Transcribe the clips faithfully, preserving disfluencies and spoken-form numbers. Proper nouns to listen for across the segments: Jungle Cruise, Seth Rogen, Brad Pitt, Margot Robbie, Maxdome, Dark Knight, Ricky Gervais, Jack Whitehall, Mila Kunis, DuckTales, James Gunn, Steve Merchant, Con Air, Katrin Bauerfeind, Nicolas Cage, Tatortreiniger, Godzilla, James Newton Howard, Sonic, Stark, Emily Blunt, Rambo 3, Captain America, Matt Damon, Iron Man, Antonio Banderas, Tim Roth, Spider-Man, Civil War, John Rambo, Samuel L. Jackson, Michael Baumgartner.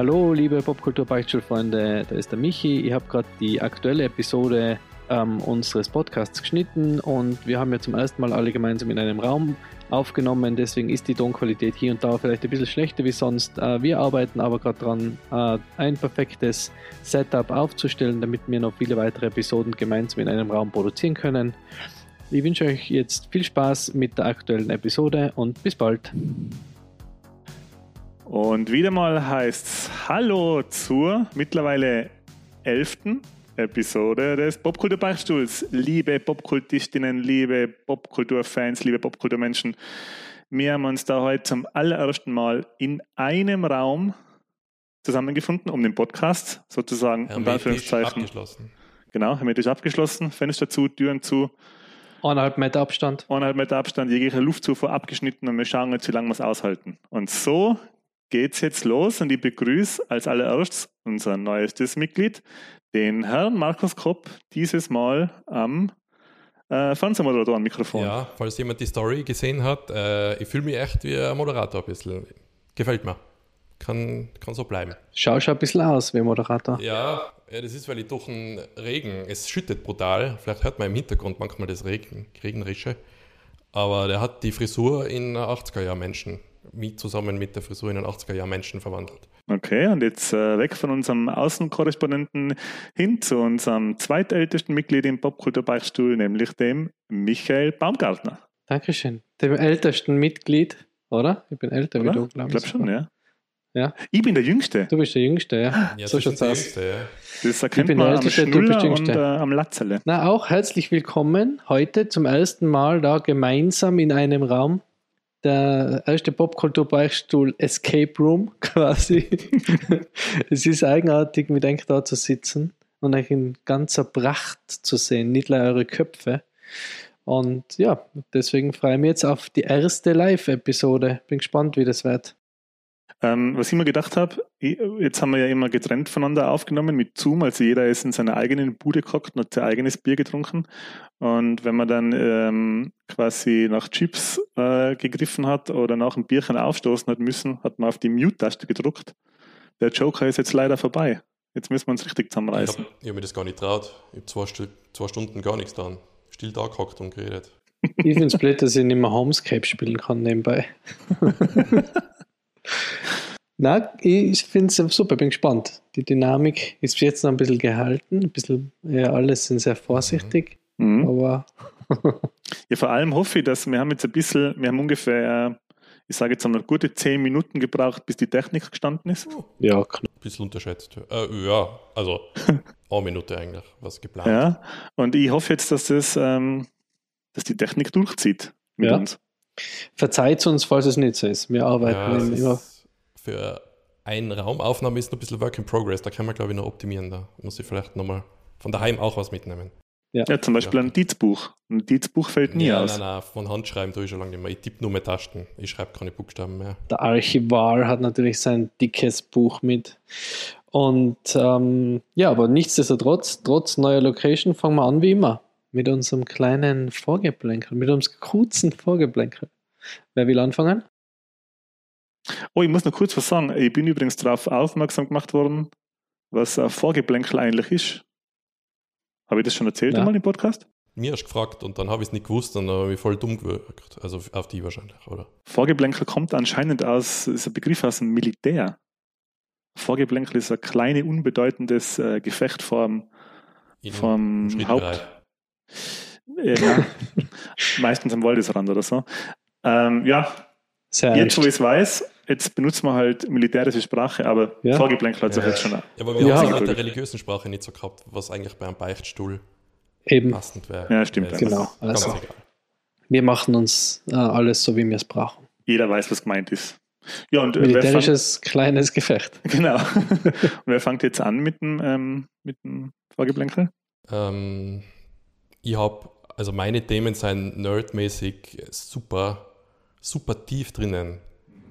Hallo, liebe Popkulturbeichtstuhl-Freunde, da ist der Michi. Ich habe gerade die aktuelle Episode ähm, unseres Podcasts geschnitten und wir haben ja zum ersten Mal alle gemeinsam in einem Raum aufgenommen, deswegen ist die Tonqualität hier und da vielleicht ein bisschen schlechter wie sonst. Äh, wir arbeiten aber gerade dran, äh, ein perfektes Setup aufzustellen, damit wir noch viele weitere Episoden gemeinsam in einem Raum produzieren können. Ich wünsche euch jetzt viel Spaß mit der aktuellen Episode und bis bald. Und wieder mal heißt's Hallo zur mittlerweile elften Episode des Popkulturbeichtstuhls. Liebe Popkultistinnen, liebe Popkulturfans, liebe Popkulturmenschen, wir haben uns da heute zum allerersten Mal in einem Raum zusammengefunden, um den Podcast sozusagen hermetisch unter Anführungszeichen abgeschlossen. Genau, hermetisch abgeschlossen, Fenster zu, Türen zu. Eineinhalb Meter Abstand. Eineinhalb Meter Abstand, jegliche Luftzufuhr abgeschnitten und wir schauen jetzt, wie lange wir es aushalten. Und so geht's jetzt los und ich begrüße als allererstes unser neuestes Mitglied, den Herrn Markus Kopp, dieses Mal am äh, Fernsehmoderatoren-Mikrofon. Ja, falls jemand die Story gesehen hat, äh, ich fühle mich echt wie ein Moderator ein bisschen. Gefällt mir. Kann, kann so bleiben. Schau schon ein bisschen aus wie Moderator. Ja, ja, das ist, weil ich durch den Regen, es schüttet brutal, vielleicht hört man im Hintergrund manchmal das Regen, Regenrische, aber der hat die Frisur in achtziger-Jahr-Menschen, zusammen mit der Frisur in den achtziger-Jahr-Menschen verwandelt. Okay, und jetzt äh, weg von unserem Außenkorrespondenten hin zu unserem zweitältesten Mitglied im Popkulturbeichtstuhl, nämlich dem Michael Baumgartner. Dankeschön. Dem ältesten Mitglied, oder? Ich bin älter oder? Wie du, glaube ich. Ich glaube schon, ja. Ja. Ich bin der Jüngste. Du bist der Jüngste, ja. ja so schaut's aus. Ja. Das erkennt man am Schnuller und äh, am Latzerle. Na, auch herzlich willkommen heute zum ersten Mal da gemeinsam in einem Raum. Der erste Popkulturbeichtstuhl Escape Room quasi. Es ist eigenartig, mit euch da zu sitzen und euch in ganzer Pracht zu sehen, nicht nur eure Köpfe. Und ja, deswegen freue ich mich jetzt auf die erste Live-Episode. Bin gespannt, wie das wird. Ähm, was ich mir gedacht habe, jetzt haben wir ja immer getrennt voneinander aufgenommen mit Zoom, also jeder ist in seiner eigenen Bude gehockt und hat sein eigenes Bier getrunken und wenn man dann ähm, quasi nach Chips äh, gegriffen hat oder nach einem Bierchen aufstoßen hat müssen, hat man auf die Mute-Taste gedrückt. Der Joker ist jetzt leider vorbei. Jetzt müssen wir uns richtig zusammenreißen. Ich habe hab mir das gar nicht traut. Ich habe zwei, Stu- zwei Stunden gar nichts getan. Still da gehockt und geredet. Ich finde es blöd, dass ich nicht mehr Homescape spielen kann nebenbei. Nein, ich finde es super, bin gespannt. Die Dynamik ist bis jetzt noch ein bisschen gehalten, ein bisschen, ja, alles sind sehr vorsichtig, mhm. aber... Ja, vor allem hoffe ich, dass wir haben jetzt ein bisschen, wir haben ungefähr, ich sage jetzt einmal, gute zehn Minuten gebraucht, bis die Technik gestanden ist. Ja, knapp. Ein bisschen unterschätzt. Äh, ja, also eine Minute eigentlich, was geplant. Ja, und ich hoffe jetzt, dass, das, ähm, dass die Technik durchzieht mit ja. uns. Verzeiht uns, falls es nicht so ist. Wir arbeiten ja, immer. Für eine Raumaufnahme ist noch ein bisschen Work in Progress. Da kann man, glaube ich, noch optimieren. Da muss ich vielleicht nochmal von daheim auch was mitnehmen. Ja, ja zum Beispiel ja. ein Dizbuch. Ein Dizbuch fällt nie ja, aus. Nein, nein, von Hand schreiben tue ich schon lange nicht mehr. Ich tippe nur mehr Tasten. Ich schreibe keine Buchstaben mehr. Der Archivar hat natürlich sein dickes Buch mit. Und ähm, ja, aber nichtsdestotrotz, trotz neuer Location, fangen wir an wie immer. Mit unserem kleinen Vorgeplänkel, mit unserem kurzen Vorgeplänkel. Wer will anfangen? Oh, ich muss noch kurz was sagen. Ich bin übrigens darauf aufmerksam gemacht worden, was ein Vorgeplänkel eigentlich ist. Habe ich das schon erzählt ja. einmal im Podcast? Mir hast du gefragt und dann habe ich es nicht gewusst und dann habe ich voll dumm gewirkt. Also auf die wahrscheinlich, oder? Vorgeplänkel kommt anscheinend aus, ist ein Begriff aus dem Militär. Vorgeplänkel ist ein kleines, unbedeutendes äh, Gefecht vom, vom Haupt... Drei. Ja. Meistens am Waldesrand oder so. Ähm, ja, sehr jetzt wo ich es weiß, jetzt benutzen wir halt militärische Sprache, aber ja. Vorgeplänkel hat es ja. halt schon. Ja, aber wir ja. haben es ja. mit der religiösen Sprache nicht so gehabt, was eigentlich bei einem Beichtstuhl eben passend wäre. Ja, stimmt. Genau. Also, wir machen uns äh, alles so, wie wir es brauchen. Jeder weiß, was gemeint ist. Ja, und militärisches fang- kleines Gefecht. Genau. Und wer fängt jetzt an mit dem, ähm, mit dem Vorgeplänkel? Ähm... Ich habe, also meine Themen sind nerdmäßig super, super tief drinnen.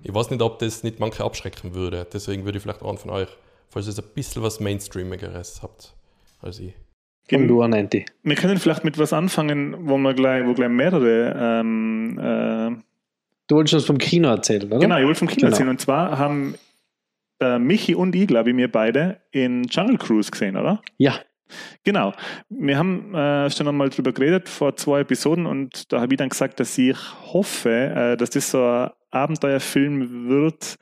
Ich weiß nicht, ob das nicht manche abschrecken würde. Deswegen würde ich vielleicht einen von euch, falls ihr ein bisschen was Mainstreamigeres habt als ich. Gehen du an, Anti. Wir können vielleicht mit was anfangen, wo wir gleich, wo gleich mehrere... Ähm, äh du wolltest uns vom Kino erzählen, oder? Genau, ich wollte vom Kino genau. erzählen. Und zwar haben äh, Michi und ich, glaube ich, wir beide in Jungle Cruise gesehen, oder? Ja. Genau. Wir haben äh, schon einmal drüber geredet vor zwei Episoden und da habe ich dann gesagt, dass ich hoffe, äh, dass das so ein Abenteuerfilm wird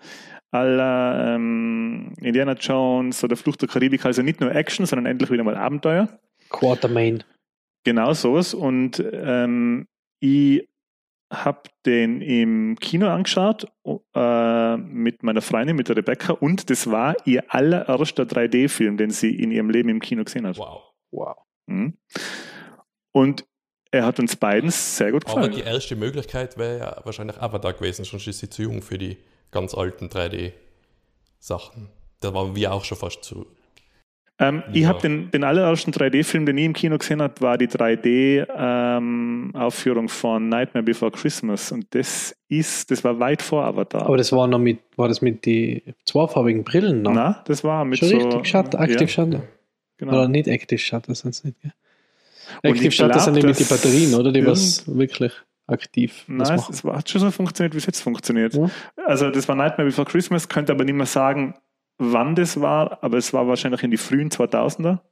à la ähm, Indiana Jones oder Fluch der Karibik. Also nicht nur Action, sondern endlich wieder mal Abenteuer. Quatermain. Genau sowas. Und ähm, ich habe den im Kino angeschaut äh, mit meiner Freundin, mit der Rebecca, und das war ihr allererster drei D-Film, den sie in ihrem Leben im Kino gesehen hat. Wow. Wow. Mhm. Und er hat uns beiden sehr gut gefallen. Aber die erste Möglichkeit wäre ja wahrscheinlich Avatar gewesen, schon ist sie zu jung für die ganz alten drei D-Sachen. Da waren wir auch schon fast zu. Ähm, ja. Ich habe den, den allerersten drei D-Film, den ich im Kino gesehen habe, war die drei D-Aufführung ähm, von Nightmare Before Christmas. Und das ist, das war weit vor Avatar. Aber das war noch mit, war das mit den zweifarbigen Brillen noch? Nein, das war mit schon so... Schon richtig, Shutter, Active ja. Shutter. Genau. Oder nicht Active Shutter, sonst nicht. Gell? Active Shutter sind nämlich die Batterien, oder? Die was wirklich... aktiv. Nein, es hat schon so funktioniert, wie es jetzt funktioniert. Ja. Also das war Nightmare Before Christmas, könnte aber nicht mehr sagen, wann das war, aber es war wahrscheinlich in die frühen zweitausender.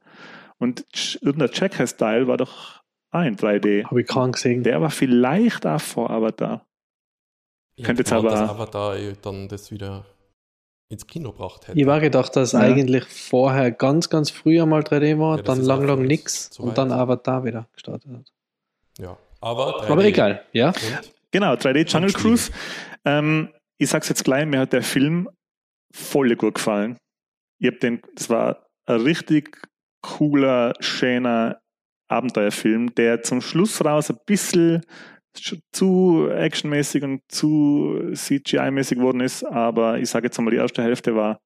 Und irgendein Checkers-Teil war doch auch in drei D. Habe ich kaum gesehen. Der war vielleicht auch vor Avatar. Ich könnte jetzt aber... dass Avatar dann das wieder ins Kino gebracht hätte. Ich war gedacht, dass ja. eigentlich vorher ganz, ganz früh einmal drei D war, ja, dann lang, lang nichts und dann Avatar wieder gestartet hat. Ja. Aber, drei D. Aber egal, ja. Und? Genau, drei D Jungle Cruise. Ähm, ich sag's jetzt gleich, mir hat der Film voll gut gefallen. Ich hab den, das war ein richtig cooler, schöner Abenteuerfilm, der zum Schluss raus ein bisschen zu actionmäßig und zu C G I-mäßig geworden ist, aber ich sage jetzt einmal, die erste Hälfte war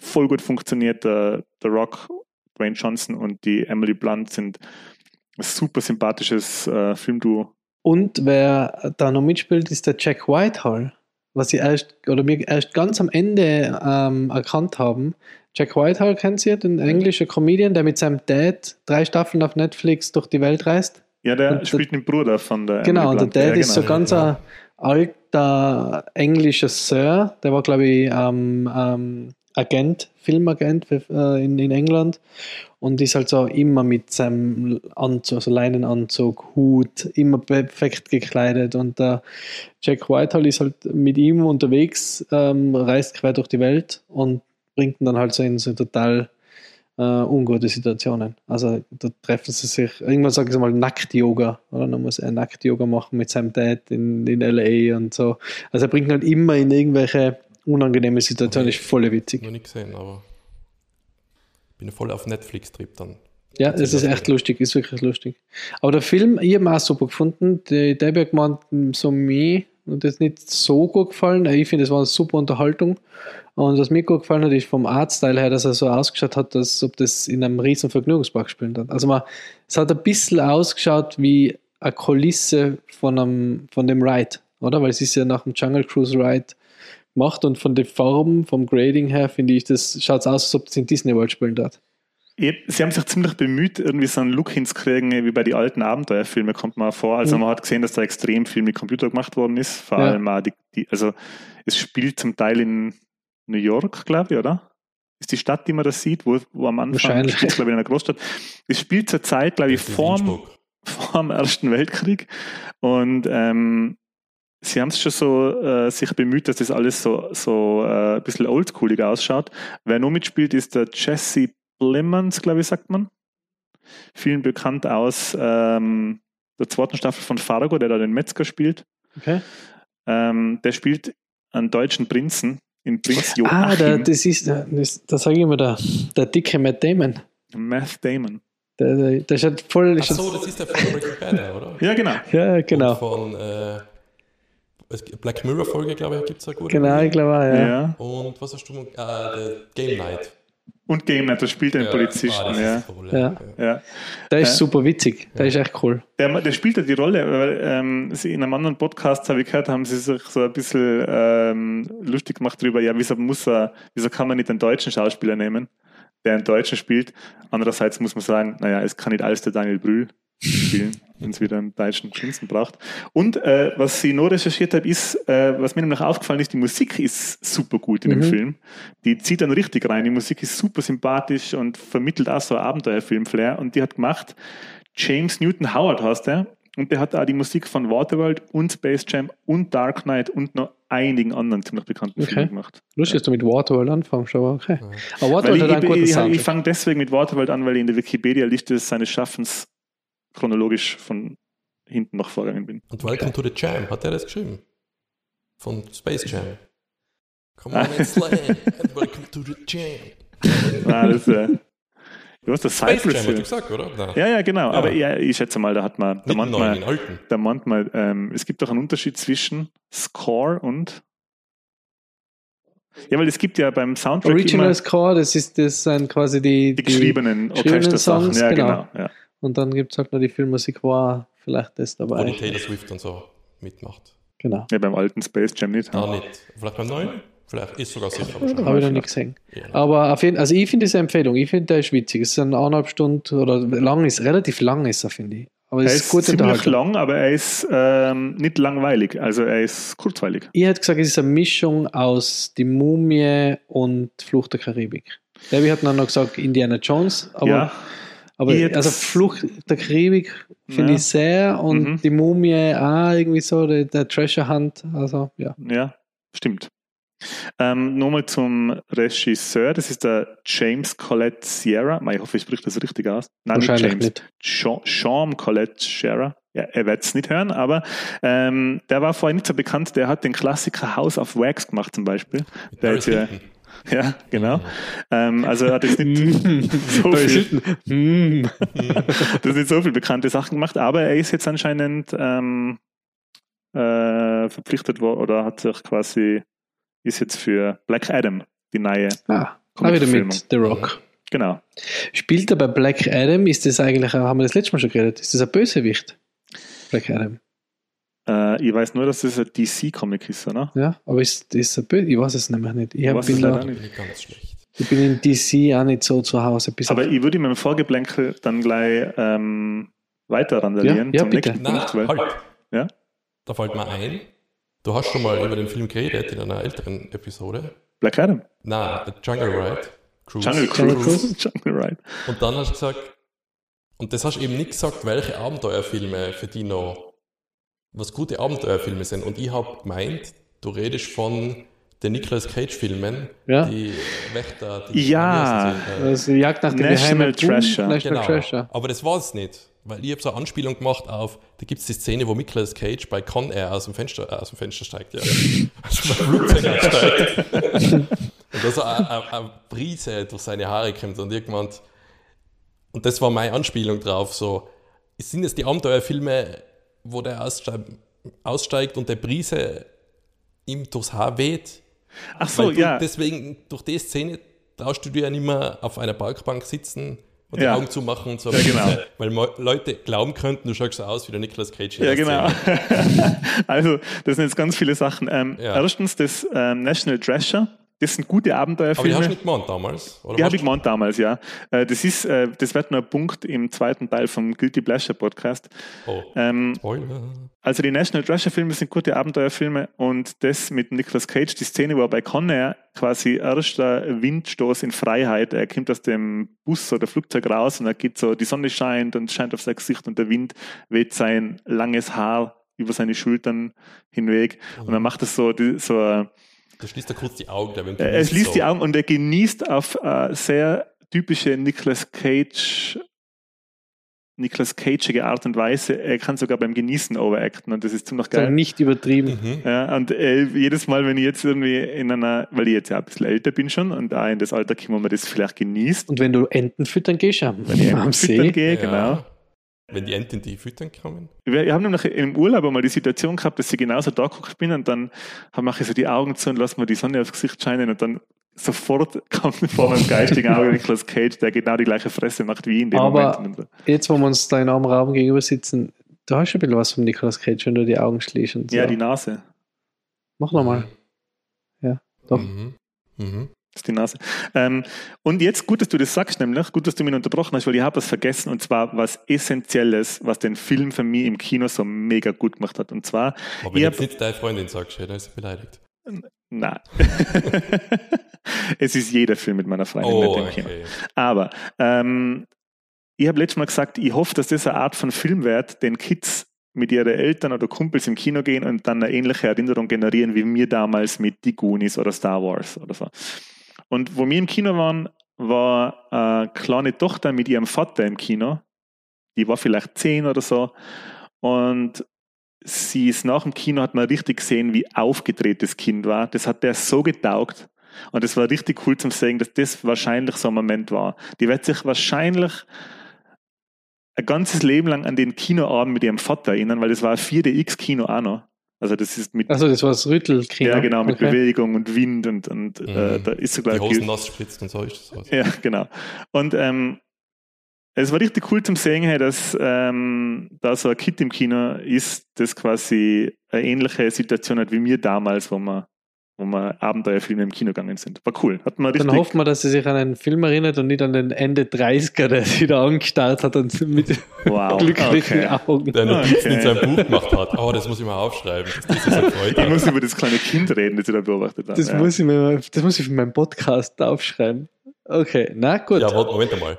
voll gut funktioniert. Der, der Rock, Dwayne Johnson und die Emily Blunt sind super sympathisches äh, Filmduo. Und wer da noch mitspielt, ist der Jack Whitehall, was sie erst oder wir erst ganz am Ende ähm, erkannt haben. Jack Whitehall kennt ihr, den englischen Comedian, der mit seinem Dad drei Staffeln auf Netflix durch die Welt reist. Ja, der und spielt der, den Bruder von der. Genau, und der Dad ja, genau. ist so ganz ja. ein alter englischer Sir, der war, glaube ich, ähm, ähm, Agent, Filmagent für, äh, in, in England. Und ist halt so immer mit seinem Anzug, also Leinenanzug, Hut, immer perfekt gekleidet. Und der Jack Whitehall ist halt mit ihm unterwegs, ähm, reist quer durch die Welt und bringt ihn dann halt so in so total äh, ungute Situationen. Also da treffen sie sich, irgendwann sagen sie mal Nackt-Yoga, oder? Dann muss er Nackt-Yoga machen mit seinem Dad in, in L A und so. Also er bringt ihn halt immer in irgendwelche unangenehme Situationen, ist voll witzig. Noch nicht gesehen, aber... bin voll auf Netflix-Trip dann. Ja, das ist echt lustig, ist wirklich lustig. Aber der Film, ich habe ihn auch super gefunden. Der Berg meint, so mir hat das nicht so gut gefallen. Ich finde, es war eine super Unterhaltung. Und was mir gut gefallen hat, ist vom Artstyle her, dass er so ausgeschaut hat, als ob das in einem riesen Vergnügungspark spielen hat. Also man, es hat ein bisschen ausgeschaut wie eine Kulisse von, einem, von dem Ride, oder? Weil es ist ja nach dem Jungle Cruise Ride macht und von den Farben, vom Grading her, finde ich, das schaut aus, als ob es in Disney World spielen darf. Sie haben sich ziemlich bemüht, irgendwie so einen Look hinzukriegen, wie bei den alten Abenteuerfilmen, kommt man vor. Also mhm. man hat gesehen, dass da extrem viel mit Computer gemacht worden ist. Vor ja. allem auch die, die, also es spielt zum Teil in New York, glaube ich, oder? Ist die Stadt, die man das sieht, wo, wo am Anfang, glaube ich, in einer Großstadt. Es spielt zur Zeit, glaube ich, vor dem Ersten Weltkrieg. Und ähm, Sie haben es schon so äh, sich bemüht, dass das alles so, so äh, ein bisschen oldschoolig ausschaut. Wer noch mitspielt, ist der Jesse Plemons, glaube ich, sagt man. Vielen bekannt aus ähm, der zweiten Staffel von Fargo, der da den Metzger spielt. Okay. Ähm, der spielt einen deutschen Prinzen in Prinz Joachim. Ah, der, das ist, das, das sage ich immer, der, der dicke Matt Damon. Matt Damon. Der, der, der schaut voll... Der Ach so, das ist der von Breaking Bad, oder? Ja, genau. Ja, genau. Und von... Äh Black Mirror-Folge, glaube ich, gibt es auch gut. Genau, ich glaube auch, ja. ja. Und was hast du? Äh, Game Night. Und Game Night, da spielt er einen ja, Polizisten. Ja. Ja. Ja. Der ist super witzig, der ja. ist echt cool. Der, der spielt ja die Rolle, weil ähm, sie in einem anderen Podcast, habe ich gehört, haben sie sich so ein bisschen ähm, lustig gemacht darüber, ja, wieso, muss er, wieso kann man nicht einen deutschen Schauspieler nehmen, der einen Deutschen spielt. Andererseits muss man sagen, naja, es kann nicht alles der Daniel Brühl spielen. wenn es wieder einen deutschen Prinzen braucht. Und äh, was ich noch recherchiert habe, ist, äh, was mir noch aufgefallen ist, die Musik ist super gut in mhm. dem Film. Die zieht dann richtig rein. Die Musik ist super sympathisch und vermittelt auch so ein Abenteuerfilm-Flair. Und die hat gemacht, James Newton Howard heißt der. Und der hat auch die Musik von Waterworld und Space Jam und Dark Knight und noch einigen anderen ziemlich bekannten okay. Filmen gemacht. Lustig, dass du mit Waterworld anfängst, aber okay. Ja. Aber Waterworld hat einen guten Sound. Ich, ich fange deswegen mit Waterworld an, weil ich in der Wikipedia-Liste seines Schaffens chronologisch von hinten nach vorgegangen bin. Und Welcome okay. to the Jam, hat er das geschrieben? Von Space Jam. Come on, it's late and welcome to the Jam. Nein, das ist ja... Du hast das Space Jam, hast du gesagt, oder? Nein. Ja, ja, genau. Ja. Aber ja, ich schätze mal, da hat man... Da meint man, da meint man ähm, es gibt doch einen Unterschied zwischen Score und... Ja, weil es gibt ja beim Soundtrack Original immer... Score, das ist das sind quasi die... Die geschriebenen Orchester-Sachen. Ja, genau. Ja. Und dann gibt es halt noch die Filmmusik, wo auch vielleicht das dabei... Wo die Taylor Swift und so mitmacht. Genau. Ja, beim alten Space Jam nicht. Nein, nicht. Vielleicht beim neuen? Vielleicht ist sogar sicher. Habe ich noch nicht gesehen. Aber auf jeden Fall, also ich finde diese Empfehlung, ich finde, der ist witzig. Es sind eineinhalb Stunden oder lang ist, relativ lang ist er, finde ich. Aber es ist, ist ziemlich lang, aber er ist ähm, nicht langweilig, also er ist kurzweilig. Ich hätte gesagt, es ist eine Mischung aus Die Mumie und Fluch der Karibik. Debbie hat dann noch gesagt Indiana Jones, aber, ja. aber also Fluch der Karibik finde ja. ich sehr und mhm. Die Mumie auch irgendwie so, der, der Treasure Hunt, also ja. Ja, stimmt. Ähm, nochmal zum Regisseur, das ist der James Colette Sierra. Ich hoffe, ich spreche das richtig aus. Nein, nicht James. Nicht. Sean, Sean Colette Sierra. Ja, er wird es nicht hören, aber ähm, der war vorher nicht so bekannt. Der hat den Klassiker House of Wax gemacht, zum Beispiel. Der hat ja, ja, genau. Ähm, also er hat jetzt nicht so viel. Das ist nicht so viel bekannte Sachen gemacht, aber er ist jetzt anscheinend ähm, äh, verpflichtet worden oder hat sich quasi. Ist jetzt für Black Adam die neue ah, Comic-Filmung. Wieder mit The Rock. Genau. Spielt er bei Black Adam, ist das eigentlich, haben wir das letzte Mal schon geredet, ist das ein Bösewicht? Black Adam. Äh, ich weiß nur, dass das ein D C-Comic ist, oder? Ja, aber ist das ein Bösewicht? Ich weiß es nämlich nicht. Ich, ich, bin, da, nicht. ich bin in D C auch nicht so zu Hause. Aber ich würde mit dem Vorgeblänkel dann gleich ähm, weiter randalieren. Ja, ja, zum nächsten Punkt, weil, halt. Ja? Da fällt mir ein, du hast schon mal über den Film geredet in einer älteren Episode. Black Adam? Nein, The Jungle Ride. Cruise. Jungle Cruise. Jungle Ride. Und dann hast du gesagt, und das hast du eben nicht gesagt, welche Abenteuerfilme für dich noch, was gute Abenteuerfilme sind. Und ich habe gemeint, du redest von den Nicolas Cage Filmen, ja. die Wächter, die... Ja, also Jagd nach dem National Treasure. National Treasure. Aber das war es nicht. Weil ich habe so eine Anspielung gemacht auf, da gibt es die Szene, wo Nicolas Cage bei Con Air aus dem Fenster, äh, aus dem Fenster steigt, ja. Also beim Flugzeug absteigt. Und da so eine Brise durch seine Haare kommt und irgendwann, und das war meine Anspielung drauf, so, sind es die Abenteuerfilme, wo der aussteigt, aussteigt und der Brise ihm durchs Haar weht? Ach so, du, ja. Deswegen, durch die Szene traust du dir ja nicht mehr auf einer Parkbank sitzen, und die ja. Augen zumachen und so. Ja, genau. Weil Leute glauben könnten, du schaust so aus wie der Nicolas Cage. Ja, genau. Also, das sind jetzt ganz viele Sachen. Ähm, ja. Erstens das ähm, National Treasure. Das sind gute Abenteuerfilme. Aber die hast du nicht gemeint damals? Oder die habe ich gemeint damals, ja. Äh, das, ist, äh, das wird noch ein Punkt im zweiten Teil vom Guilty Pleasure Podcast. Oh. Ähm, also die National Treasure Filme sind gute Abenteuerfilme und das mit Nicolas Cage, die Szene, wo er bei Con Air quasi erster Windstoß in Freiheit, er kommt aus dem Bus oder Flugzeug raus und er geht so, die Sonne scheint und scheint auf sein Gesicht und der Wind weht sein langes Haar über seine Schultern hinweg mhm. und er macht das so, die, so da schließt er kurz die Augen. Der Wind er schließt so. die Augen und er genießt auf äh, sehr typische Nicolas Cage, Nicolas Cageige Art und Weise. Er kann sogar beim Genießen overacten und das ist ziemlich geil. Also nicht übertrieben. Mhm. Ja, und äh, jedes Mal, wenn ich jetzt irgendwie in einer, weil ich jetzt ja ein bisschen älter bin schon und auch in das Alter komme, wo man das vielleicht genießt. Und wenn du Enten füttern gehst, am wenn ich am See. Füttern gehe, ja. genau. Wenn die Enten die füttern kommen? Wir haben nämlich im Urlaub einmal die Situation gehabt, dass ich genauso da geguckt bin und dann mache ich so die Augen zu und lasse mir die Sonne aufs Gesicht scheinen und dann sofort kommt vor meinem geistigen Auge Nicolas Cage, der genau die gleiche Fresse macht wie in dem aber Moment. Aber jetzt, wo wir uns da in einem Raum gegenüber sitzen, da hast du ein bisschen was von Nicolas Cage, wenn du die Augen schließt. Und so. Ja, die Nase. Mach nochmal. Ja, doch. Mhm. Mhm. ist die Nase. Ähm, und jetzt, gut, dass du das sagst, nämlich, gut, dass du mich unterbrochen hast, weil ich habe was vergessen, und zwar was Essentielles, was den Film für mich im Kino so mega gut gemacht hat. Und zwar... Aber wenn ich jetzt nicht deine Freundin sagst, dann ist sie beleidigt. Nein. Es ist jeder Film mit meiner Freundin oh, nicht im Kino. Okay. Aber ähm, ich habe letztes Mal gesagt, ich hoffe, dass das eine Art von Film wird, den Kids mit ihren Eltern oder Kumpels im Kino gehen und dann eine ähnliche Erinnerung generieren, wie wir damals mit die Goonies oder Star Wars oder so. Und wo wir im Kino waren, war eine kleine Tochter mit ihrem Vater im Kino. Die war vielleicht zehn oder so. Und sie ist nach dem Kino, hat man richtig gesehen, wie aufgedreht das Kind war. Das hat der so getaugt. Und es war richtig cool zum sehen, dass das wahrscheinlich so ein Moment war. Die wird sich wahrscheinlich ein ganzes Leben lang an den Kinoabend mit ihrem Vater erinnern, weil das war ein vier D X Kino auch noch. Also das ist mit... Also das war das Rüttelkino. Ja, genau, mit okay. Bewegung und Wind und, und mhm. äh, da ist sogar... Die Hosen nass spritzt und so ist das. Ja, genau. Und ähm, es war richtig cool zum sehen, hey, dass ähm, da so ein Kind im Kino ist, das quasi eine ähnliche Situation hat wie mir damals, wo wir, wo wir Abenteuerfilme im Kino gegangen sind. War cool. Hat man richtig... Dann hofft man, dass sie sich an einen Film erinnert und nicht an den Ende dreißiger, der sie da angestarrt hat und mit wow. glücklichen okay. Augen... Der Notizen okay. in seinem Buch gemacht hat. Oh, das muss ich mal aufschreiben. Das ist heute. Ich muss über das kleine Kind reden, das ich da beobachtet habe. Das, ja. muss ich mir, das muss ich für meinen Podcast aufschreiben. Okay, na gut. Ja, warte, Moment einmal.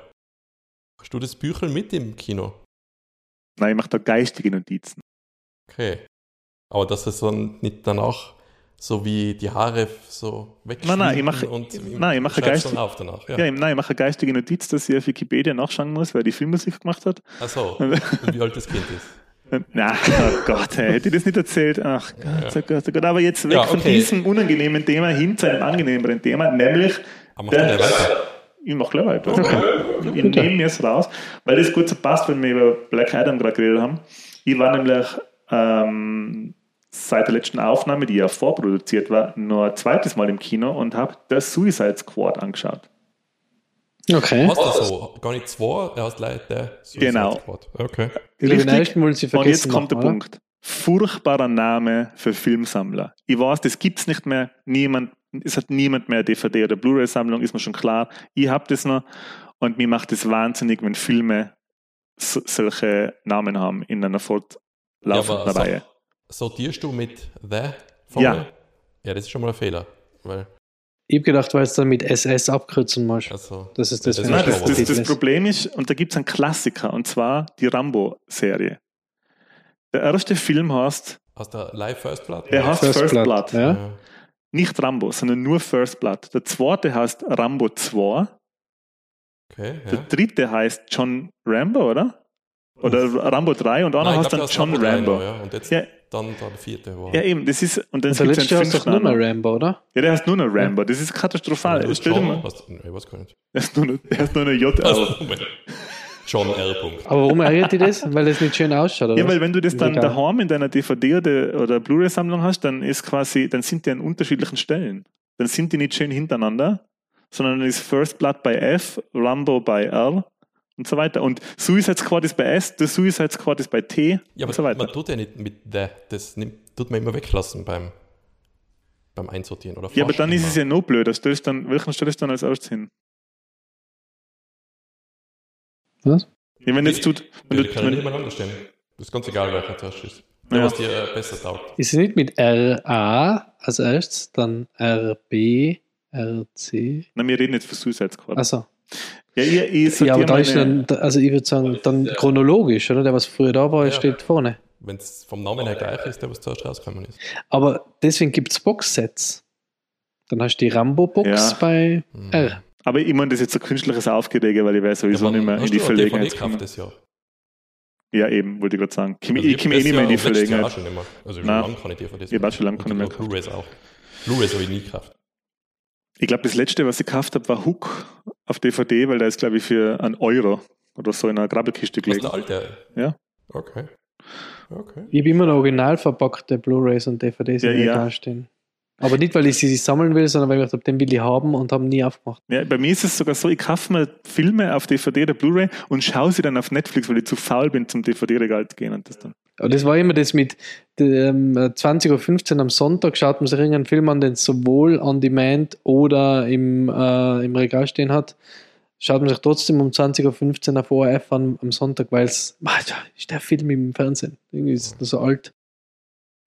Hast du das Büchel mit im Kino? Nein, ich mache da geistige Notizen. Okay. Aber dass es dann nicht danach so wie die Haare so wegschneiden nein, nein, ich mache, und nein, ich mache geistig, auf danach. Ja. Ja, nein, ich mache geistige Notiz, dass ich auf Wikipedia nachschauen muss, weil die Filmmusik gemacht hat. Ach so, und wie alt das Kind ist. Na, oh Gott, ey, hätte ich das nicht erzählt. Ach Gott, ja. oh Gott, oh Gott. Aber jetzt weg ja, okay. von diesem unangenehmen Thema hin zu einem angenehmeren Thema, nämlich... Aber der, ich mache gleich weiter. Okay. Ich nehme mir es raus, weil das gut so passt, wenn wir über Black Adam gerade geredet haben. Ich war nämlich ähm, seit der letzten Aufnahme, die ja vorproduziert war, nur ein zweites Mal im Kino und habe das Suicide Squad angeschaut. Okay. Was das so? Gar nicht zwei, er hat gleich der Suicide genau. Squad. Okay. Richtig. Und jetzt kommt der oder? Punkt. Furchtbarer Name für Filmsammler. Ich weiß, das gibt es nicht mehr. Niemand Es hat niemand mehr eine D V D- oder Blu-ray-Sammlung, ist mir schon klar. Ich habe das noch und mir macht es wahnsinnig, wenn Filme so, solche Namen haben in einer fortlaufenden ja, Reihe. So, sortierst du mit The? Von ja. Mir? Ja, das ist schon mal ein Fehler. Weil ich habe gedacht, weil es dann mit S S abkürzen musst. Also, das ist das, das, nein, das, das, das Problem ist, und da gibt es einen Klassiker, und zwar die Rambo-Serie. Der erste Film heißt... Aus der Live First Blood? Der heißt First, First Blood. Blood. Ja. Ja. Nicht Rambo, sondern nur First Blood. Der zweite heißt Rambo zwei. Okay, ja. Der dritte heißt John Rambo, oder? Oder Uff. Rambo drei und einer heißt dann John Rambo. Rambo. Ja. Und jetzt ja. dann der vierte. Wow. Ja, eben. Das ist, und dann und der letzte heißt doch nur noch Rambo, oder? Ja, der heißt nur noch Rambo. Das ist katastrophal. Das ist John, mal. Hast, nee, was kann ich? Der heißt nur noch, der heißt nur noch J R. Also, John R. Aber warum ärgert dich das? Weil das nicht schön ausschaut, oder? Ja, weil wenn du das dann Egal. daheim in deiner D V D oder, oder Blu-ray-Sammlung hast, dann ist quasi, dann sind die an unterschiedlichen Stellen. Dann sind die nicht schön hintereinander, sondern dann ist First Blood bei F, Rambo bei R und so weiter. Und Suicide Squad ist bei S, der Suicide Squad ist bei T ja, und so weiter. Man tut ja nicht mit der, das nimmt, tut man immer weglassen beim, beim Einsortieren. Oder ja, aber dann immer. Ist es ja noch blöd. Welchen stellst du dann als erstes hin? Was? Ja, wenn jetzt tut, wenn ja, du, kann wenn nicht mal anders stellen. Das ist ganz egal, welcher zuerst ist. Ja. Der, was dir äh, besser taugt. Ist es nicht mit R A als erstes, dann R B, R C? Nein, wir reden jetzt für Suicide Squad. Ach so. Ja, ihr, ihr ja aber da ist dann, also ich würde sagen, dann chronologisch, oder? Der, was früher da war, ja. steht vorne. Wenn es vom Namen her gleich ist, der, was zuerst rausgekommen ist. Aber deswegen gibt es Boxsets. Dann hast du die Rambo-Box ja. bei hm. R. Aber ich meine, das ist jetzt so künstliches Aufgerege, weil ich weiß sowieso ja, man, nicht mehr in die Verlegenheit kommen. Ja, eben, wollte ich gerade sagen. Kim, also ich komme eh nicht mehr in die Verlegenheit. Auch schon immer. Also, Nein, schon lange kann ich D V Ds. Ich war schon lange keine mehr. Blu-rays auch. Blu-rays habe ich nie gekauft. Ich glaube, das letzte, was ich gekauft habe, war Hook auf D V D, weil da ist, glaube ich, für einen Euro oder so in einer Grabbelkiste gelegt. Das ist der alte? Ja. Okay. okay. Ich habe immer noch original verpackte Blu-rays und D V Ds, die ja, ja. da stehen. Aber nicht, weil ich sie sammeln will, sondern weil ich gedacht habe, den will ich haben und habe nie aufgemacht. Ja, bei mir ist es sogar so, ich kaufe mir Filme auf D V D oder Blu-ray und schaue sie dann auf Netflix, weil ich zu faul bin, zum D V D-Regal zu gehen. Und das dann. Aber das war immer das mit ähm, zwanzig Uhr fünfzehn am Sonntag, schaut man sich irgendeinen Film an, den es sowohl on demand oder im, äh, im Regal stehen hat. Schaut man sich trotzdem um zwanzig Uhr fünfzehn auf O R F an am Sonntag, weil es, ist der Film im Fernsehen. Irgendwie ist das so alt.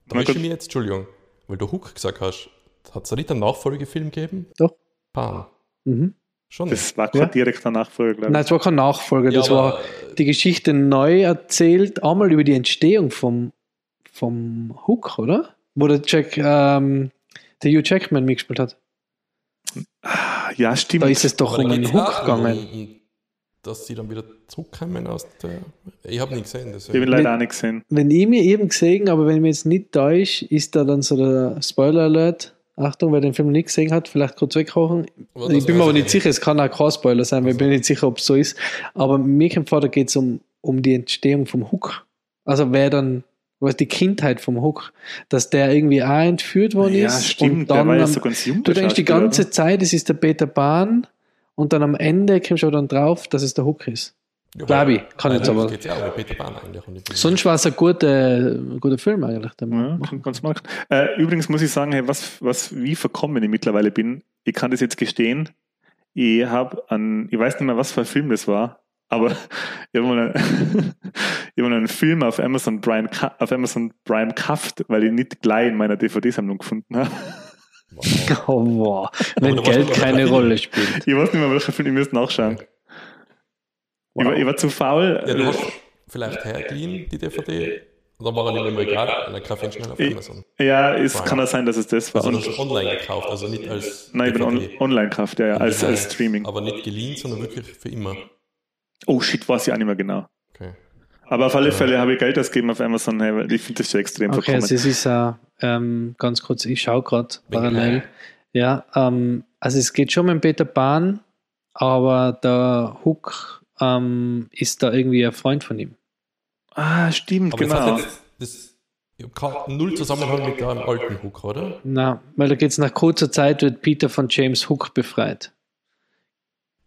Da möchte ich mich jetzt, Entschuldigung, weil du Hook gesagt hast, hat es da nicht einen Nachfolgefilm gegeben? Doch. Pan. Mhm. Schon. Das war kein ja. direkter Nachfolger, glaube ich. Nein, es war kein Nachfolger. Das ja, war die Geschichte neu erzählt, einmal über die Entstehung vom, vom Hook, oder? Wo der Jack, ähm, der Hugh Jackman mitgespielt hat. Ja, stimmt. Da ist es doch um einen Hook gegangen. Dass sie dann wieder zurückkommen aus der... Ich habe nicht gesehen. Deswegen. Ich bin leider wenn, auch nicht gesehen. Wenn ich mir eben gesehen, aber wenn ich mich jetzt nicht täusche, ist da dann so der Spoiler-Alert. Achtung, wer den Film nicht gesehen hat, vielleicht kurz wegkochen. Ich bin mir also aber nicht sicher, es kann auch kein Spoiler sein, also. Ich bin nicht sicher, ob es so ist. Aber mir kommt vor, da geht es um, um die Entstehung vom Hook. Also wer dann... was die Kindheit vom Hook, dass der irgendwie auch entführt worden ja, ist. Stimmt, und dann der war ja so ganz jung. Du denkst die ganze oder? Zeit, es ist der Peter Pan und dann am Ende kommst du dann drauf, dass es der Hook ist. Ja, glaube ich, kann nein, jetzt nein, aber. Geht ja auch Peter Pan eigentlich. Sonst war es ein guter, guter Film eigentlich. Ja, ganz markt. Äh, übrigens muss ich sagen, hey, was, was, wie verkommen ich mittlerweile bin, ich kann das jetzt gestehen, ich habe einen, ich weiß nicht mehr, was für ein Film das war, aber ich habe mal, einen, ich hab mal einen Film auf Amazon Prime auf Amazon Prime gekauft, weil ich nicht gleich in meiner D V D-Sammlung gefunden habe. Wow. Oh, wow. Wenn Geld keine Rolle spielt. Ich weiß nicht mehr, welcher Film, ich müsste nachschauen. Wow. Ich, war, ich war zu faul. Ja, du hast vielleicht hergeliehen, die D V D, und dann war er nicht im Regal und dann kaufe ich ihn schnell auf Amazon. Ja, es wow. kann ja sein, dass es das war. Also du hast online gekauft, also nicht als Nein, ich D V D. Bin on, online gekauft, ja, ja als, als Streaming. Aber nicht geliehen, sondern wirklich für immer. Oh shit, weiß ich auch nicht mehr genau. Okay. Aber auf alle Fälle habe ich Geld ausgegeben auf Amazon, weil ich finde das schon extrem okay, verkommen. Also es ist ja, ähm, ganz kurz, ich schaue gerade parallel. Ja, ähm, also es geht schon mit Peter Pan, aber der Hook ähm, ist da irgendwie ein Freund von ihm. Ah, stimmt, aber genau. Das, das, ich habe null Zusammenhang mit dem alten Hook, oder? Nein, weil da geht es nach kurzer Zeit, wird Peter von James Hook befreit.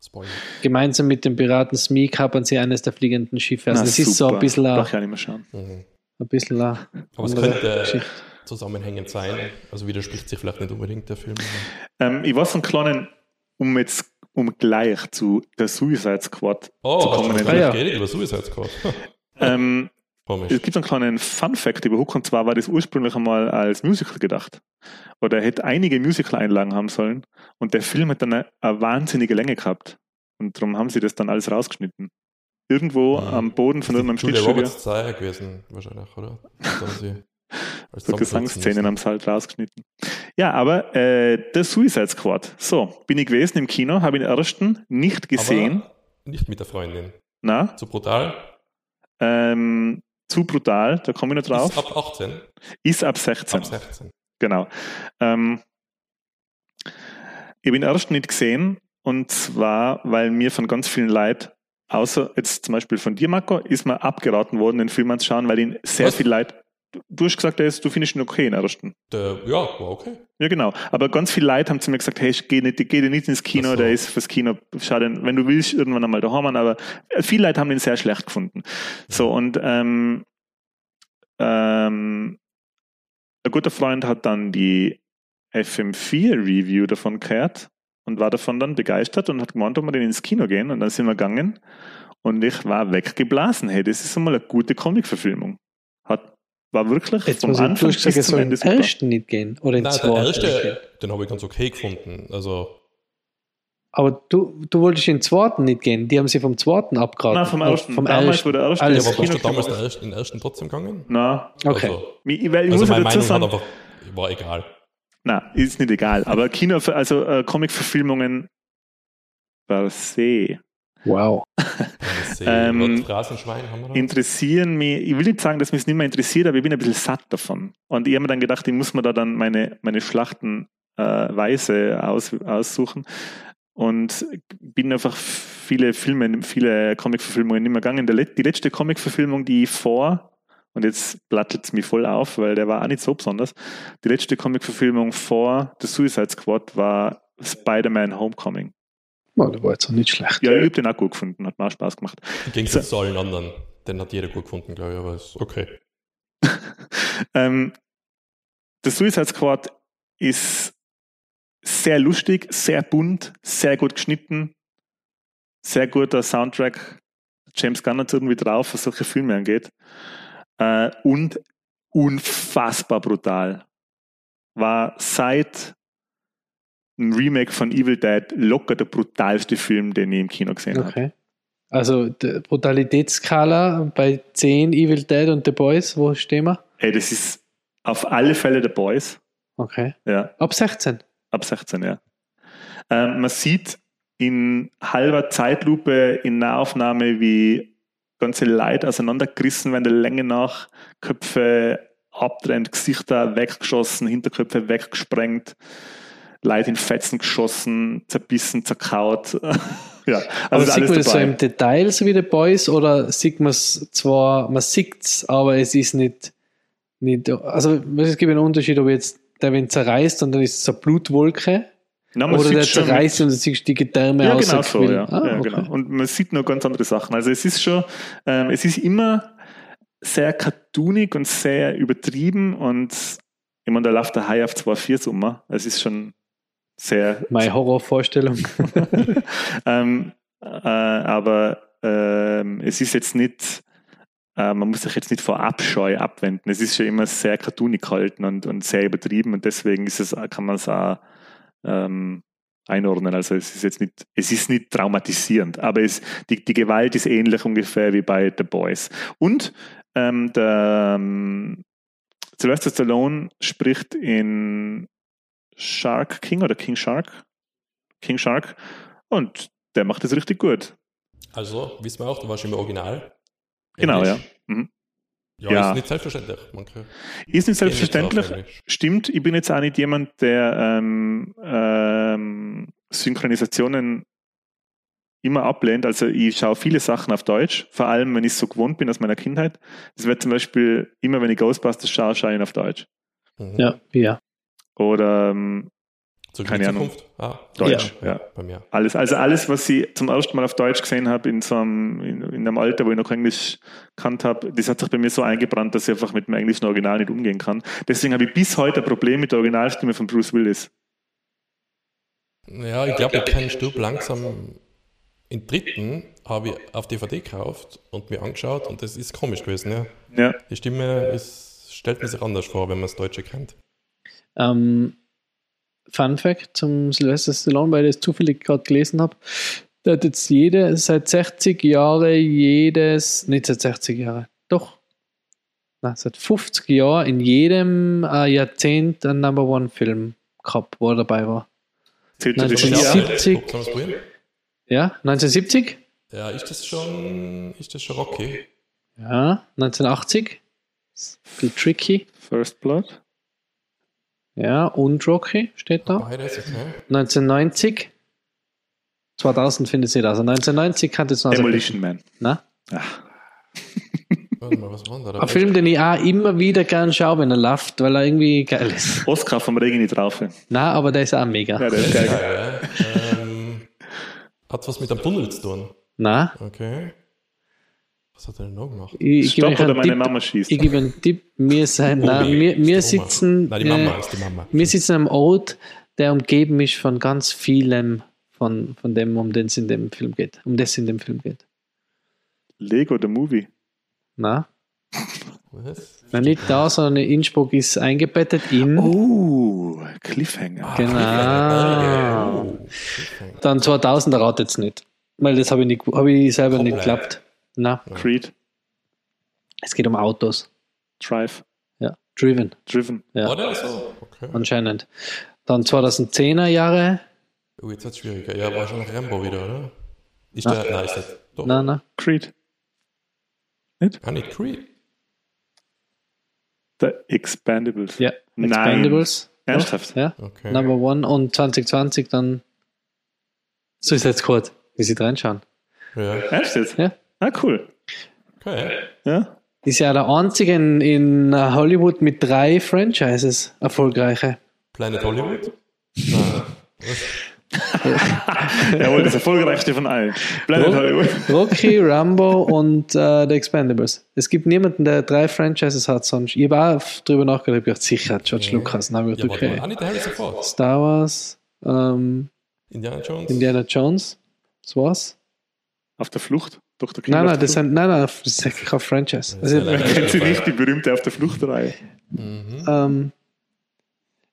Spoiler. Gemeinsam mit dem Piraten Smee kapern sie eines der fliegenden Schiffe. Also das ist so ein bisschen a, ja nicht mehr schauen. Mhm. Ein bisschen a Aber es könnte Geschichte. Zusammenhängend sein. Also widerspricht sich vielleicht nicht unbedingt der Film. Ähm, ich war von kleinen, um jetzt um gleich zu der Suicide Squad oh, zu kommen. Oh, ja. Geredet über Suicide Squad. ähm, es gibt einen kleinen Fun-Fact über Hook, und zwar war das ursprünglich einmal als Musical gedacht. Oder hätte einige Musical-Einlagen haben sollen und der Film hat dann eine, eine wahnsinnige Länge gehabt. Und darum haben sie das dann alles rausgeschnitten. Irgendwo ja. am Boden von irgendeinem Schnittstudio. Das ist der Roberts gewesen, wahrscheinlich, oder? So Gesangsszenen haben sie halt rausgeschnitten. Ja, aber äh, der Suicide Squad. So, bin ich gewesen im Kino, habe den ersten nicht gesehen. Aber nicht mit der Freundin. Na? Zu brutal? Ähm... Zu brutal, da komme ich noch drauf. Ist ab achtzehn? Ist ab sechzehn. Ab sechzehn. Genau. Ähm, ich bin erst nicht gesehen, und zwar, weil mir von ganz vielen Leuten, außer jetzt zum Beispiel von dir, Marco, ist mir abgeraten worden, den Film anzuschauen, weil ihn sehr Was? Viel Leute. Du hast gesagt, du findest ihn okay in der ersten. Der, ja, war okay. Ja, genau. Aber ganz viele Leute haben zu mir gesagt, hey, geh, nicht, geh nicht ins Kino, so. Der ist fürs Kino, schade, wenn du willst, irgendwann einmal daheim an. Aber viele Leute haben den sehr schlecht gefunden. So, und ähm, ähm, ein guter Freund hat dann die F M vier Review davon gehört und war davon dann begeistert und hat gemeint, ob wir den ins Kino gehen. Und dann sind wir gegangen und ich war weggeblasen. Hey, das ist einmal eine gute Comic-Verfilmung. Hat war wirklich jetzt vom Anfang bis zum Ende super. Den ersten nicht gehen oder in Nein, zwei den ersten, den habe ich ganz okay gefunden. Also. Aber du, du wolltest den zweiten nicht gehen, die haben sie vom zweiten abgeraten. Nein, vom ersten. Vom damals ersten. Wurde der erste. Ja, aber warst du damals den ersten, ersten trotzdem gegangen? Nein. Okay. Also, ich, ich also meine Meinung sagen, hat einfach, war egal. Nein, ist nicht egal. Aber Kino, also äh, Comic-Verfilmungen per se. Wow. ähm, interessieren mich, ich will nicht sagen, dass mich es nicht mehr interessiert, aber ich bin ein bisschen satt davon. Und ich habe mir dann gedacht, ich muss mir da dann meine, meine Schlachten äh, weise aus, aussuchen. Und bin einfach viele Filme, viele Comic-Verfilmungen nicht mehr gegangen. Die letzte Comic-Verfilmung, die ich vor, und jetzt plattelt es mich voll auf, weil der war auch nicht so besonders, die letzte Comic-Verfilmung vor The Suicide Squad war Spider-Man Homecoming. Oh, der war jetzt auch nicht schlecht. Ja, ich habe den auch gut gefunden, hat mir auch Spaß gemacht. Ging es so. Zu allen anderen, den hat jeder gut gefunden, glaube ich, aber ist okay. Ähm, das Suicide Squad ist sehr lustig, sehr bunt, sehr gut geschnitten, sehr guter Soundtrack. James Gunn hat irgendwie drauf, was solche Filme angeht. Äh, und unfassbar brutal. War seit einem Remake von Evil Dead locker der brutalste Film, den ich im Kino gesehen okay. habe. Also die Brutalitätsskala bei zehn Evil Dead und The Boys, wo stehen wir? Ey, das ist auf alle Fälle The Boys. Okay. Ja. Ab sechzehn? Ab sechzehn, ja. Ähm, man sieht in halber Zeitlupe in Nahaufnahme, wie ganze Leute auseinandergerissen werden, der Länge nach, Köpfe abtrennt, Gesichter weggeschossen, Hinterköpfe weggesprengt, Leute in Fetzen geschossen, zerbissen, zerkaut. Ja, also sieht man das dabei. So im Detail, so wie The Boys, oder sieht man es zwar, man sieht es, aber es ist nicht, nicht also es gibt einen Unterschied, ob jetzt der Wind zerreißt und dann ist es eine Blutwolke, nein, oder der zerreißt und du siehst die Gedärme ja, aus. Genau so, ja, ah, ja okay. genau. Und man sieht noch ganz andere Sachen. Also es ist schon, ähm, es ist immer sehr cartoonig und sehr übertrieben und ich meine, da läuft der Hai auf zwei Komma vier um. Es ist schon sehr... Meine Horrorvorstellung. ähm, äh, aber ähm, es ist jetzt nicht... Äh, man muss sich jetzt nicht vor Abscheu abwenden. Es ist schon immer sehr cartoonig gehalten und, und sehr übertrieben und deswegen ist es, kann man es auch ähm, einordnen. Also es ist jetzt nicht... Es ist nicht traumatisierend, aber es, die, die Gewalt ist ähnlich ungefähr wie bei The Boys. Und ähm, der... Ähm, Sylvester Stallone spricht in Shark King oder King Shark. King Shark. Und der macht das richtig gut. Also, wissen wir auch, du warst im Original. Genau, Englisch. Ja. Mhm. Ja. Ja, ist nicht selbstverständlich. Ist nicht selbstverständlich. Stimmt, ich bin jetzt auch nicht jemand, der ähm, ähm, Synchronisationen immer ablehnt. Also ich schaue viele Sachen auf Deutsch, vor allem, wenn ich es so gewohnt bin aus meiner Kindheit. Das wird zum Beispiel, immer wenn ich Ghostbusters schaue, schaue ich ihn auf Deutsch. Mhm. Ja, ja. Oder ähm, keine Ahnung. Ah, Deutsch, ja. ja. Bei mir. Alles, also alles, was ich zum ersten Mal auf Deutsch gesehen habe, in so einem, in, in einem Alter, wo ich noch Englisch gekannt habe, das hat sich bei mir so eingebrannt, dass ich einfach mit dem englischen Original nicht umgehen kann. Deswegen habe ich bis heute ein Problem mit der Originalstimme von Bruce Willis. Ja, ich glaube, ich kann Stub langsam... In dritten habe ich auf D V D gekauft und mir angeschaut und das ist komisch gewesen. Ja. Ja. Die Stimme ist, stellt man sich anders vor, wenn man das Deutsche kennt. Ähm, Fun Fact zum Sylvester Stallone, weil ich das zufällig gerade gelesen habe. Der hat jetzt jede, seit sechzig Jahren jedes, nicht seit sechzig Jahren, doch, nein, seit fünfzig Jahren in jedem äh, Jahrzehnt einen Number One Film gehabt, wo er dabei war. Zählt neunzehnhundertsiebzig. Ja, neunzehnhundertsiebzig? Ja, ist das schon, ist das schon Rocky? Ja, neunzehnhundertachtzig. Ist ein bisschen tricky. First Blood. Ja, und Rocky steht da. Beides, okay. neunzehnhundertneunzig. zweitausend findet es nicht aus. Also neunzehnhundertneunzig kann jetzt noch... Demolition Man. Na? Ach. Warte mal, was war da? Ein Film, den ich auch immer wieder gern schaue, wenn er läuft, weil er irgendwie geil ist. Oscar vom Regen nicht drauf. Nein, aber der ist auch mega. Ja, der ist geil. Hat es was mit einem Tunnel zu tun? Nein. Okay. Was hat er denn noch gemacht? Ich, ich Stopp oder meine Tipp, Mama schießt. Ich gebe einen Tipp. Wir, sein, oh, nein, wir, wir sitzen... Nein, die Mama äh, ist die Mama. Wir sitzen am Ort, der umgeben ist von ganz vielem, von, von dem, um den es in dem Film geht. Um das in dem Film geht. Lego, der Movie? Nein. Was? Nein, nicht da, sondern Innsbruck ist eingebettet in... Oh, Cliffhanger. Genau. Oh, Cliffhanger. Dann zweitausend errate jetzt nicht, weil das habe ich, nicht, habe ich selber Komplett. nicht geklappt. Nein. Creed. Es geht um Autos. Drive. Ja, Driven. Driven. Ja. Oder so? Okay. Anscheinend. Dann zweitausendzehner Jahre. Oh, jetzt wird es schwieriger. Ja, war schon noch Rambo wieder, oder? Ist nein. Der, nein, ist das doch. Nein, nein. Creed. Nicht? Kann ich Creed? The Expendables. Ja, Nein. Expendables. Ernsthaft? Ja, okay. Number One und zwanzig zwanzig dann Suicide Squad. Wie sie reinschauen. Ja. Ernst jetzt? Ja. Ah, cool. Okay. Ja. Ist ja der einzige in, in Hollywood mit drei Franchises erfolgreiche. Planet Hollywood? Nein. Jawohl, das erfolgreichste von allen. Planet Hollywood. Rocky, Rambo und äh, The Expendables. Es gibt niemanden, der drei Franchises hat sonst. Ich habe auch drüber nachgedacht, ich dachte, sicher, George nee. Lucas. Nein, ich ja, okay. War Star Wars, ähm, Indiana Jones. Indiana Jones. Das war's. Auf der Flucht? Doch, der nein, nein, das sind, nein, nein, das ist kein Franchise. Also, man kennt sie nicht, die berühmte Auf der Flucht-Reihe. Mhm. Ähm,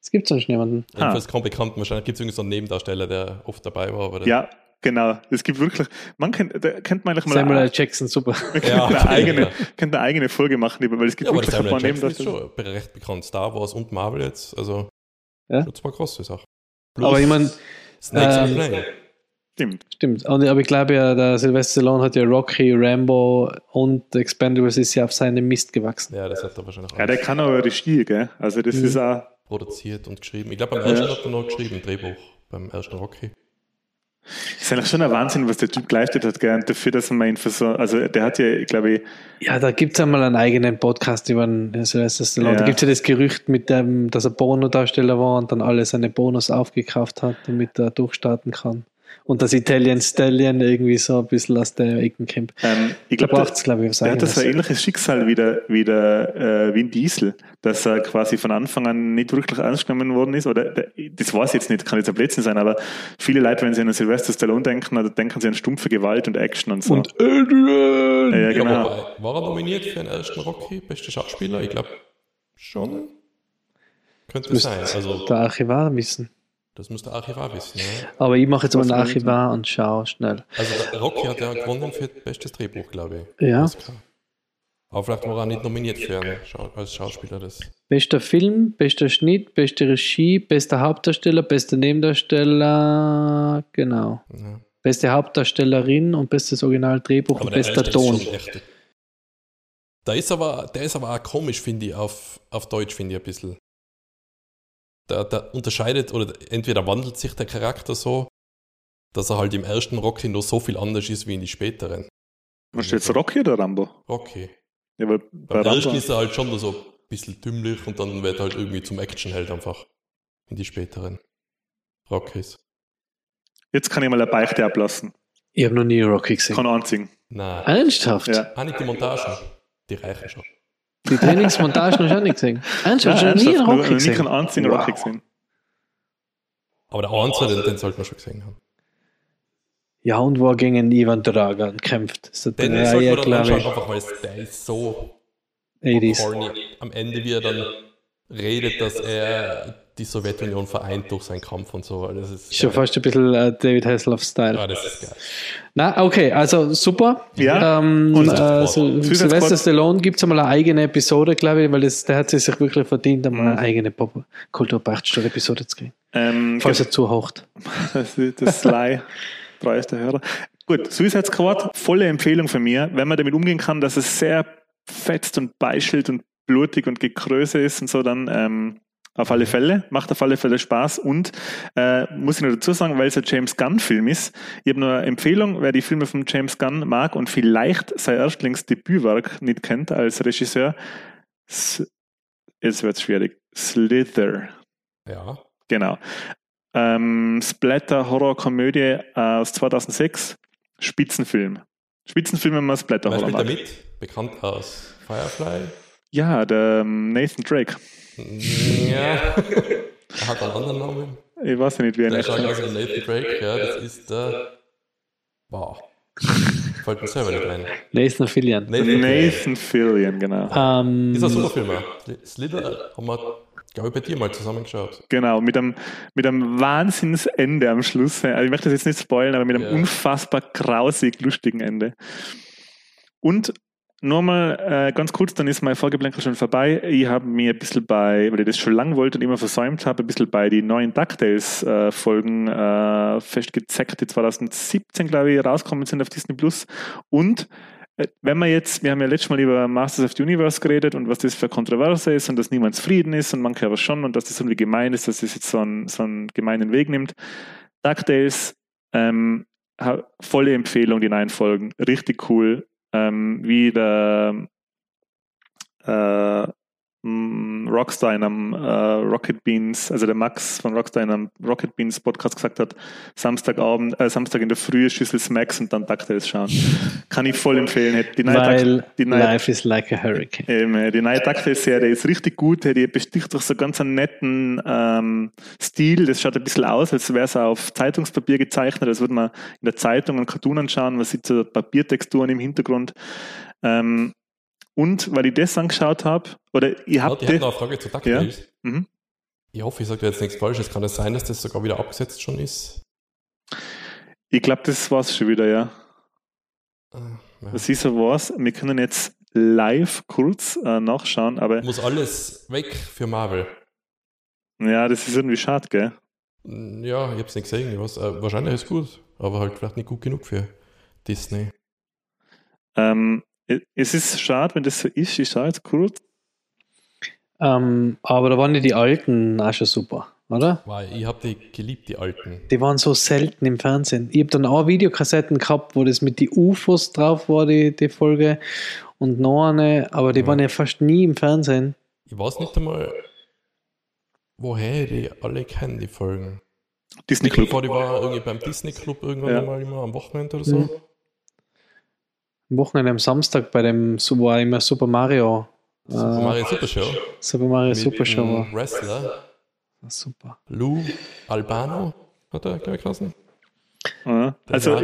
es gibt sonst niemanden. Jedenfalls ah. kaum bekannt. Wahrscheinlich gibt es irgendwie so einen Nebendarsteller, der oft dabei war. Oder? Ja, genau. Es gibt wirklich... Man kennt, da kennt man Samuel mal, L. Jackson, super. Man ja, könnte eine, eine eigene Folge machen, weil es gibt ja, wirklich ein paar Nebendarsteller. Ist schon recht bekannt. Star Wars und Marvel jetzt. Also, ja? Schon zwei große Sachen. Plus aber ich meine... Snakes on a Plane. Stimmt. Stimmt. Und, aber ich glaube ja, der Sylvester Stallone hat ja Rocky, Rambo und The Expendables ist ja auf seinem Mist gewachsen. Ja, das hat er wahrscheinlich auch. Ja, der kann aber Regie, gell? Also das mhm. ist auch... Produziert und geschrieben. Ich glaube, beim ersten ja. hat er noch geschrieben, Drehbuch, beim ersten Rocky. Das ist ja schon ein Wahnsinn, was der Typ geleistet hat, gell? Und dafür, dass man ihn versorgt. Also der hat ja, glaube ich... Ja, da gibt es einmal einen eigenen Podcast über den Sylvester Stallone. Ja. Da gibt es ja das Gerücht, mit dem, dass er Pornodarsteller war und dann alle seine Bonus aufgekauft hat, damit er durchstarten kann. Und das Italian Stallion irgendwie so ein bisschen aus der Ecken kommt. Ähm, ich glaube, da glaub der, der hat das ein ähnliches Schicksal wie der, wie der äh, Vin Diesel, dass er quasi von Anfang an nicht wirklich ernst genommen worden ist. Oder der, das weiß ich jetzt nicht, kann jetzt ein Blödsinn sein, aber viele Leute, wenn sie an den Sylvester Stallone denken, denken sie an stumpfe Gewalt und Action und so. Und Adrian! Ja, genau. Ja, war er nominiert für den ersten Rocky, beste Schauspieler? Ich glaube schon. Könnte sein. Also der Archivar wissen. Das muss der Archivar wissen. Ne? Aber ich mache jetzt mal einen Archivar und schaue schnell. Also der Rocky hat ja gewonnen für bestes Drehbuch, glaube ich. Ja. Aber vielleicht war er nicht nominiert für einen Schau- als Schauspieler. Das. Bester Film, bester Schnitt, beste Regie, bester Hauptdarsteller, bester Nebendarsteller, genau. Ja. Beste Hauptdarstellerin und bestes Originaldrehbuch und bester Ton. Der ist aber, der ist aber auch komisch, finde ich, auf, auf Deutsch, finde ich ein bisschen. Da, da unterscheidet oder entweder wandelt sich der Charakter so, dass er halt im ersten Rocky noch so viel anders ist wie in die späteren. Was steht jetzt Rocky oder Rambo? Rocky. Ja, weil bei Beim Rambo ersten ist er halt schon so ein bisschen dümmlich und dann wird er halt irgendwie zum Actionheld einfach in die späteren Rockys. Jetzt kann ich mal eine Beichte ablassen. Ich habe noch nie Rocky gesehen. Kann einzigen. Nein. Ernsthaft? Ja. Ah, nicht die Montagen. Die reichen schon. Die Trainingsmontagen hast du auch nicht gesehen. Ernsthaft, ja, hast du nie einen Rocky gesehen? Ich habe nie einen einzigen Rocky gesehen. Aber der Einser, den, den sollte man schon gesehen haben. Ja, und wo er gegen Ivan Dragan kämpft. So den sollte man dann anschauen, einfach weil der ist so horny. Am Ende, wie er dann redet, dass er die Sowjetunion vereint durch seinen Kampf und so. Das ist schon geil. Fast ein bisschen äh, David Hasselhoff-Style. Ja, das ist geil. Na, okay, also super. Ja. Ähm, und äh, so, Sylvester Stallone gibt es einmal eine eigene Episode, glaube ich, weil das, der hat sich wirklich verdient, einmal mhm. eine eigene Popkulturbeichtstuhl-Episode zu kriegen. Ähm, Falls ge- er zuhaucht. Das ist das Sly, dreiste Hörer. Gut, Suicide Squad, volle Empfehlung von mir, wenn man damit umgehen kann, dass es sehr fetzt und beischelt und blutig und gekröse ist und so, dann... Ähm, Auf alle Fälle, macht auf alle Fälle Spaß und äh, muss ich nur dazu sagen, weil es ein James Gunn-Film ist, ich habe nur eine Empfehlung, wer die Filme von James Gunn mag und vielleicht sein Erstlingsdebütwerk nicht kennt als Regisseur, S- jetzt wird es schwierig, Slither. Ja. Genau. Ähm, Splatter-Horror-Komödie aus zweitausendsechs, Spitzenfilm. Spitzenfilm, wenn man Splatter-Horror macht. Wer spielt da mit? Bekannt aus Firefly? Ja, der Nathan Drake. Ja. Er hat einen anderen Namen. Ich weiß nicht, wie er nennt. Der ist also Nathan Drake, ja, das ist der... Wow. Fällt mir selber nicht rein. Nathan Fillion. Nathan, Nathan Fillion, genau. Um, ist ein super Film, ja. Slither haben wir, glaube ich, bei dir mal zusammengeschaut. Genau, mit einem, mit einem Wahnsinnsende am Schluss. Also ich möchte das jetzt nicht spoilern, aber mit einem ja. unfassbar grausig lustigen Ende. Und... Nochmal äh, ganz kurz, dann ist mein Vorgeblänkel schon vorbei. Ich habe mir ein bisschen bei, weil ich das schon lang wollte und immer versäumt habe, ein bisschen bei den neuen DuckTales-Folgen äh, äh, festgezeckt, die zweitausendsiebzehn, glaube ich, rausgekommen sind auf Disney Plus. Und äh, wenn man jetzt, wir haben ja letztes Mal über Masters of the Universe geredet und was das für Kontroverse ist und dass niemand zufrieden ist und manche aber schon und dass das irgendwie gemein ist, dass das jetzt so einen, so einen gemeinen Weg nimmt. DuckTales, ähm, volle Empfehlung, die neuen Folgen. Richtig cool. Ähm, wie der äh, m, Rockstar in einem äh, Rocket Beans, also der Max von Rockstar in einem Rocket Beans Podcast gesagt hat, Samstagabend, äh, Samstag in der Früh Schüssel Smacks und dann DuckTales schauen. Kann ich voll empfehlen. Die neue Weil die neue, Life is like a hurricane. Eben, die neue DuckTales-Serie ist richtig gut. Die besticht durch so ganz einen netten ähm, Stil. Das schaut ein bisschen aus, als wäre es auf Zeitungspapier gezeichnet. Das würde man in der Zeitung einen Cartoon anschauen. Man sieht so Papiertexturen im Hintergrund. Ähm, Und weil ich das angeschaut habe, oder ihr habt. Ich habe noch eine Frage zu DuckTales. Ja? Mhm. Ich hoffe, ich sage jetzt nichts Falsches. Kann es sein, dass das sogar wieder abgesetzt schon ist? Ich glaube, das war es schon wieder, ja. Ah, ja. Das ist so was. Wir können jetzt live kurz äh, nachschauen, aber. Muss alles weg für Marvel. Ja, das ist irgendwie schade, gell? Ja, ich habe es nicht gesehen. Was, äh, wahrscheinlich ist es gut, aber halt vielleicht nicht gut genug für Disney. Ähm. Es ist schade, wenn das so ist. Ich schaue jetzt kurz. Ähm, aber da waren ja die Alten auch schon super, oder? Wow, ich habe die geliebt, die Alten. Die waren so selten im Fernsehen. Ich habe dann auch Videokassetten gehabt, wo das mit den U F Os drauf war, die, die Folge. Und noch eine, aber die ja. waren ja fast nie im Fernsehen. Ich weiß nicht einmal, woher die alle kennen, die Folgen. Disney Club. Die war irgendwie beim Disney Club irgendwann ja. mal immer am Wochenende oder so. Mhm. Wochenende am Samstag bei dem war immer Super Mario. Super äh, Mario Super Show. Super Mario mit Super Show war. Wrestler. Super. Lou Albano hat er, glaube ich, gelassen. Ja. Also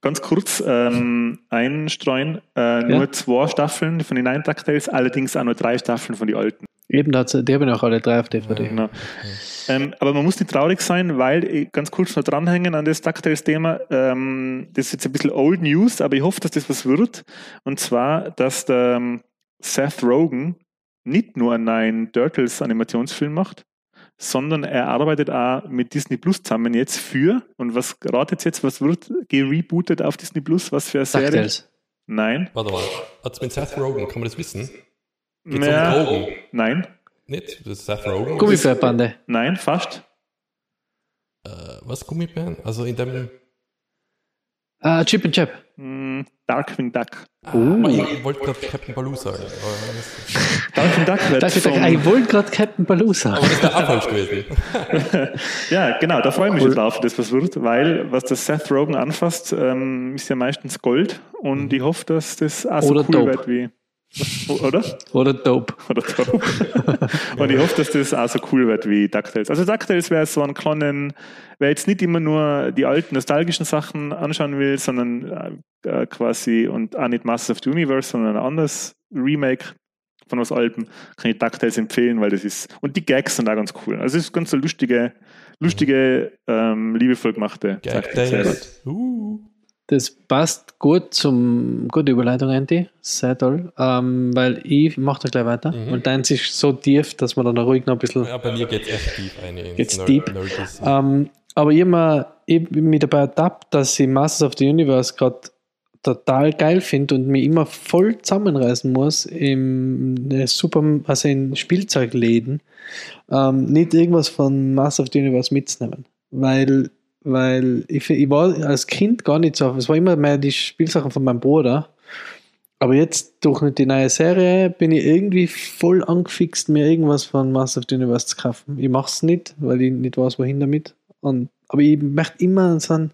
ganz kurz ähm, einstreuen. Äh, nur ja. zwei Staffeln von den neuen DuckTales, allerdings auch nur drei Staffeln von den alten. Eben, da haben wir auch alle drei auf D V D. Ja, genau. Ja. Ähm, aber man muss nicht traurig sein, weil, ganz kurz noch dranhängen an das DuckTales-Thema, ähm, das ist jetzt ein bisschen Old News, aber ich hoffe, dass das was wird. Und zwar, dass der Seth Rogen nicht nur einen neuen Turtles-Animationsfilm macht, sondern er arbeitet auch mit Disney Plus zusammen jetzt für, und was ratet jetzt, was wird gerebootet auf Disney Plus? Was für eine Serie? DuckTales. Nein. Warte mal, hat es mit Seth Rogen, kann man das wissen? Geht's ja. um Drogen? Nein. Nicht? Das ist Seth Rogen. Gummibärbande. Nein, fast. Äh, was Gummibären? Also in dem... Uh, Chip and Chap. Mm, Darkwing Duck. Ah, oh. Ich wollte gerade Captain Baloo sagen. Darkwing Duck wird Darkwing vom... Duck. Ich wollte gerade Captain Baloo sagen. Aber das ist der Abfall gewesen. Ja, genau. Da freue ich mich schon drauf, dass was wird, weil was das Seth Rogen anfasst, ähm, ist ja meistens Gold und mhm. ich hoffe, dass das auch so Oder cool dope. Wird wie... Oder? Oder dope. Oder dope. Und ich hoffe, dass das auch so cool wird wie DuckTales. Also DuckTales wäre so ein kleinen, wer jetzt nicht immer nur die alten nostalgischen Sachen anschauen will, sondern äh, quasi und auch nicht Masters of the Universe, sondern ein anderes Remake von was Alpen, kann ich DuckTales empfehlen, weil das ist, und die Gags sind auch ganz cool. Also es ist ganz so lustige, lustige, ähm, liebevoll gemachte DuckTales. Das passt gut zum, gute Überleitung, Andy, sehr toll, ähm, weil ich mache da gleich weiter mhm. und deins ist so tief, dass man dann ruhig noch ein bisschen... Ja, bei mir geht es echt tief. Eine geht's no, deep. No, no, ähm, aber ich habe mich dabei ertappt, dass ich Masters of the Universe gerade total geil finde und mich immer voll zusammenreißen muss im äh, super, also in Spielzeugläden, ähm, nicht irgendwas von Masters of the Universe mitzunehmen, weil... Weil ich, ich war als Kind gar nicht so, es war immer mehr die Spielsachen von meinem Bruder, aber jetzt durch die neue Serie bin ich irgendwie voll angefixt, mir irgendwas von Masters of the Universe zu kaufen. Ich mache es nicht, weil ich nicht weiß, wohin damit. Und, aber ich möchte immer so ein,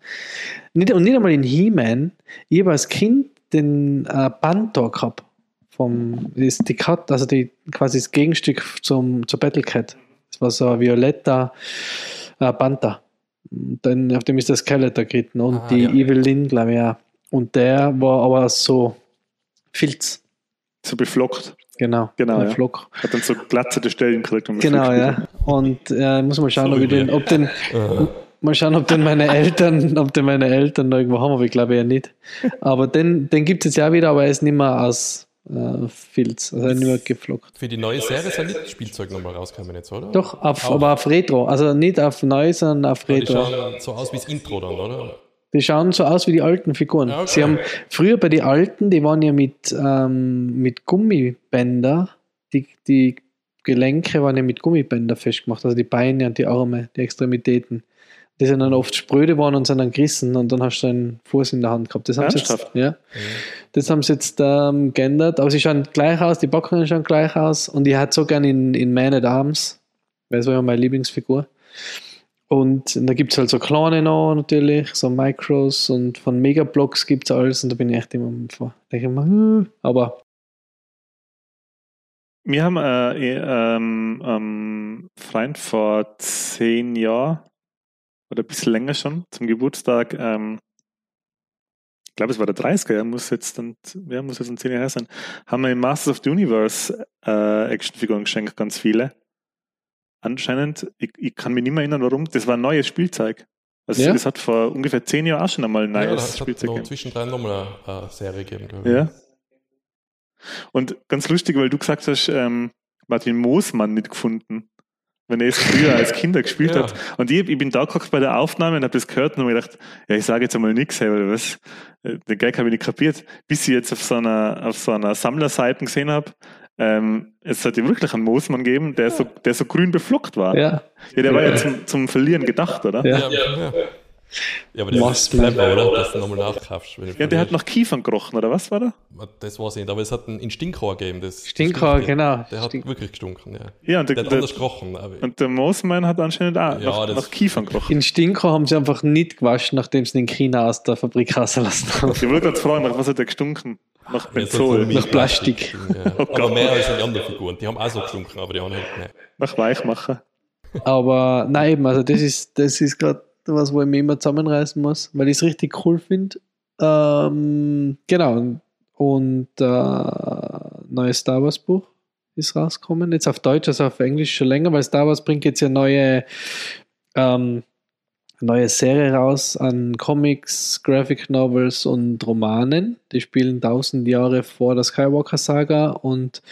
nicht, und nicht einmal in He-Man, ich habe als Kind den äh, Bantor gehabt, vom, ist die Cut, also die, quasi das Gegenstück zum, zur Battle Cat. Das war so ein violetter äh, Panther. Dann, auf dem ist der Skeletor geritten und ah, die ja, Evelyn, ja. glaube ich, ja. Und der war aber so Filz. So beflockt. Genau. Genau. Ja. Flock. Hat dann so glatzerte Stellen gekriegt. Um genau, ja. Und äh, muss mal schauen, so ob ich den, ob den, mal schauen, ob den meine Eltern, ob den meine Eltern noch irgendwo haben, aber ich glaube ja nicht. Aber den, den gibt es jetzt ja wieder, aber er ist nicht mehr aus äh, Filz, also nicht mehr geflockt. Für die neue Serie ist ja nicht Spielzeug nochmal rausgekommen jetzt, oder? Doch, auf, aber auf Retro. Also nicht auf neu, sondern auf Retro. Die schauen so aus wie das Intro dann, oder? Die schauen so aus wie die alten Figuren. Okay. Sie haben früher bei den alten, die waren ja mit, ähm, mit Gummibänder, die, die Gelenke waren ja mit Gummibänder festgemacht, also die Beine und die Arme, die Extremitäten. die sind dann oft spröde waren und sind dann gerissen und dann hast du einen Fuß in der Hand gehabt. Das haben sie jetzt, ja. Mhm. Das haben sie jetzt ähm, geändert, aber sie schauen gleich aus, die Packungen schauen gleich aus und ich hatte so gerne in, in Man at Arms, weil es war ja meine Lieblingsfigur. Und da gibt es halt so kleine noch natürlich, so Micros und von Megablocks gibt es alles und da bin ich echt immer vor. Da denke ich mir, aber wir haben äh, ähm, ähm, Freund vor zehn Jahren oder ein bisschen länger schon zum Geburtstag, ähm, ich glaube es war der dreißiger, er muss jetzt dann, ja, muss jetzt dann zehn Jahre her sein, haben wir in Masters of the Universe äh, Actionfiguren geschenkt, ganz viele. Anscheinend, ich, ich kann mich nicht mehr erinnern, warum, das war neues Spielzeug. Also ja? Das hat vor ungefähr zehn Jahren auch schon einmal ein neues ja, Spielzeug gegeben. Zwischendrin nochmal eine äh, Serie gegeben, glaube ich. Ja. Und ganz lustig, weil du gesagt hast, ähm, Martin Moosmann nicht gefunden, wenn er es früher als Kinder gespielt ja. hat. Und ich, ich bin da gehockt bei der Aufnahme und habe das gehört und habe gedacht, ja, ich sage jetzt einmal nichts, hey, weil was, den Gag habe ich nicht kapiert, bis ich jetzt auf so einer, auf so einer Sammlerseite gesehen habe, ähm, es hat ja wirklich einen Moosmann gegeben, der so, der so grün beflockt war. Ja, ja der war ja, ja zum, zum Verlieren gedacht, oder? Ja, ja. ja. Ja, aber der ist clever, oder? Dass du nochmal nachkaufst. Ja, der hat nach Kiefern gerochen, oder was war der? Das weiß ich nicht, aber es hat einen Stinkrohr gegeben. Das, Stinkrohr, das genau. Der hat Stink- wirklich gestunken, ja. ja und der, der hat anders der, gerochen. Aber und der Moosmann hat anscheinend auch ja, nach, nach Kiefern gerochen. Den Stinkrohr haben sie einfach nicht gewaschen, nachdem sie den China aus der Fabrik rausgelassen haben. Ich wollte gerade fragen, nach was hat der gestunken? Nach Benzol. Nach Plastik. Plastik ja. oh aber mehr als die anderen Figuren. Die haben auch so gestunken, aber die haben nicht mehr. Nach Weichmacher. Aber nein, eben, also das ist, das ist gerade was, wo ich mich immer zusammenreißen muss, weil ich es richtig cool finde. Ähm, genau. Und äh, neues Star Wars Buch ist rausgekommen. Jetzt auf Deutsch, also auf Englisch schon länger, weil Star Wars bringt jetzt ja neue ähm, neue Serie raus an Comics, Graphic Novels und Romanen. Die spielen tausend Jahre vor der Skywalker Saga und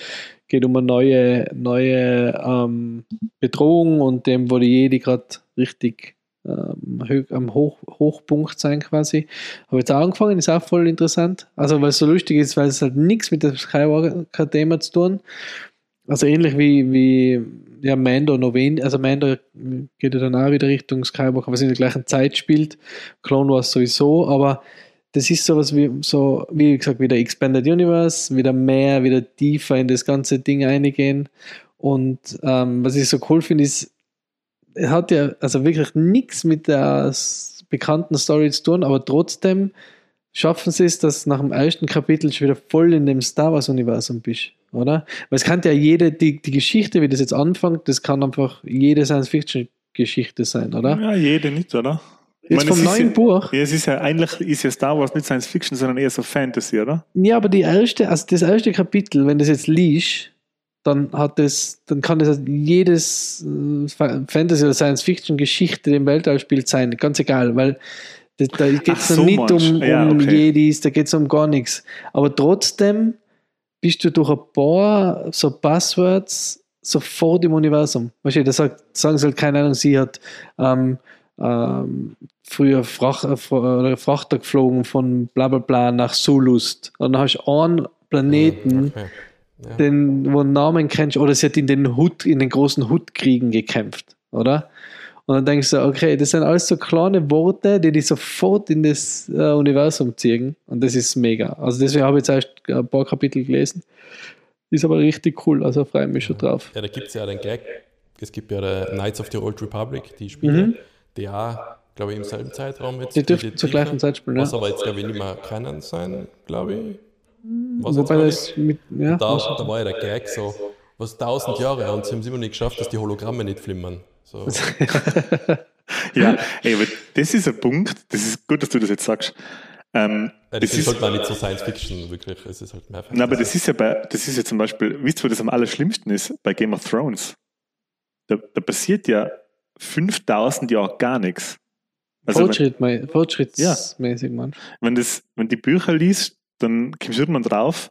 geht um eine neue, neue ähm, Bedrohung und dem, wo die Jedi gerade richtig am Hoch, Hochpunkt sein quasi. Habe jetzt auch angefangen, ist auch voll interessant. Also weil es so lustig ist, weil es halt nichts mit dem Skywalker-Thema zu tun. Also ähnlich wie, wie ja, Mando noch wenig, also Mando geht ja dann auch wieder Richtung Skywalker, was in der gleichen Zeit spielt. Clone Wars sowieso, aber das ist sowas wie, so, wie gesagt, wieder Expanded Universe, wieder mehr, wieder tiefer in das ganze Ding eingehen. Und ähm, was ich so cool finde, ist, es hat ja also wirklich nichts mit der bekannten Story zu tun, aber trotzdem schaffen sie es, dass nach dem ersten Kapitel schon wieder voll in dem Star Wars-Universum bist, oder? Weil es kann ja jede, die, die Geschichte, wie das jetzt anfängt, das kann einfach jede Science-Fiction-Geschichte sein, oder? Ja, jede nicht, oder? Jetzt meine, vom neuen ja, Buch. Ja, es ist ja eigentlich ist ja Star Wars nicht Science-Fiction, sondern eher so Fantasy, oder? Ja, aber die erste, also das erste Kapitel, wenn das jetzt liest, dann hat das, dann kann das jedes Fantasy- oder Science-Fiction-Geschichte im Weltall spielt sein, ganz egal, weil das, da geht es so nicht um, um ja, okay. Jedis, da geht es um gar nichts. Aber trotzdem bist du durch ein paar so Buzzwords sofort im Universum. Weißt du, da sagen sie halt, keine Ahnung, sie hat ähm, ähm, früher Frach, äh, Frachter geflogen von blablabla bla bla nach Sulust. Und dann hast du einen Planeten, okay. Ja. Den, wo einen Namen kennst, oder sie hat in den Hut, in den großen Hutkriegen gekämpft, oder? Und dann denkst du, okay, das sind alles so kleine Worte, die dich sofort in das äh, Universum ziehen, und das ist mega. Also deswegen habe ich jetzt erst ein paar Kapitel gelesen, ist aber richtig cool, also freue ich mich schon drauf. Ja, da gibt es ja den Gag, es gibt ja der Knights of the Old Republic, die spielen, mhm. die auch, glaube ich, im selben Zeitraum jetzt. Die dürfen zur gleichen Zeit spielen, was ja. aber jetzt, glaube ich, nicht mehr kennen sein, glaube ich. Was Wobei das mit, ja, da, was da war ja der Gag so, was tausend Jahre und sie haben es immer nicht geschafft, dass die Hologramme nicht flimmern. So. ja, ey, aber das ist ein Punkt, das ist gut, dass du das jetzt sagst. Ähm, ja, das, das ist halt mal nicht so Science Fiction, wirklich. Es ist halt mehr Fantasy. Nein, aber das ist ja bei, das ist ja zum Beispiel, wisst ihr, was das am allerschlimmsten ist? Bei Game of Thrones. Da, da passiert ja fünftausend Jahre gar nichts. Also Fortschritt, mein, fortschrittsmäßig, ja. Mann. Wenn, das, wenn die Bücher liest, dann kommt man drauf,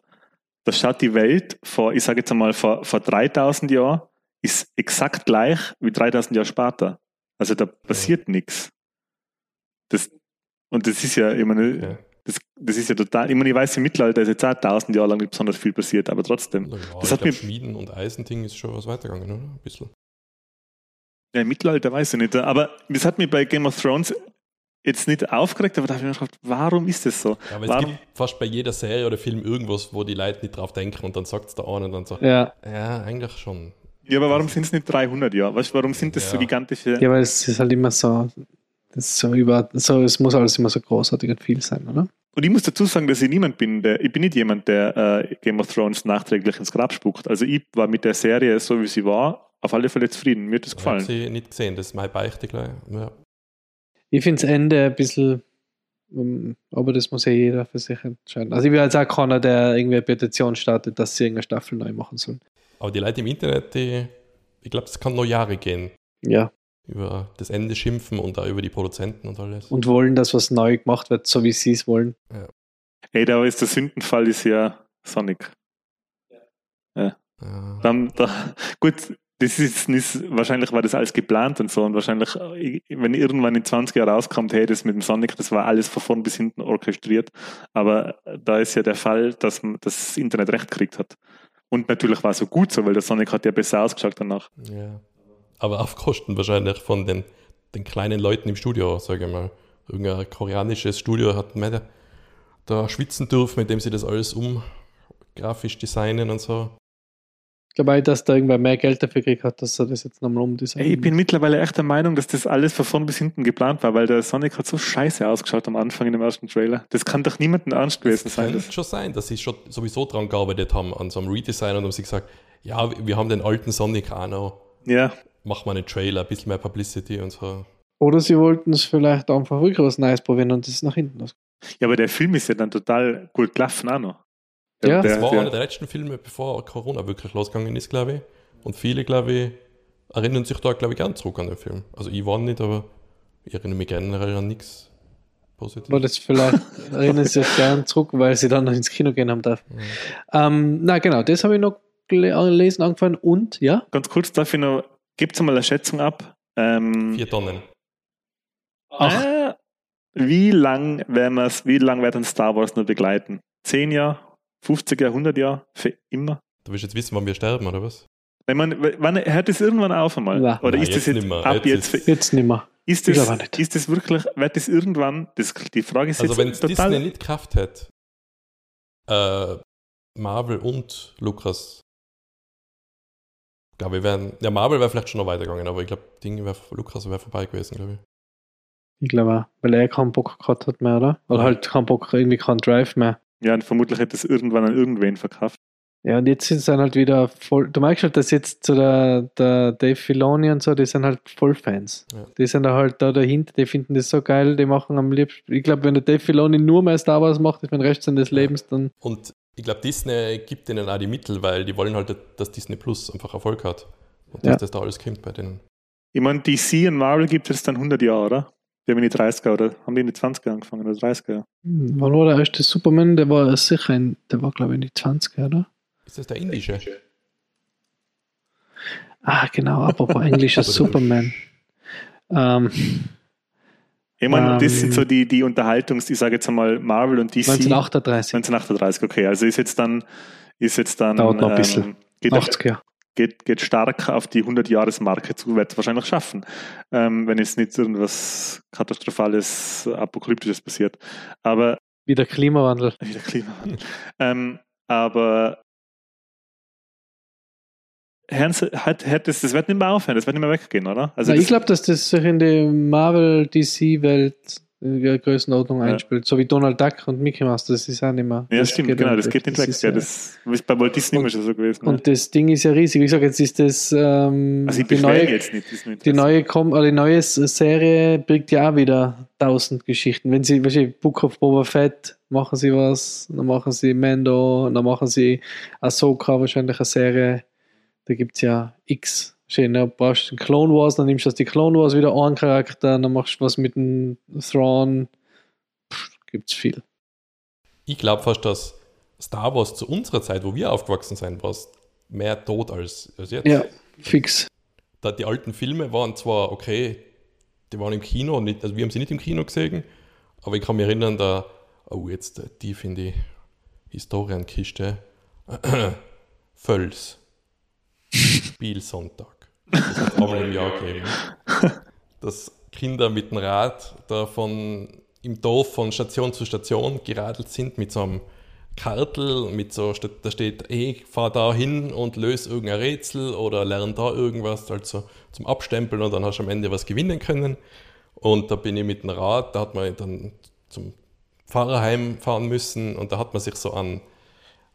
da schaut die Welt vor, ich sage jetzt einmal, vor, vor dreitausend Jahren ist exakt gleich wie dreitausend Jahre später. Also da passiert ja. nichts. Das, und das ist ja, ich meine, ja. Das, das ist ja total, ich meine, ich weiß, im Mittelalter ist jetzt auch tausend Jahre lang nicht besonders viel passiert, aber trotzdem. Ja, das hat glaub, mir Schmieden und Eisending ist schon was weitergegangen, oder? Ein bisschen. Ja, Mittelalter weiß ich nicht. Aber das hat mich bei Game of Thrones jetzt nicht aufgeregt, aber da habe ich mir gedacht, warum ist das so? Ja, aber warum? Es gibt fast bei jeder Serie oder Film irgendwas, wo die Leute nicht drauf denken und dann sagt es der eine und dann sagt, ja. ja, eigentlich schon. Ja, aber warum sind es nicht dreihundert Jahre? Weißt, warum sind das ja. so gigantische... Ja, weil es ist halt immer so... Das ist so über, so, es muss alles immer so großartig und viel sein, oder? Und ich muss dazu sagen, dass ich niemand bin, der, ich bin nicht jemand, der äh, Game of Thrones nachträglich ins Grab spuckt. Also ich war mit der Serie, so wie sie war, auf alle Fälle zufrieden. Mir hat das gefallen. Ich habe sie nicht gesehen, das ist meine Beichte gleich. Ja. Ich finde das Ende ein bisschen, um, aber das muss ja jeder für sich entscheiden. Also ich will jetzt auch keiner, der irgendwie eine Petition startet, dass sie irgendeine Staffel neu machen sollen. Aber die Leute im Internet, die, ich glaube, das kann noch Jahre gehen. Ja. Über das Ende schimpfen und da über die Produzenten und alles. Und wollen, dass was neu gemacht wird, so wie sie es wollen. Ja. Ey, da ist der Sündenfall ist ja Sonic. Ja. Ja. Ja. Dann, da, gut, das ist nicht, wahrscheinlich war das alles geplant und so und wahrscheinlich, wenn irgendwann in zwanzig Jahren rauskommt, hey, das mit dem Sonic, das war alles von vorn bis hinten orchestriert. Aber da ist ja der Fall, dass das Internet recht gekriegt hat. Und natürlich war es so gut so, weil der Sonic hat ja besser ausgeschaut danach. Ja. Aber auf Kosten wahrscheinlich von den, den kleinen Leuten im Studio, sage ich mal. Irgendein koreanisches Studio hat mehr da schwitzen dürfen, mit dem sie das alles um grafisch designen und so. Ich glaube auch, dass da irgendwer mehr Geld dafür gekriegt hat, dass er das jetzt nochmal umdesignen. Ey, ich bin mittlerweile echt der Meinung, dass das alles von vorn bis hinten geplant war, weil der Sonic hat so scheiße ausgeschaut am Anfang in dem ersten Trailer. Das kann doch niemandem ernst gewesen sein. Das kann schon sein, dass sie schon sowieso dran gearbeitet haben an so einem Redesign und haben sie gesagt, ja, wir haben den alten Sonic auch noch. Ja. Mach mal einen Trailer, ein bisschen mehr Publicity und so. Oder sie wollten es vielleicht einfach wirklich was Neues probieren und das nach hinten aus. Ja, aber der Film ist ja dann total gut gelaufen auch noch. Ja, der, das war der, einer der letzten Filme, bevor Corona wirklich losgegangen ist, glaube ich. Und viele, glaube ich, erinnern sich da, glaube ich, gern zurück an den Film. Also ich war nicht, aber ich erinnere mich generell an nichts Positives. Aber das vielleicht erinnern sie sich gern zurück, weil sie dann noch ins Kino gehen haben darf. Mhm. Ähm, na genau, das habe ich noch gelesen, angefangen und, ja? Ganz kurz, darf ich noch gebt mal eine Schätzung ab. Ähm, Vier Tonnen. Ach. Äh, wie lang werden wir's, wie lang werden Star Wars nur begleiten? Zehn Jahre? fünfzig Jahre? hundert Jahre? Für immer? Du willst jetzt wissen, wann wir sterben, oder was? Ich meine, wann, hört das irgendwann auf einmal? Ja. Oder nein, ist jetzt das jetzt nimmer. Ab jetzt? Jetzt, jetzt nimmer. Ist das, nicht. Ist das wirklich, wird das irgendwann, das, die Frage ist also jetzt total... Also wenn Disney nicht Kraft hat, äh, Marvel und Lucas... Ja, wir wären, ja, Marvel wäre vielleicht schon noch weitergegangen, aber ich glaube, Lukas wäre vorbei gewesen, glaube ich. Ich glaube auch, weil er keinen Bock gehabt hat mehr, oder? Oder ja. Halt keinen Bock, irgendwie keinen Drive mehr. Ja, und vermutlich hätte es irgendwann an irgendwen verkauft. Ja, und jetzt sind es dann halt wieder voll, du merkst halt, dass jetzt so der, der Dave Filoni und so, die sind halt voll Fans. Ja. Die sind da halt da dahinter, die finden das so geil, die machen am liebsten, ich glaube, wenn der Dave Filoni nur mehr Star Wars macht, ist mein Rest seines Lebens, dann... Und ich glaube, Disney gibt denen auch die Mittel, weil die wollen halt, dass Disney Plus einfach Erfolg hat. Und ja. Dass das da alles kommt bei denen. Ich meine, D C und Marvel gibt es dann hundert Jahre, oder? Die haben in die dreißiger oder haben die in die zwanziger angefangen oder dreißiger? Hm, wann war der erste Superman? Der war sicher in, der war glaube ich in die zwanziger, oder? Ist das der indische? Ah, genau, apropos englischer Superman. ähm... Ich meine, um, das sind so die, die Unterhaltungs-, ich sage jetzt einmal Marvel und D C. neunzehnhundertachtunddreißig. neunzehnhundertachtunddreißig, okay. Also ist jetzt dann... Ist jetzt dann dauert noch ein ähm, bisschen. Geht, achtziger. Geht, geht stark auf die hundert-Jahres-Marke zu, wird es wahrscheinlich schaffen. Ähm, wenn jetzt nicht irgendwas Katastrophales, Apokalyptisches passiert. Aber... Wie der Klimawandel. Wie der Klimawandel. ähm, aber... Herrn, hat, hat das, das wird nicht mehr aufhören, das wird nicht mehr weggehen, oder? Also na, ich glaube, dass das sich in die Marvel-D C-Welt in der Größenordnung einspielt, ja. So wie Donald Duck und Mickey Mouse, das ist auch nicht mehr. Ja, das stimmt, genau, um das geht nicht weg. Das ist, ja, das ist bei Walt Disney und, immer schon so gewesen. Und ja. Das Ding ist ja riesig. Ich sage, jetzt ist das ähm, also ich die neue, jetzt nicht, das nicht die, neue Kom- die neue Serie birgt ja auch wieder tausend Geschichten. Wenn sie, weißt du, Book of Boba Fett, machen sie was, dann machen sie Mando, dann machen sie Ahsoka, wahrscheinlich eine Serie. Da gibt es ja x schön, du brauchst den Clone Wars, dann nimmst du aus die Clone Wars wieder einen Charakter, dann machst du was mit dem Thrawn. Gibt es viel. Ich glaube fast, dass Star Wars zu unserer Zeit, wo wir aufgewachsen sind, war mehr tot als, als jetzt. Ja, fix. Da die alten Filme waren zwar okay, die waren im Kino, nicht, also wir haben sie nicht im Kino gesehen, aber ich kann mich erinnern, da, oh jetzt tief in die Historienkiste, Völz. Spielsonntag. das jetzt einmal im Jahr geben, dass Kinder mit dem Rad da von, im Dorf von Station zu Station geradelt sind mit so einem Kartel, mit so, da steht, ey, fahr da hin und löse irgendein Rätsel oder lern da irgendwas, also zum Abstempeln, und dann hast du am Ende was gewinnen können. Und da bin ich mit dem Rad, da hat man dann zum Pfarrerheim fahren müssen, und da hat man sich so an,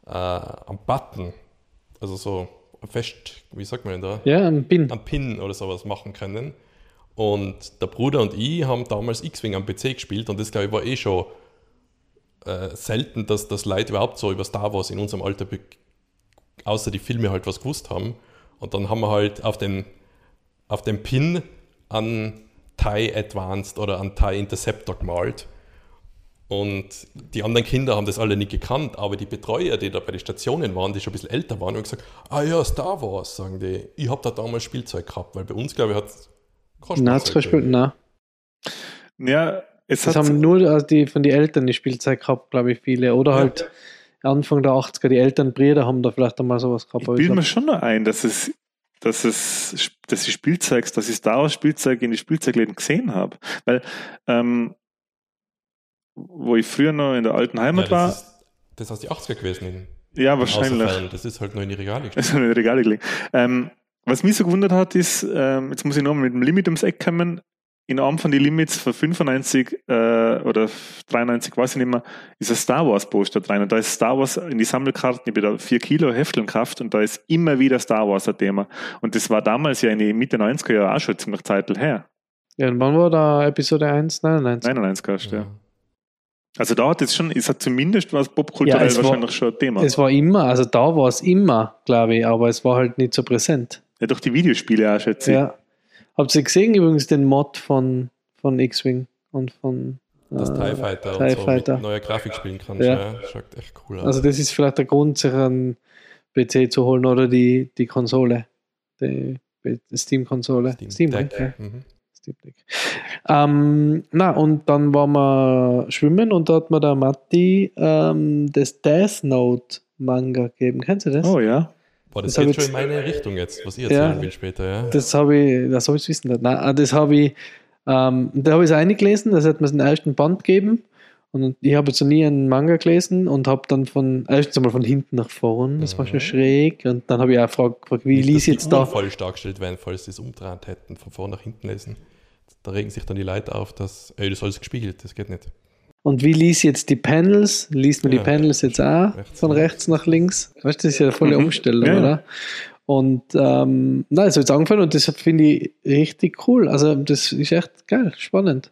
äh, am Button, also so fest, wie sagt man da? Ja, am Pin. Am Pin oder sowas machen können. Und der Bruder und ich haben damals X-Wing am P C gespielt, und das, glaube ich, war eh schon äh, selten, dass das Leute überhaupt so über Star Wars in unserem Alter, be- außer die Filme halt was gewusst haben. Und dann haben wir halt auf den, auf den Pin an TIE Advanced oder an TIE Interceptor gemalt. Und die anderen Kinder haben das alle nicht gekannt, aber die Betreuer, die da bei den Stationen waren, die schon ein bisschen älter waren, haben gesagt, ah ja, Star Wars, sagen die, ich habe da damals Spielzeug gehabt, weil bei uns, glaube ich, hat es kein Nein, zum Beispiel, nein. Ja, es das haben nur also die, von den Eltern die Spielzeug gehabt, glaube ich, viele. Oder ja, halt ja. Anfang der achtziger, die Elternbrüder haben da vielleicht einmal sowas gehabt. Ich bilde mir schon noch ein, dass es dass es, dass ich Spielzeugs, dass ich Star Wars Spielzeug in den Spielzeugläden gesehen habe. Weil, ähm, wo ich früher noch in der alten Heimat ja, das war. Ist, das ist die achtziger gewesen. Ja, wahrscheinlich. Das ist halt nur in die Regale gelegt. in die Regale gelegt. Ähm, was mich so gewundert hat, ist, ähm, jetzt muss ich nochmal mit dem Limit ums Eck kommen. In einem von den Limits von fünfundneunzig äh, oder dreiundneunzig, weiß ich nicht mehr, ist ein Star Wars Poster drin. Und da ist Star Wars in die Sammelkarten, ich bin da vier Kilo Hefteln gekauft, und da ist immer wieder Star Wars ein Thema. Und das war damals ja in die Mitte neunziger Jahre auch schon ziemlich Zeitl her. Ja, und wann war da Episode eins? neunundneunzig neunundneunzig, ja. ja. Also da hat es schon, es hat zumindest was popkulturell ja, es wahrscheinlich war, schon ein Thema. Es war immer, also da war es immer, glaube ich, aber es war halt nicht so präsent. Ja, durch die Videospiele auch, schätze ich. Ja. Habt ihr gesehen übrigens den Mod von, von X-Wing und von das äh, TIE Fighter TIE und so Fighter. Mit neuer Grafik spielen kannst? Ja. Ja, schaut echt cool aus. Also das ist vielleicht der Grund, sich einen P C zu holen oder die, die Konsole, die Steam-Konsole. Steam, Steam Deck. Deck. Ja. Mhm. Steam Deck. Ähm, na, und dann waren wir schwimmen, und da hat mir der Matti ähm, das Death Note Manga gegeben. Kennst du das? Oh ja. Boah, das, das geht schon in meine Richtung jetzt, was ich erzählen ja, will später. Ja. Das habe ich, das habe ich wissen nicht. Nein, das habe ich, ähm, da habe ich es eingelesen, das hat mir den ersten Band gegeben, und ich habe jetzt noch nie einen Manga gelesen und habe dann von, erstens einmal von hinten nach vorn, das mhm. war schon schräg, und dann habe ich auch gefragt, wie lies ich jetzt da? Falsch dargestellt werden, falls sie es umdreht hätten, von vorn nach hinten lesen. Da regen sich dann die Leute auf, dass, ey, das ist alles gespiegelt, das geht nicht. Und wie liest jetzt die Panels? Liest man ja, die Panels jetzt auch rechts von rechts nach links? Weißt du, das ist ja eine volle Umstellung, ja. oder? Und ähm, nein, das hat jetzt angefangen, und das finde ich richtig cool. Also das ist echt geil, spannend.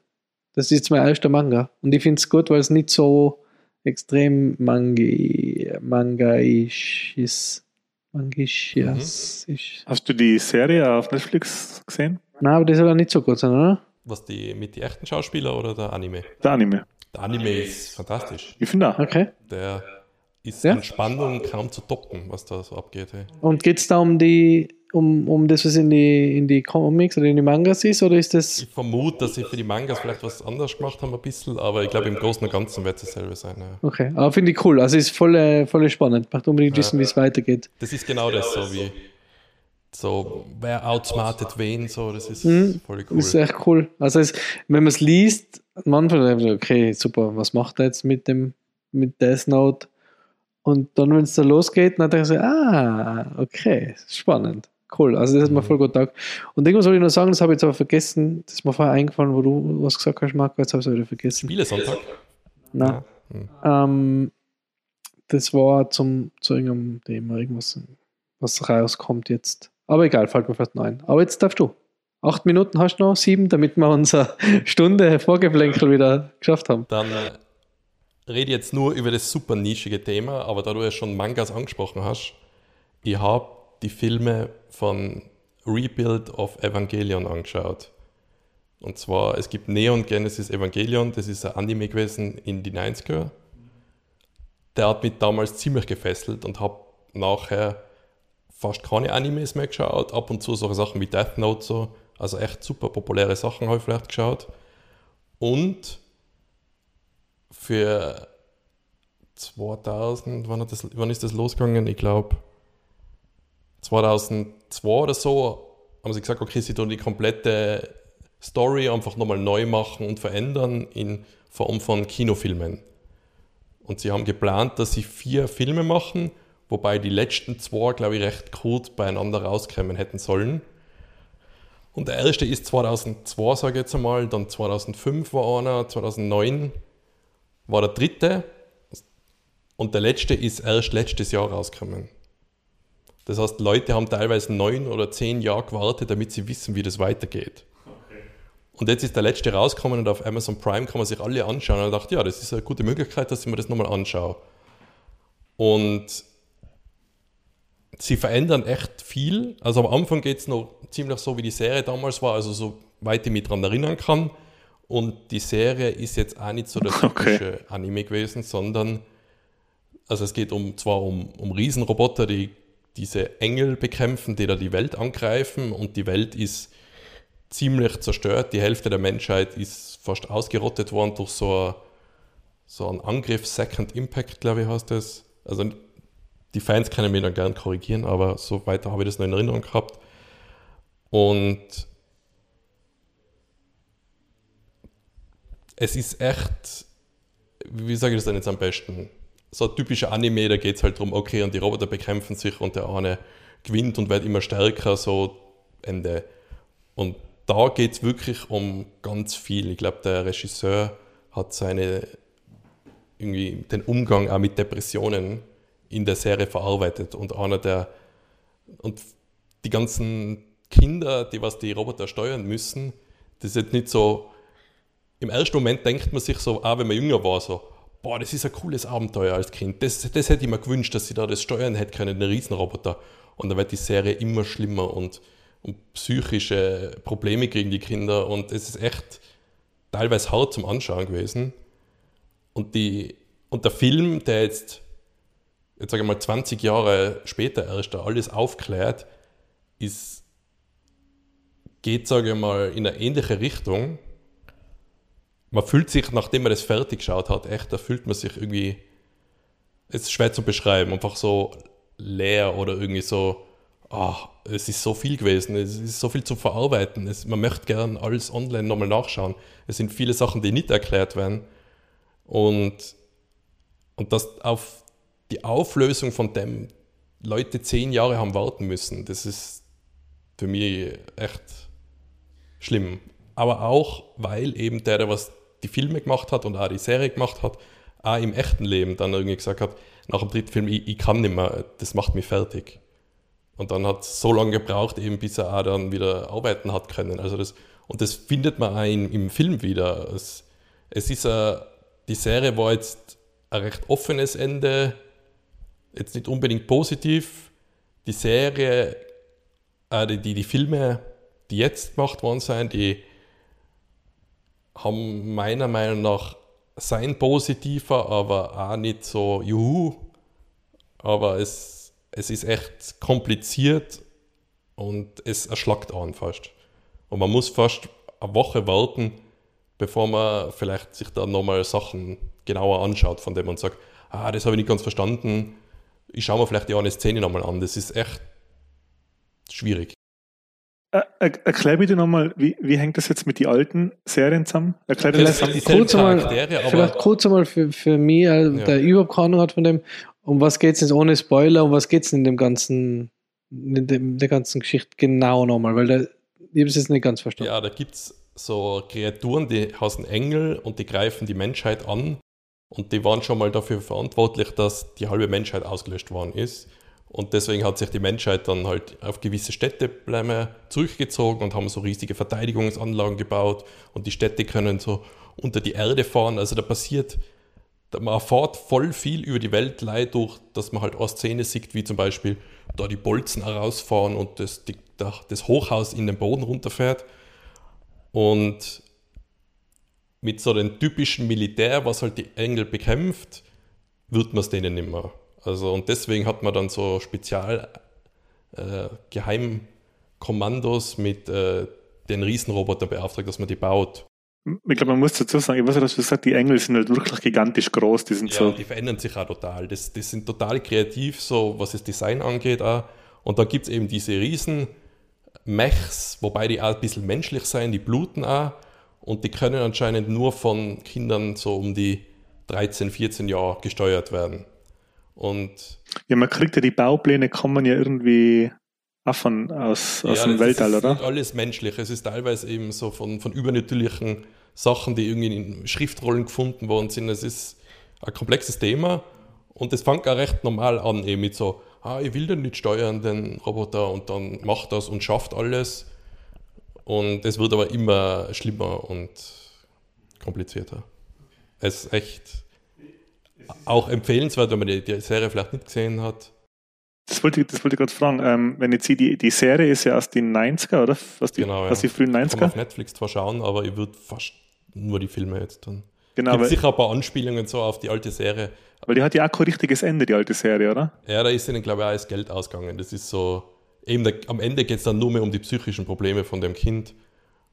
Das ist jetzt mein erster Manga. Und ich finde es gut, weil es nicht so extrem mangi- mangaisch ist. Mangisch, ja. Mhm. Ist. Hast du die Serie auf Netflix gesehen? Nein, aber das soll ja nicht so gut sein, oder? Was, die mit den echten Schauspielern oder der Anime? Der Anime. Der Anime ist fantastisch. Ich finde auch. Okay. Der ist ja? an Spannung kaum zu toppen, was da so abgeht. Hey. Und geht es da um die, um, um das, was in die, in die Comics oder in die Mangas ist, oder ist das? Ich vermute, dass sie für die Mangas vielleicht was anders gemacht haben ein bisschen, aber ich glaube, im Großen und Ganzen wird es dasselbe sein. Ja. Okay, aber finde ich cool. Also ist voll, voll spannend. Macht unbedingt wissen, ja, wie es weitergeht. Das ist genau das, so wie so, wer outsmartet wen, so, das ist mhm. voll cool. Das ist echt cool. Also es, wenn man es liest, manchmal denkt, okay, super, was macht er jetzt mit dem mit Death Note? Und dann, wenn es da losgeht, dann denke ich, ah, okay, spannend, cool. Also das hat mir voll gut gedacht. Und irgendwas wollte ich noch sagen, das habe ich jetzt aber vergessen, das ist mir vorher eingefallen, wo du was gesagt hast, Marco, jetzt habe ich es wieder vergessen. Spielesonntag? Nein. Ja. Ähm, das war zum, zu irgendeinem Thema, irgendwas, was rauskommt jetzt. Aber egal, fällt mir fast noch ein. Aber jetzt darfst du. Acht Minuten hast du noch, sieben, damit wir unsere Stunde Vorgeplänkel wieder geschafft haben. Dann äh, rede ich jetzt nur über das super nischige Thema, aber da du ja schon Mangas angesprochen hast, ich habe die Filme von Rebuild of Evangelion angeschaut. Und zwar, es gibt Neon Genesis Evangelion, das ist ein Anime gewesen in die neunziger. Der hat mich damals ziemlich gefesselt und habe nachher fast keine Animes mehr geschaut, ab und zu solche Sachen wie Death Note, so, also echt super populäre Sachen habe ich vielleicht geschaut. Und für zweitausend, wann, hat das, wann ist das losgegangen? Ich glaube zweitausendzwei oder so haben sie gesagt, okay, sie tun die komplette Story einfach nochmal neu machen und verändern in Form von Kinofilmen. Und sie haben geplant, dass sie vier Filme machen, wobei die letzten zwei, glaube ich, recht gut beieinander rauskommen hätten sollen. Und der erste ist zweitausendzwei, sage ich jetzt einmal, dann zweitausendfünf war einer, zweitausendneun war der dritte und der letzte ist erst letztes Jahr rausgekommen. Das heißt, Leute haben teilweise neun oder zehn Jahre gewartet, damit sie wissen, wie das weitergeht. Okay. Und jetzt ist der letzte rausgekommen und auf Amazon Prime kann man sich alle anschauen. Und ich dachte, ja, das ist eine gute Möglichkeit, dass ich mir das nochmal anschaue. Und sie verändern echt viel. Also am Anfang geht es noch ziemlich so, wie die Serie damals war, also so weit ich mich daran erinnern kann. Und die Serie ist jetzt auch nicht so das typische okay. Anime gewesen, sondern also es geht um zwar um, um Riesenroboter, die diese Engel bekämpfen, die da die Welt angreifen, und die Welt ist ziemlich zerstört. Die Hälfte der Menschheit ist fast ausgerottet worden durch so, so einen Angriff, Second Impact, glaube ich, heißt das. Also die Fans können mich dann gern korrigieren, aber so weiter habe ich das noch in Erinnerung gehabt. Und es ist echt, wie sage ich das denn jetzt am besten? So ein typischer Anime, da geht es halt darum, okay, und die Roboter bekämpfen sich und der eine gewinnt und wird immer stärker, so Ende. Und da geht es wirklich um ganz viel. Ich glaube, der Regisseur hat seine, irgendwie den Umgang auch mit Depressionen in der Serie verarbeitet. Und einer der, und die ganzen Kinder, die was die Roboter steuern müssen, das ist jetzt nicht so. Im ersten Moment denkt man sich so, auch wenn man jünger war, so, boah, das ist ein cooles Abenteuer als Kind. Das, das hätte ich mir gewünscht, dass sie da das steuern hätte können, den Riesenroboter. Und dann wird die Serie immer schlimmer und, und psychische Probleme kriegen die Kinder. Und es ist echt teilweise hart zum Anschauen gewesen. Und, die, und der Film, der jetzt, jetzt sage ich mal, zwanzig Jahre später erst da alles aufklärt, ist, geht, sage ich mal, in eine ähnliche Richtung. Man fühlt sich, nachdem man das fertig geschaut hat, echt, da fühlt man sich irgendwie, es ist schwer zu beschreiben, einfach so leer oder irgendwie so, ach, es ist so viel gewesen, es ist so viel zu verarbeiten, es, man möchte gern alles online nochmal nachschauen. Es sind viele Sachen, die nicht erklärt werden. Und, und dass auf die Auflösung von dem Leute zehn Jahre haben warten müssen, das ist für mich echt schlimm. Aber auch, weil eben der, der was die Filme gemacht hat und auch die Serie gemacht hat, auch im echten Leben dann irgendwie gesagt hat, nach dem dritten Film, ich, ich kann nicht mehr, das macht mich fertig. Und dann hat es so lange gebraucht, eben bis er auch dann wieder arbeiten hat können. Also das, und das findet man auch in, im Film wieder. Es, es ist eine, die Serie war jetzt ein recht offenes Ende, jetzt nicht unbedingt positiv. Die Serie, äh, die, die, die Filme, die jetzt gemacht worden sind, die haben meiner Meinung nach sein positiver, aber auch nicht so juhu. Aber es, es ist echt kompliziert und es erschlagt an fast. Und man muss fast eine Woche warten, bevor man vielleicht sich da nochmal Sachen genauer anschaut, von dem man sagt, ah, das habe ich nicht ganz verstanden, ich schaue mir vielleicht die eine Szene nochmal an. Das ist echt schwierig. Erklär bitte nochmal, wie, wie hängt das jetzt mit den alten Serien zusammen? Erklär dir das kurz einmal, vielleicht kurz einmal für, für mich, also ja, der überhaupt keine Ahnung hat von dem, um was geht es jetzt ohne Spoiler, um was geht es in dem ganzen, in dem, der ganzen Geschichte genau nochmal, weil da, ich habe es jetzt nicht ganz verstanden. Ja, da gibt es so Kreaturen, die heißen Engel und die greifen die Menschheit an und die waren schon mal dafür verantwortlich, dass die halbe Menschheit ausgelöscht worden ist. Und deswegen hat sich die Menschheit dann halt auf gewisse Städte zurückgezogen und haben so riesige Verteidigungsanlagen gebaut. Und die Städte können so unter die Erde fahren. Also da passiert, man erfährt voll viel über die Welt, durch, dass man halt auch Szenen sieht, wie zum Beispiel da die Bolzen herausfahren und das, die, das Hochhaus in den Boden runterfährt. Und mit so dem typischen Militär, was halt die Engel bekämpft, wird man es denen nicht mehr. Also, und deswegen hat man dann so Spezial-Geheimkommandos äh, mit äh, den Riesenrobotern beauftragt, dass man die baut. Ich glaube, man muss dazu sagen, ich weiß nicht, was du gesagt hast, die Engel sind halt wirklich gigantisch groß. Die sind ja, so, die verändern sich auch total. Das, das sind total kreativ, so was das Design angeht auch. Und dann gibt es eben diese riesen Mechs, wobei die auch ein bisschen menschlich sind, die bluten auch. Und die können anscheinend nur von Kindern so um die dreizehn, vierzehn Jahre gesteuert werden. Und ja, man kriegt ja die Baupläne, kann man ja irgendwie Affen aus, aus ja, dem Weltall, ist, oder? Nicht alles menschlich. Es ist teilweise eben so von, von übernatürlichen Sachen, die irgendwie in Schriftrollen gefunden worden sind. Es ist ein komplexes Thema und es fängt auch recht normal an, eben mit so, ah, ich will den nicht steuern, den Roboter, und dann macht das und schafft alles. Und es wird aber immer schlimmer und komplizierter. Es ist echt auch empfehlenswert, wenn man die, die Serie vielleicht nicht gesehen hat. Das wollte ich, das wollte ich gerade fragen. Ähm, wenn ich sehe, die, die Serie ist ja aus den neunziger, oder? Aus den genau, ja. frühen neunziger. Ich kann auf Netflix zwar schauen, aber ich würde fast nur die Filme jetzt tun. Genau, es gibt sicher ein paar Anspielungen so auf die alte Serie. Weil die hat ja auch kein richtiges Ende, die alte Serie, oder? Ja, da ist ihnen, glaube ich, auch das Geld ausgegangen. Das ist so, eben da, am Ende geht es dann nur mehr um die psychischen Probleme von dem Kind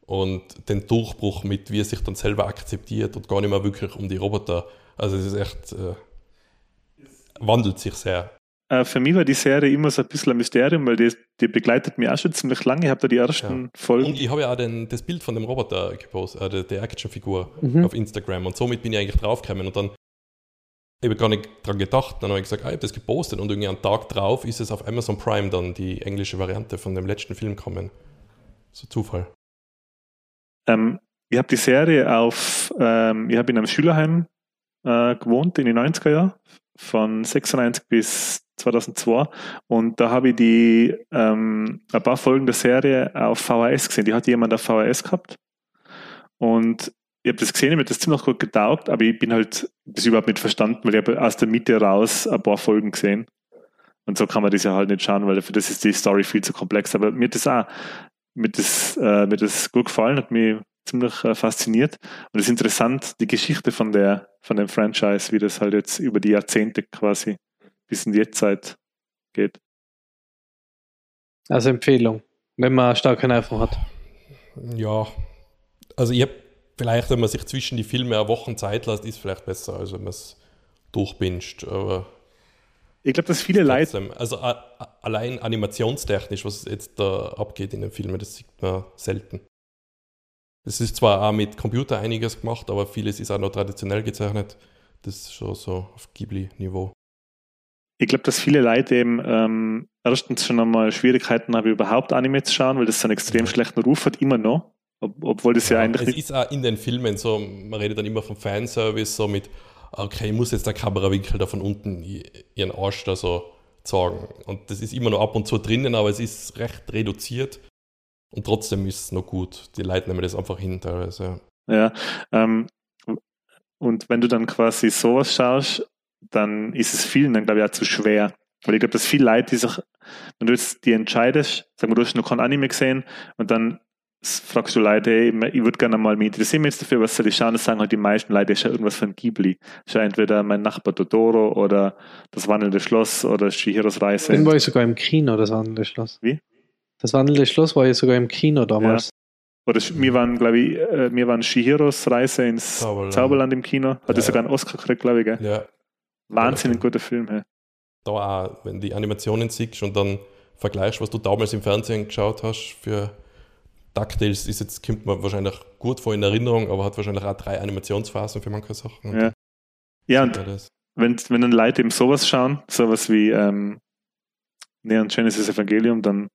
und den Durchbruch mit, wie er sich dann selber akzeptiert, und gar nicht mehr wirklich um die Roboter. Also es ist echt, äh, wandelt sich sehr. Für mich war die Serie immer so ein bisschen ein Mysterium, weil die, die begleitet mich auch schon ziemlich lange. Ich habe da die ersten ja. Folgen. Und ich habe ja auch den, das Bild von dem Roboter gepostet, äh, der Actionfigur mhm. auf Instagram. Und somit bin ich eigentlich draufgekommen. Und dann habe ich gar nicht dran gedacht. Dann habe ich gesagt, ah, ich habe das gepostet. Und irgendwie einen Tag drauf ist es auf Amazon Prime dann die englische Variante von dem letzten Film kommen. So Zufall. Ähm, ich habe die Serie auf, ähm, ich habe in einem Schülerheim äh, gewohnt in den neunziger Jahren. Von sechsundneunzig bis zweitausendzwei, und da habe ich die ähm, ein paar Folgen der Serie auf V H S gesehen. Die hat jemand auf V H S gehabt, und ich habe das gesehen, mir hat das ziemlich gut getaugt, aber ich bin halt das überhaupt nicht verstanden, weil ich habe aus der Mitte raus ein paar Folgen gesehen, und so kann man das ja halt nicht schauen, weil dafür das ist die Story viel zu komplex. Aber mir hat das auch mir hat das, äh, mir hat das gut gefallen, hat mich ziemlich äh, fasziniert, und es ist interessant, die Geschichte von der von dem Franchise, wie das halt jetzt über die Jahrzehnte quasi bis in die Jetztzeit geht. Also Empfehlung, wenn man einen starken Nerven hat. Ja, also ich habe vielleicht, wenn man sich zwischen die Filme eine Woche Zeit lässt, ist vielleicht besser, als wenn man es durchbinscht. Aber ich glaube, dass viele trotzdem, Leute... Also a- allein animationstechnisch, was jetzt da abgeht in den Filmen, das sieht man selten. Es ist zwar auch mit Computer einiges gemacht, aber vieles ist auch noch traditionell gezeichnet. Das ist schon so auf Ghibli-Niveau. Ich glaube, dass viele Leute eben ähm, erstens schon einmal Schwierigkeiten haben, überhaupt Anime zu schauen, weil das einen extrem schlechten Ruf hat, immer noch. Ob, obwohl das ja, ja eigentlich... Es ist auch in den Filmen so, man redet dann immer vom Fanservice, so mit, okay, ich muss jetzt der Kamerawinkel da von unten ihren Arsch da so zeigen. Und das ist immer noch ab und zu drinnen, aber es ist recht reduziert. Und trotzdem ist es noch gut. Die Leute nehmen das einfach hin teilweise. Ja, ähm, und wenn du dann quasi sowas schaust, dann ist es vielen dann, glaube ich, auch zu schwer. Weil ich glaube, dass viele Leute, die sich, wenn du jetzt die entscheidest, sagen wir, du hast noch kein Anime gesehen, und dann fragst du Leute, ey, ich würde gerne mal mich interessieren jetzt dafür, was soll ich schauen? Das sagen halt die meisten Leute, das ist ja irgendwas von Ghibli. Das ist ja entweder Mein Nachbar Totoro oder Das wandelnde Schloss oder Chihiros Reise. Dann war ich sogar im Kino, Das wandelnde Schloss. Wie? Das wandelnde Schloss war ja sogar im Kino damals. Ja. Oder wir waren, glaube ich, wir waren Chihiros Reise ins Zauberland, Zauberland im Kino. Hat ja, sogar einen Oscar gekriegt, glaube ich. Gell? Ja. Wahnsinnig guter Film. Hey. Da auch, wenn die Animationen siehst und dann vergleichst, was du damals im Fernsehen geschaut hast für DuckTales, ist jetzt, kommt man wahrscheinlich gut vor in Erinnerung, aber hat wahrscheinlich auch drei Animationsphasen für manche Sachen. Und ja, ja, und ja, wenn, wenn dann Leute eben sowas schauen, sowas wie ähm, Neon Genesis Evangelium, dann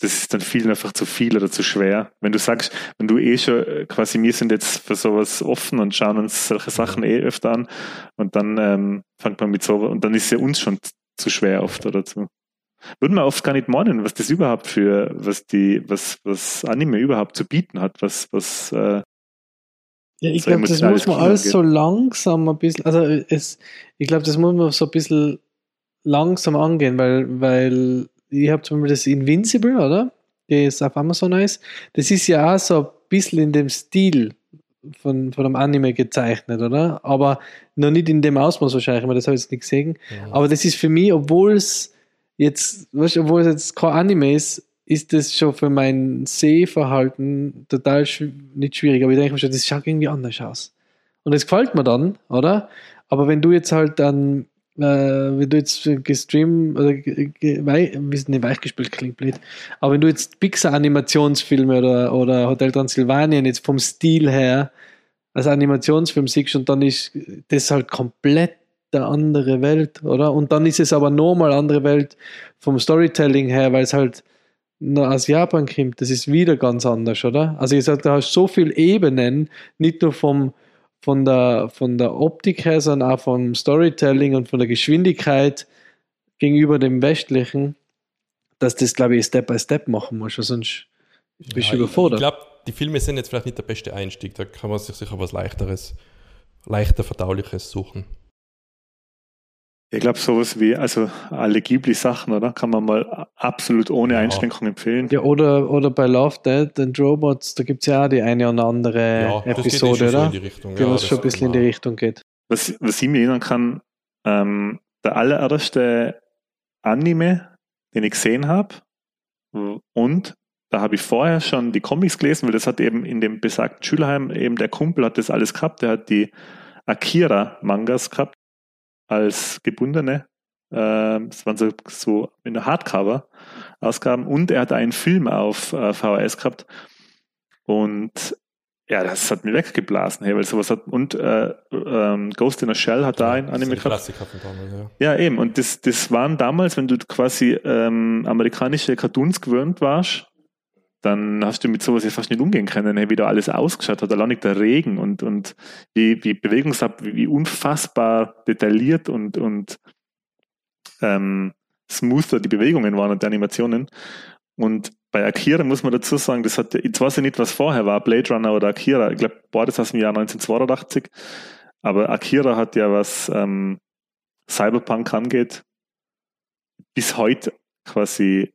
das ist dann vielen einfach zu viel oder zu schwer. Wenn du sagst, wenn du eh schon quasi, wir sind jetzt für sowas offen und schauen uns solche Sachen eh öfter an, und dann ähm, fängt man mit sowas, und dann ist es ja uns schon zu schwer oft oder zu. Würde man oft gar nicht meinen, was das überhaupt für, was die, was, was Anime überhaupt zu bieten hat, was, was äh, ja, ich so glaube, das muss man alles so langsam ein bisschen, also es, ich glaube, das muss man so ein bisschen langsam angehen, weil, weil ich habe zum Beispiel das Invincible, oder? Das auf Amazon ist. Das ist ja auch so ein bisschen in dem Stil von, von einem Anime gezeichnet, oder? Aber noch nicht in dem Ausmaß wahrscheinlich, weil das habe ich jetzt nicht gesehen. Ja. Aber das ist für mich, obwohl es jetzt, weißt du, obwohl es jetzt kein Anime ist, ist das schon für mein Sehverhalten total schw- nicht schwierig. Aber ich denke mir schon, das schaut irgendwie anders aus. Und das gefällt mir dann, oder? Aber wenn du jetzt halt dann äh, wenn du jetzt gestreamt oder weich, nicht weich gespielt klingt blöd, aber wenn du jetzt Pixar-Animationsfilme oder, oder Hotel Transylvanien jetzt vom Stil her als Animationsfilm siehst und dann ist das halt komplett eine andere Welt, oder? Und dann ist es aber nochmal eine andere Welt vom Storytelling her, weil es halt na, aus Japan kommt, das ist wieder ganz anders, oder? Also ich sage, da hast du so viele Ebenen, nicht nur vom, von, der, von der Optik her, sondern auch vom Storytelling und von der Geschwindigkeit gegenüber dem Westlichen, dass das, glaube ich, Step by Step machen musst, sonst bist du ja überfordert. Ich glaube, die Filme sind jetzt vielleicht nicht der beste Einstieg, da kann man sich sicher was Leichteres, leichter Verdauliches suchen. Ich glaube, sowas wie, also alle Ghibli-Sachen, oder? Kann man mal absolut ohne Einschränkung ja. empfehlen. Ja, oder, oder bei Love, Death and Robots, da gibt es ja auch die eine oder andere ja, Episode, das geht oder? So in die Richtung. Die, ja, was schon ein bisschen in die Richtung geht. Was, was ich mir erinnern kann, ähm, der allererste Anime, den ich gesehen habe, und da habe ich vorher schon die Comics gelesen, weil das hat eben in dem besagten Schülerheim, eben der Kumpel hat das alles gehabt, der hat die Akira-Mangas gehabt, als gebundene, äh, das waren so, so in der Hardcover-Ausgaben, und er hat einen Film auf äh, V H S gehabt und ja, das hat mich weggeblasen, hey, weil sowas hat, und äh, äh, Ghost in a Shell hat da ein Anime gehabt. Damals, ja. ja, eben, und das, das waren damals, wenn du quasi ähm, amerikanische Cartoons gewöhnt warst, dann hast du mit sowas ja fast nicht umgehen können, hey, wie da alles ausgeschaut hat, allein nicht der Regen und, und wie, wie Bewegungsab, wie unfassbar detailliert und, und ähm, smoother die Bewegungen waren und die Animationen. Und bei Akira muss man dazu sagen, das hat, jetzt weiß ich nicht, was vorher war, Blade Runner oder Akira, ich glaube, beides aus dem Jahr neunzehnhundertzweiundachtzig, aber Akira hat ja, was ähm, Cyberpunk angeht, bis heute quasi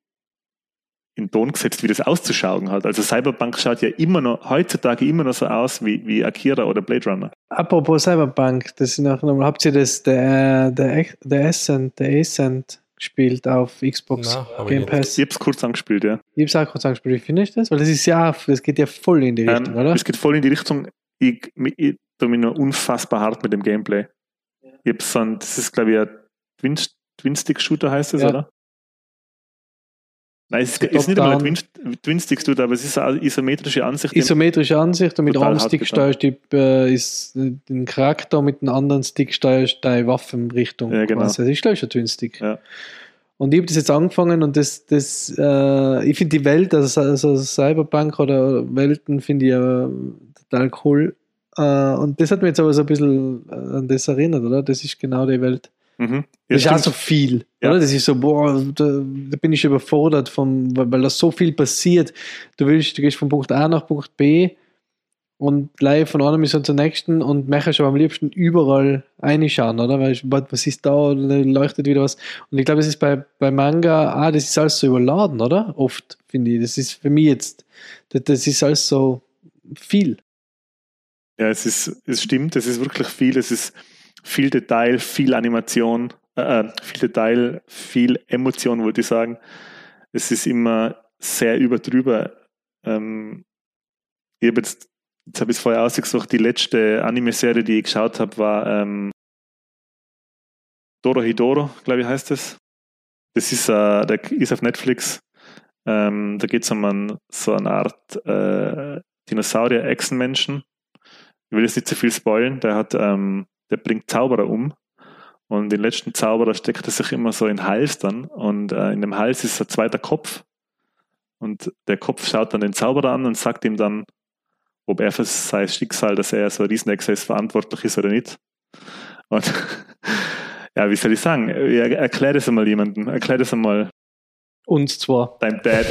in Ton gesetzt, wie das auszuschauen hat. Also Cyberpunk schaut ja immer noch, heutzutage immer noch so aus wie, wie Akira oder Blade Runner. Apropos Cyberpunk, das ist noch nochmal, habt ihr das, der, der, der Ascent, der Ascent gespielt auf Xbox Na, Game Pass? Ich hab's kurz angespielt, ja. Ich hab's auch kurz angespielt. Wie findest du das? Weil das ist ja, das geht ja voll in die Richtung, ähm, oder? Es geht voll in die Richtung. Ich, ich, ich tue mich nur unfassbar hart mit dem Gameplay. Ja. Ich hab's an, das ist, glaube ich, ein Twin, Twin-Stick-Shooter heißt es, ja. oder? Nein, es ist, ist nicht einmal ein Twin-Stick-Dude, aber es ist eine isometrische Ansicht. Isometrische Ansicht und mit einem Stick steuerst du äh, den Charakter, mit einem anderen Stick steuerst du deine Waffenrichtung. Ja, genau. Also, das ist, glaube ich, ein Twin-Stick. Ja. Und ich habe das jetzt angefangen und das, das, äh, ich finde die Welt, also, also Cyberpunk oder Welten, finde ich äh, total cool. Äh, und das hat mich jetzt aber so ein bisschen an das erinnert, oder? Das ist genau die Welt. Mhm. Ja, das ist stimmt. Auch so viel, ja. Oder? Das ist so, boah, da, da bin ich überfordert, vom, weil, weil da so viel passiert. Du willst, du gehst von Punkt A nach Punkt B und gleich von einem bis zum nächsten und möchtest aber am liebsten überall reinschauen, oder? Weil was ist da, leuchtet wieder was. Und ich glaube, es ist bei, bei Manga, ah, das ist alles so überladen, oder? Oft, finde ich. Das ist für mich jetzt, das, das ist alles so viel. Ja, es ist, es stimmt, es ist wirklich viel, es ist viel Detail, viel Animation, äh, viel Detail, viel Emotion, wollte ich sagen. Es ist immer sehr überdrüber. Ähm, ich habe jetzt, jetzt habe ich es vorher ausgesucht, die letzte Anime-Serie, die ich geschaut habe, war ähm, Dorohedoro, glaube ich, heißt es. Das ist, äh, der ist auf Netflix. Ähm, da geht es um einen, so eine Art äh, Dinosaurier-Echsenmenschen. Ich will jetzt nicht zu viel spoilen. Der hat ähm, Der bringt Zauberer um und den letzten Zauberer steckt er sich immer so in den Hals dann und äh, in dem Hals ist ein zweiter Kopf und der Kopf schaut dann den Zauberer an und sagt ihm dann, ob er für sein Schicksal, dass er so ein Riesenechse ist, verantwortlich ist oder nicht. Und ja, wie soll ich sagen, er, erklär das einmal jemandem, erklär das einmal uns zwar. Dein Dad.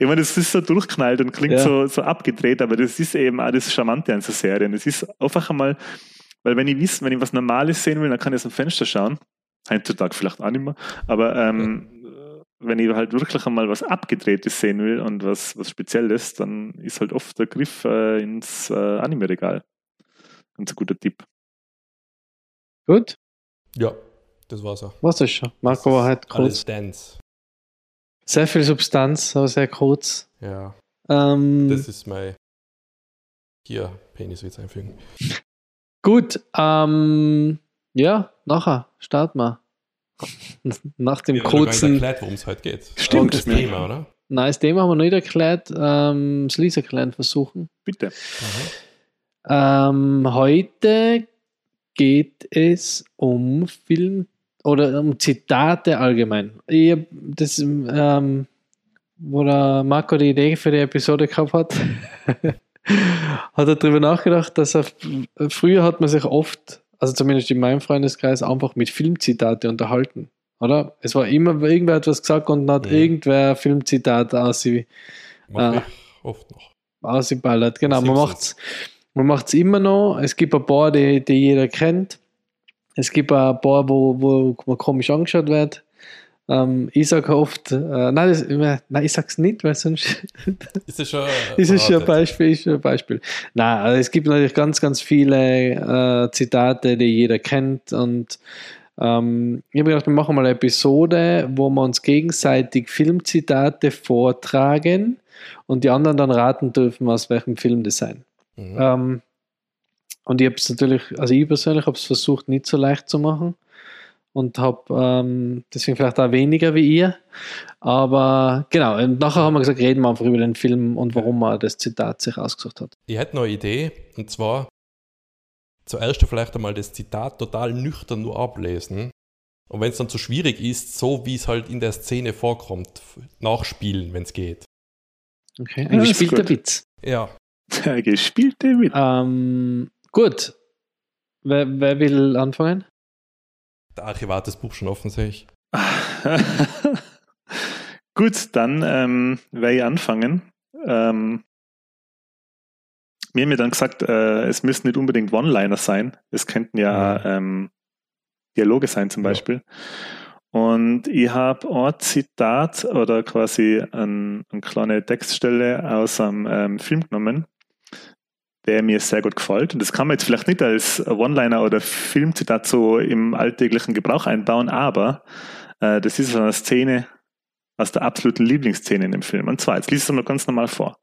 Ich meine, das ist so durchknallt und klingt ja. so, so abgedreht, aber das ist eben auch das Charmante an so Serien. Es ist einfach einmal. Weil wenn ich wissen, wenn ich was Normales sehen will, dann kann ich aus dem Fenster schauen. Heutzutage vielleicht auch nicht mehr. Aber ähm, ja. wenn ich halt wirklich einmal was Abgedrehtes sehen will und was, was Spezielles, dann ist halt oft der Griff äh, ins äh, Anime-Regal. Ganz ein guter Tipp. Gut? Ja, das war's auch. War's das schon? Marco das war halt kurz. Alles sehr viel Substanz, aber sehr kurz. Ja. Ähm, das ist mein... Hier, Peniswitz einfügen. Gut, ähm, ja, nachher, starten wir. Nach dem ja, kurzen... Wir haben worum es heute geht. Stimmt. Das Thema, oder? Nein, das Thema haben wir noch nicht erklärt. Ähm, das Lisa klein versuchen. Bitte. Ähm, heute geht es um Film oder um Zitate allgemein. Ich habe das... Ähm, wo der Marco die Idee für die Episode gehabt hat, hat er darüber nachgedacht, dass er früher hat man sich oft, also zumindest in meinem Freundeskreis, einfach mit Filmzitate unterhalten, oder? Es war immer irgendwer etwas gesagt und dann hat ja. irgendwer Filmzitat aus sie äh, oft noch ausgeballert. Genau, man macht's, man macht's immer noch. Es gibt ein paar, die, die jeder kennt. Es gibt ein paar, wo, wo man komisch angeschaut wird. Um, ich sage oft, äh, nein, das, nein, ich sage es nicht, weil sonst ist es schon, schon ein Beispiel. Ist schon ein Beispiel. Nein, also es gibt natürlich ganz, ganz viele äh, Zitate, die jeder kennt. Und ähm, ich habe gedacht, wir machen mal eine Episode, wo wir uns gegenseitig Filmzitate vortragen und die anderen dann raten dürfen, aus welchem Film das sein. Mhm. Ähm, und ich habe es natürlich, also ich persönlich habe es versucht, nicht so leicht zu machen. Und habe ähm, deswegen vielleicht auch weniger wie ihr. Aber genau, und nachher haben wir gesagt, reden wir einfach über den Film und warum man das Zitat sich ausgesucht hat. Ich hätte noch eine Idee, und zwar zuerst vielleicht einmal das Zitat total nüchtern nur ablesen. Und wenn es dann zu schwierig ist, so wie es halt in der Szene vorkommt, nachspielen, wenn es geht. Okay, ein ja, gespielter Witz. Ja. Ein gespielter Witz. Ähm, gut. Wer, wer will anfangen? Der Archivat des Buch schon offen, sehe ich. Gut, dann ähm, werde ich anfangen. Ähm, mir haben ja dann gesagt, äh, es müssen nicht unbedingt One-Liner sein. Es könnten ja mhm. ähm, Dialoge sein zum Beispiel. Ja. Und ich habe ein Zitat oder quasi eine ein kleine Textstelle aus einem ähm, Film genommen, der mir sehr gut gefällt. Und das kann man jetzt vielleicht nicht als One-Liner oder Filmzitat so im alltäglichen Gebrauch einbauen, aber äh, das ist eine Szene aus der absoluten Lieblingsszene in dem Film. Und zwar, jetzt liest es mal ganz normal vor.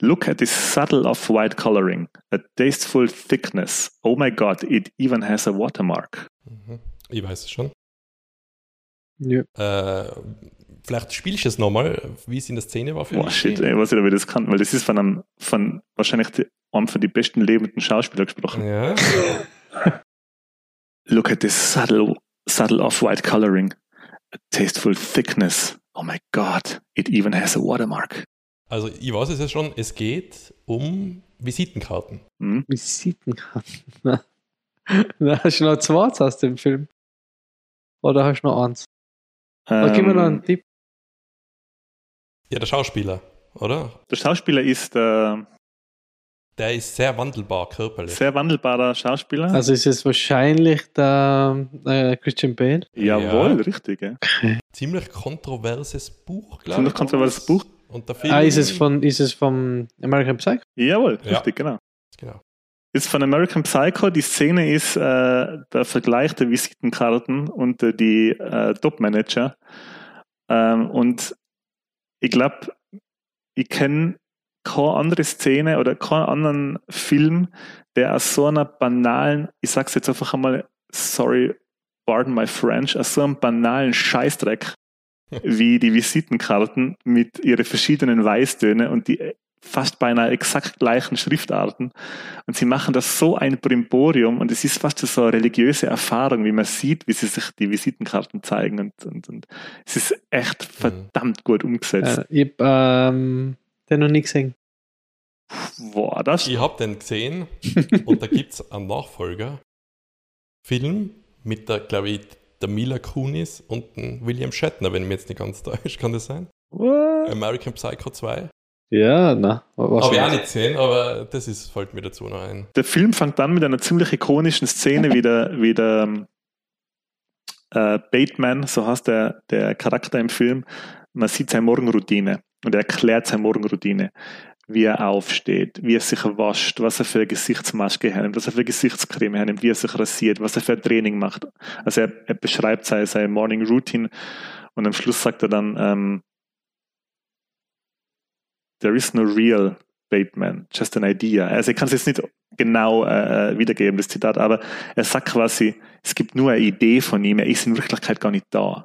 Look at this subtle off-white coloring, a tasteful thickness. Oh my God, it even has a watermark. Mhm. Ich weiß es schon. Ja. Äh, Vielleicht spielst du es nochmal, wie es in der Szene war für mich. Oh shit, ey, weiß ich, ob ich das kann, weil das ist von einem, von wahrscheinlich einem von den besten lebenden Schauspielern gesprochen. Ja. Look at this subtle, subtle off-white coloring. A tasteful thickness. Oh my God, it even has a watermark. Also ich weiß es ja schon, es geht um Visitenkarten. Hm? Visitenkarten? Na, na, hast du noch zwei aus dem Film? Oder hast du noch eins? Ähm, gib mir noch einen Tipp. Ja, der Schauspieler, oder? Der Schauspieler ist... Äh, der ist sehr wandelbar, körperlich. Sehr wandelbarer Schauspieler. Also ist es wahrscheinlich der äh, Christian Bale? Jawohl, ja. Richtig. Ja. Ziemlich kontroverses Buch, glaube ich. Ziemlich kontroverses Buch. Und der Film ah, ist es, von, ist es vom American Psycho? Jawohl, richtig, ja. genau. genau. Ist von American Psycho, die Szene ist äh, der Vergleich der Visitenkarten und äh, die äh, Top-Manager. Ähm, und ich glaube, ich kenne keine andere Szene oder keinen anderen Film, der aus so einer banalen, ich sag's jetzt einfach einmal, sorry, pardon my French, aus so einem banalen Scheißdreck wie die Visitenkarten mit ihren verschiedenen Weißtönen und die fast beinahe exakt gleichen Schriftarten. Und sie machen das so ein Brimborium und es ist fast so eine religiöse Erfahrung, wie man sieht, wie sie sich die Visitenkarten zeigen und, und, und. Es ist echt verdammt mhm. gut umgesetzt. Äh, ich habe ähm, den noch nie gesehen. Boah, das ich habe den gesehen und da gibt es einen Nachfolgerfilm mit der, glaube ich, der Mila Kunis und dem William Shatner, wenn ich mich jetzt nicht ganz täusche, kann das sein? What? American Psycho zwei. Ja, na, habe ich auch nicht gesehen, aber das ist, fällt mir dazu noch ein. Der Film fängt dann mit einer ziemlich ikonischen Szene, wie der, wie der äh, Bateman, so heißt der, der Charakter im Film, man sieht seine Morgenroutine und er erklärt seine Morgenroutine, wie er aufsteht, wie er sich wascht, was er für eine Gesichtsmaske hernimmt, was er für eine Gesichtscreme hernimmt, wie er sich rasiert, was er für ein Training macht. Also er, er beschreibt seine, seine Morning Routine und am Schluss sagt er dann, ähm, there is no real Statement, just an idea. Also ich kann es jetzt nicht genau äh, wiedergeben, das Zitat, aber er sagt quasi, es gibt nur eine Idee von ihm, er ist in Wirklichkeit gar nicht da.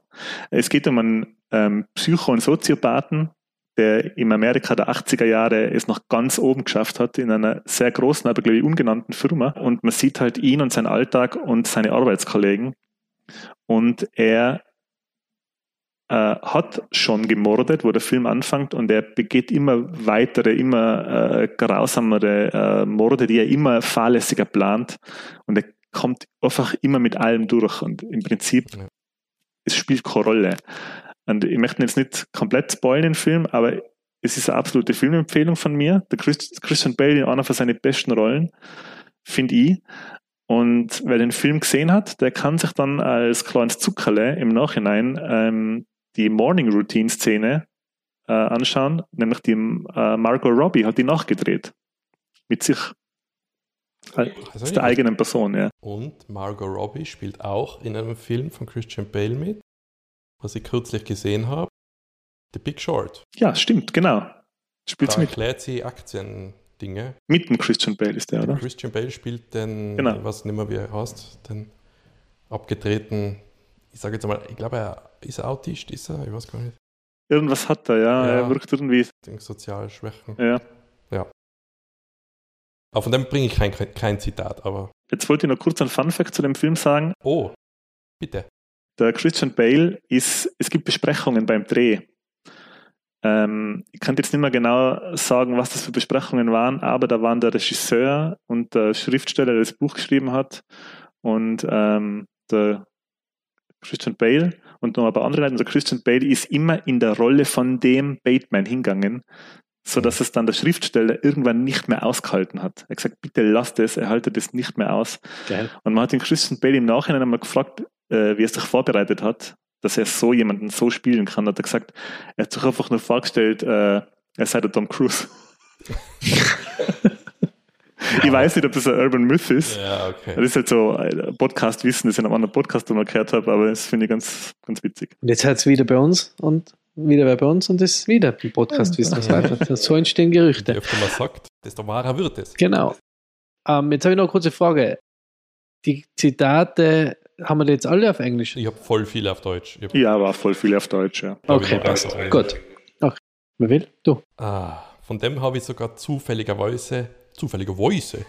Es geht um einen ähm, Psycho- und Soziopathen, der im Amerika der achtziger Jahre es noch ganz oben geschafft hat, in einer sehr großen, aber glaube ich ungenannten Firma. Und man sieht halt ihn und seinen Alltag und seine Arbeitskollegen. Und er äh, hat schon gemordet, wo der Film anfängt, und er begeht immer weitere, immer äh, grausamere äh, Morde, die er immer fahrlässiger plant. Und er kommt einfach immer mit allem durch. Und im Prinzip, ja. Es spielt keine Rolle. Und ich möchte jetzt nicht komplett spoilen den Film, aber es ist eine absolute Filmempfehlung von mir. Der Christian Bale in einer von seinen besten Rollen, finde ich. Und wer den Film gesehen hat, der kann sich dann als kleines Zuckerle im Nachhinein ähm, die Morning-Routine-Szene äh, anschauen. Nämlich die äh, Margot Robbie hat die nachgedreht. Mit sich. Äh, also der eigenen Person, ja. Und Margot Robbie spielt auch in einem Film von Christian Bale mit, was ich kürzlich gesehen habe, The Big Short. Ja, stimmt, genau. Spielt's da mit. Erklärt sie Aktiendinge. Mit dem Christian Bale ist der, oder? Christian Bale spielt den, genau. Ich weiß nicht mehr, wie er heißt, den abgedrehten, ich sage jetzt mal, ich glaube, er ist er Autist, ist er? Ich weiß gar nicht. Irgendwas hat er, ja, ja er wirkt irgendwie. Den sozialen Schwächen. Ja. ja. Aber von dem bringe ich kein, kein Zitat, aber... Jetzt wollte ich noch kurz einen Funfact zu dem Film sagen. Oh, bitte. Der Christian Bale ist, es gibt Besprechungen beim Dreh. Ähm, ich kann jetzt nicht mehr genau sagen, was das für Besprechungen waren, aber da waren der Regisseur und der Schriftsteller, der das Buch geschrieben hat, und ähm, der Christian Bale und noch ein paar andere Leute. Und der Christian Bale ist immer in der Rolle von dem Batman hingegangen, sodass es dann der Schriftsteller irgendwann nicht mehr ausgehalten hat. Er hat gesagt, bitte lasst es, er haltet es nicht mehr aus. Geil. Und man hat den Christian Bale im Nachhinein einmal gefragt, wie er sich vorbereitet hat, dass er so jemanden so spielen kann, hat er gesagt, er hat sich einfach nur vorgestellt, äh, er sei der Tom Cruise. Ich weiß nicht, ob das ein Urban Myth ist. Ja, okay. Das ist halt so ein Podcast-Wissen, das ich in einem anderen Podcast mal gehört habe, aber das finde ich ganz, ganz witzig. Und jetzt hört es wieder bei uns und wieder wer bei uns und ist wieder ein Podcast-Wissen. Ja. So entstehen Gerüchte. Je öfter man sagt, desto wahrer wird es. Genau. Ähm, jetzt habe ich noch eine kurze Frage. Die Zitate... Haben wir jetzt alle auf Englisch? Ich habe voll viel auf Deutsch. Ja, aber voll viel auf Deutsch, ja. Okay, passt. Gut. Okay. Wer will? Du. Ah, von dem habe ich sogar zufälligerweise, zufälligerweise,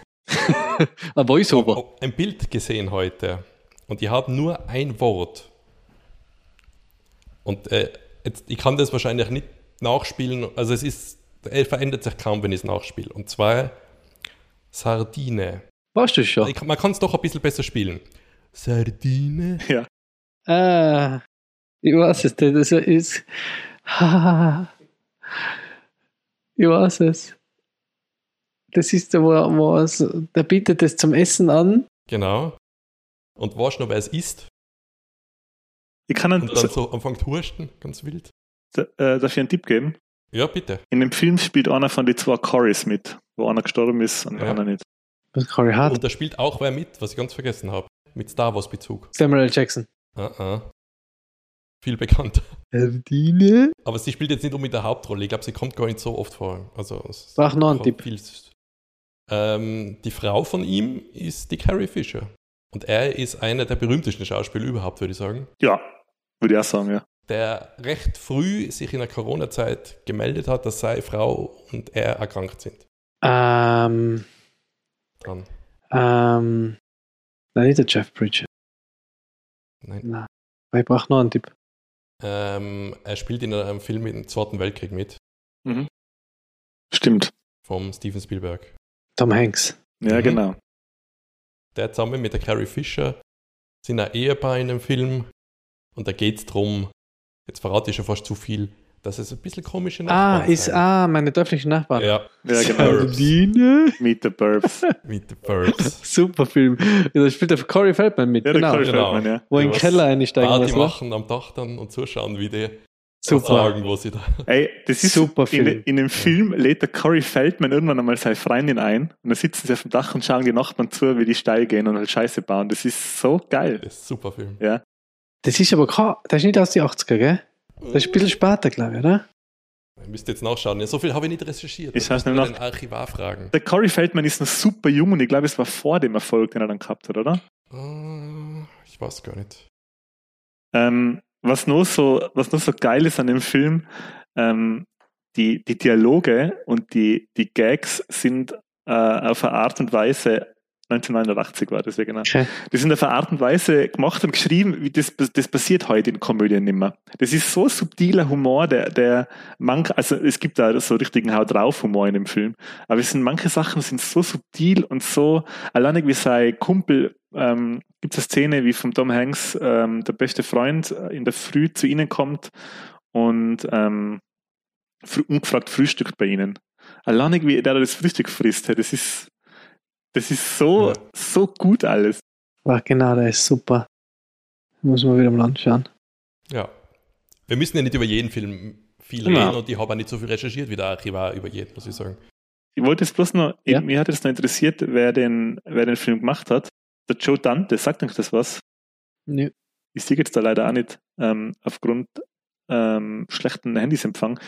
ein Voice-Over. Ein Bild gesehen heute. Und ich habe nur ein Wort. Und äh, jetzt, ich kann das wahrscheinlich nicht nachspielen. Also es ist, es verändert sich kaum, wenn ich es nachspiele. Und zwar Sardine. Weißt du schon? Ich, man kann es doch ein bisschen besser spielen. Sardine? Ja. Ah, ich weiß es, das ist. Ah, ich weiß es. Das ist der, wo es, der bietet es zum Essen an. Genau. Und weißt du noch, wer es isst? Ich kann einen, und dann so anfängt Hursten, ganz wild. Da, äh, darf ich einen Tipp geben? Ja, bitte. In dem Film spielt einer von den zwei Corys mit, wo einer gestorben ist und ja. Der andere nicht. Was Cory hat. Und da spielt auch wer mit, was ich ganz vergessen habe. Mit Star Wars Bezug. Samuel L. Jackson. Uh-uh. Viel bekannter. Sardine? Aber sie spielt jetzt nicht unbedingt der Hauptrolle. Ich glaube, sie kommt gar nicht so oft vor. Also, Sag noch einen Tipp. Ähm, die Frau von ihm ist die Carrie Fisher. Und er ist einer der berühmtesten Schauspieler überhaupt, würde ich sagen. Ja, würde ich auch sagen, ja. Der recht früh sich in der Corona-Zeit gemeldet hat, dass seine Frau und er erkrankt sind. Ähm. Dran. Ähm. Nein, nicht der Jeff Bridges. Nein. Nein. Ich brauche noch einen Tipp. Ähm, er spielt in einem Film im Zweiten Weltkrieg mit. Mhm. Stimmt. Vom Steven Spielberg. Tom Hanks. Ja, mhm. Genau. Der zusammen mit der Carrie Fisher sind ein Ehepaar in dem Film. Und da geht es darum, jetzt verrate ich schon fast zu viel, dass es ein bisschen komische Nachbarn ah, ist. Sein. Ah, meine dörflichen Nachbarn. Ja, ja genau. Meet the Burbs. Meet the Burbs. Super Film. Ja, da spielt der Corey Feldman mit. Ja, genau. Corey genau. Feldman, ja. Wo in den Keller einsteigen muss. Die machen am Dach dann und zuschauen, wie die super. Sagen, wo sie da... Ey, das ist super Film. In, in dem Film lädt der Corey Feldman irgendwann einmal seine Freundin ein und dann sitzen sie auf dem Dach und schauen die Nachbarn zu, wie die steil gehen und halt Scheiße bauen. Das ist so geil. Das ist ein super Film. Ja. Das ist aber kein... Das ist nicht aus den achtziger, gell? Das ist ein bisschen später, glaube ich, oder? Ich müsste jetzt nachschauen. Ja, so viel habe ich nicht recherchiert. Ich schaue schnell nach. Archivarfragen. Der Corey Feldman ist noch super jung und ich glaube, es war vor dem Erfolg, den er dann gehabt hat, oder? Uh, ich weiß gar nicht. Ähm, was, noch so, was noch so geil ist an dem Film, ähm, die, die Dialoge und die, die Gags sind äh, auf eine Art und Weise neunzehnhundertneunundachtzig war das ja genau. Schön. Die sind auf eine Art und Weise gemacht und geschrieben, wie das, das passiert heute in Komödien nicht mehr. Das ist so subtiler Humor, der, der manch, also es gibt da so richtigen Hau drauf Humor in dem Film, aber es sind manche Sachen sind so subtil und so, alleine wie sein Kumpel, ähm, gibt es eine Szene, wie vom Tom Hanks ähm, der beste Freund in der Früh zu ihnen kommt und ähm, fr- ungefragt frühstückt bei ihnen. Alleine wie der das Frühstück frisst, das ist Das ist so, ja. so gut alles. Ach genau, der ist super. Muss man wieder mal anschauen. Ja. Wir müssen ja nicht über jeden Film viel reden ja. und ich habe auch nicht so viel recherchiert wie der Archivar über jeden, muss ich sagen. Ich wollte es bloß noch, ja? Mir hat es noch interessiert, wer den, wer den Film gemacht hat. Der Joe Dante, sagt euch das was? Nö. Nee. Ich sehe jetzt da leider auch nicht, ähm, aufgrund ähm, schlechten Handysempfang.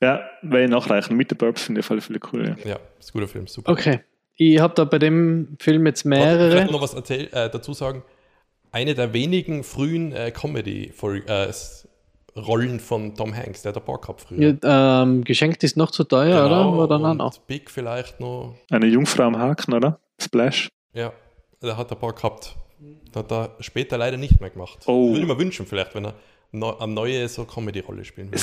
Ja, werde ich nachreichen. Mit der Burbs finde ich auf alle Fälle cool. Ja, ja ist ein guter Film, super. Okay. Ich habe da bei dem Film jetzt mehrere. Ich möchte noch was erzähl- äh, dazu sagen. Eine der wenigen frühen äh, Comedy-Rollen äh, von Tom Hanks, der hat ein paar gehabt früher. Ja, ähm, Geschenkt ist noch zu teuer, genau, oder? War dann auch. Big vielleicht noch. Eine Jungfrau am Haken, oder? Splash. Ja, der hat ein paar gehabt. Das hat er später leider nicht mehr gemacht. Oh. Würde ich mir wünschen, vielleicht, wenn er ne- eine neue so Comedy-Rolle spielen will.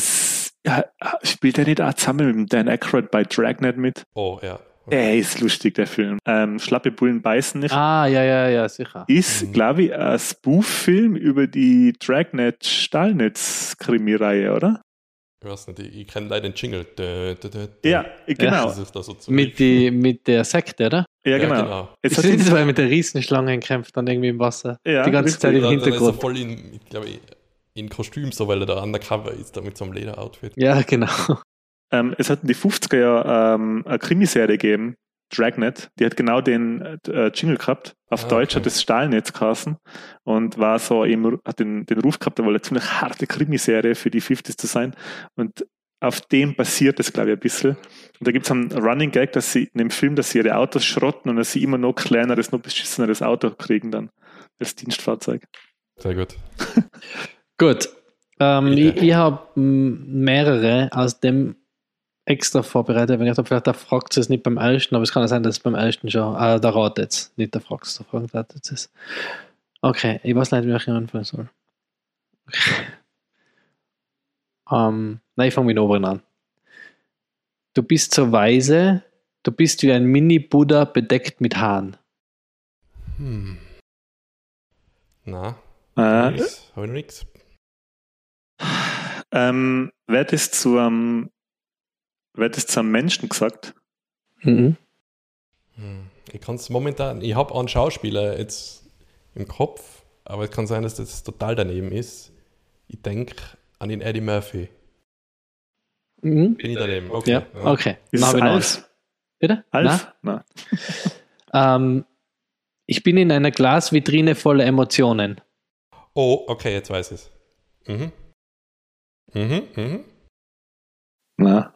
Ja, spielt er nicht auch zusammen mit Dan Aykroyd bei Dragnet mit? Oh, ja. Okay. Ey, ist lustig, der Film. Ähm, Schlappe Bullen beißen nicht. Ah, ja, ja, ja, sicher. Ist, glaube ich, ein Spoof-Film über die Dragnet-Stahlnetz-Krimi-Reihe, oder? Ich weiß nicht, ich kenne leider den Jingle. Dö, dö, dö, dö. Ja, genau. Das ist da so zu mit, die, mit der Sekte, oder? Ja, genau. Ja, genau. Jetzt sind sie mit der Riesenschlange kämpft dann irgendwie im Wasser. Ja, die ganze richtig. Zeit im Hintergrund. Dann ist er voll in, glaube ich, in Kostüm, so weil er da undercover ist, da mit so einem Lederoutfit. Ja, genau. Ähm, es hat in die fünfziger Jahre ähm, eine Krimiserie gegeben, Dragnet, die hat genau den äh, Jingle gehabt. Auf ah, Deutsch okay. Hat das Stahlnetz geheißen und war so eben, hat den, den Ruf gehabt, da war eine ziemlich harte Krimiserie für die fünfziger zu sein. Und auf dem basiert das, glaube ich, ein bisschen. Und da gibt es einen Running Gag, dass sie in dem Film, dass sie ihre Autos schrotten und dass sie immer noch kleineres, noch beschisseneres Auto kriegen dann als Dienstfahrzeug. Sehr gut. Gut. Ähm, ich ich habe mehrere aus dem extra vorbereitet, wenn ich dachte, vielleicht fragt es nicht beim ersten, aber es kann ja sein, dass es beim ersten schon, äh, da ratet es, nicht der fragt es, der fragt ratet es. Okay, ich weiß nicht, wie ich anfangen soll. Okay. Um, nein, ich fange mit dem oberen an. Du bist so weise, du bist wie ein Mini-Buddha bedeckt mit Haaren. Hm. Na, äh. nix, hab ich noch nix. Ähm, wird es zu einem Wird das zu einem Menschen gesagt? Mhm. Ich kann es momentan, ich habe einen Schauspieler jetzt im Kopf, aber es kann sein, dass das total daneben ist. Ich denke an den Eddie Murphy. Mhm. Bin ich daneben? Okay. Ja. Ja. Okay. Ist es Alf? Bitte? Alf? Nein. ähm, ich bin in einer Glasvitrine voller Emotionen. Oh, okay, jetzt weiß ich es. Mhm. Mhm, mhm. Na.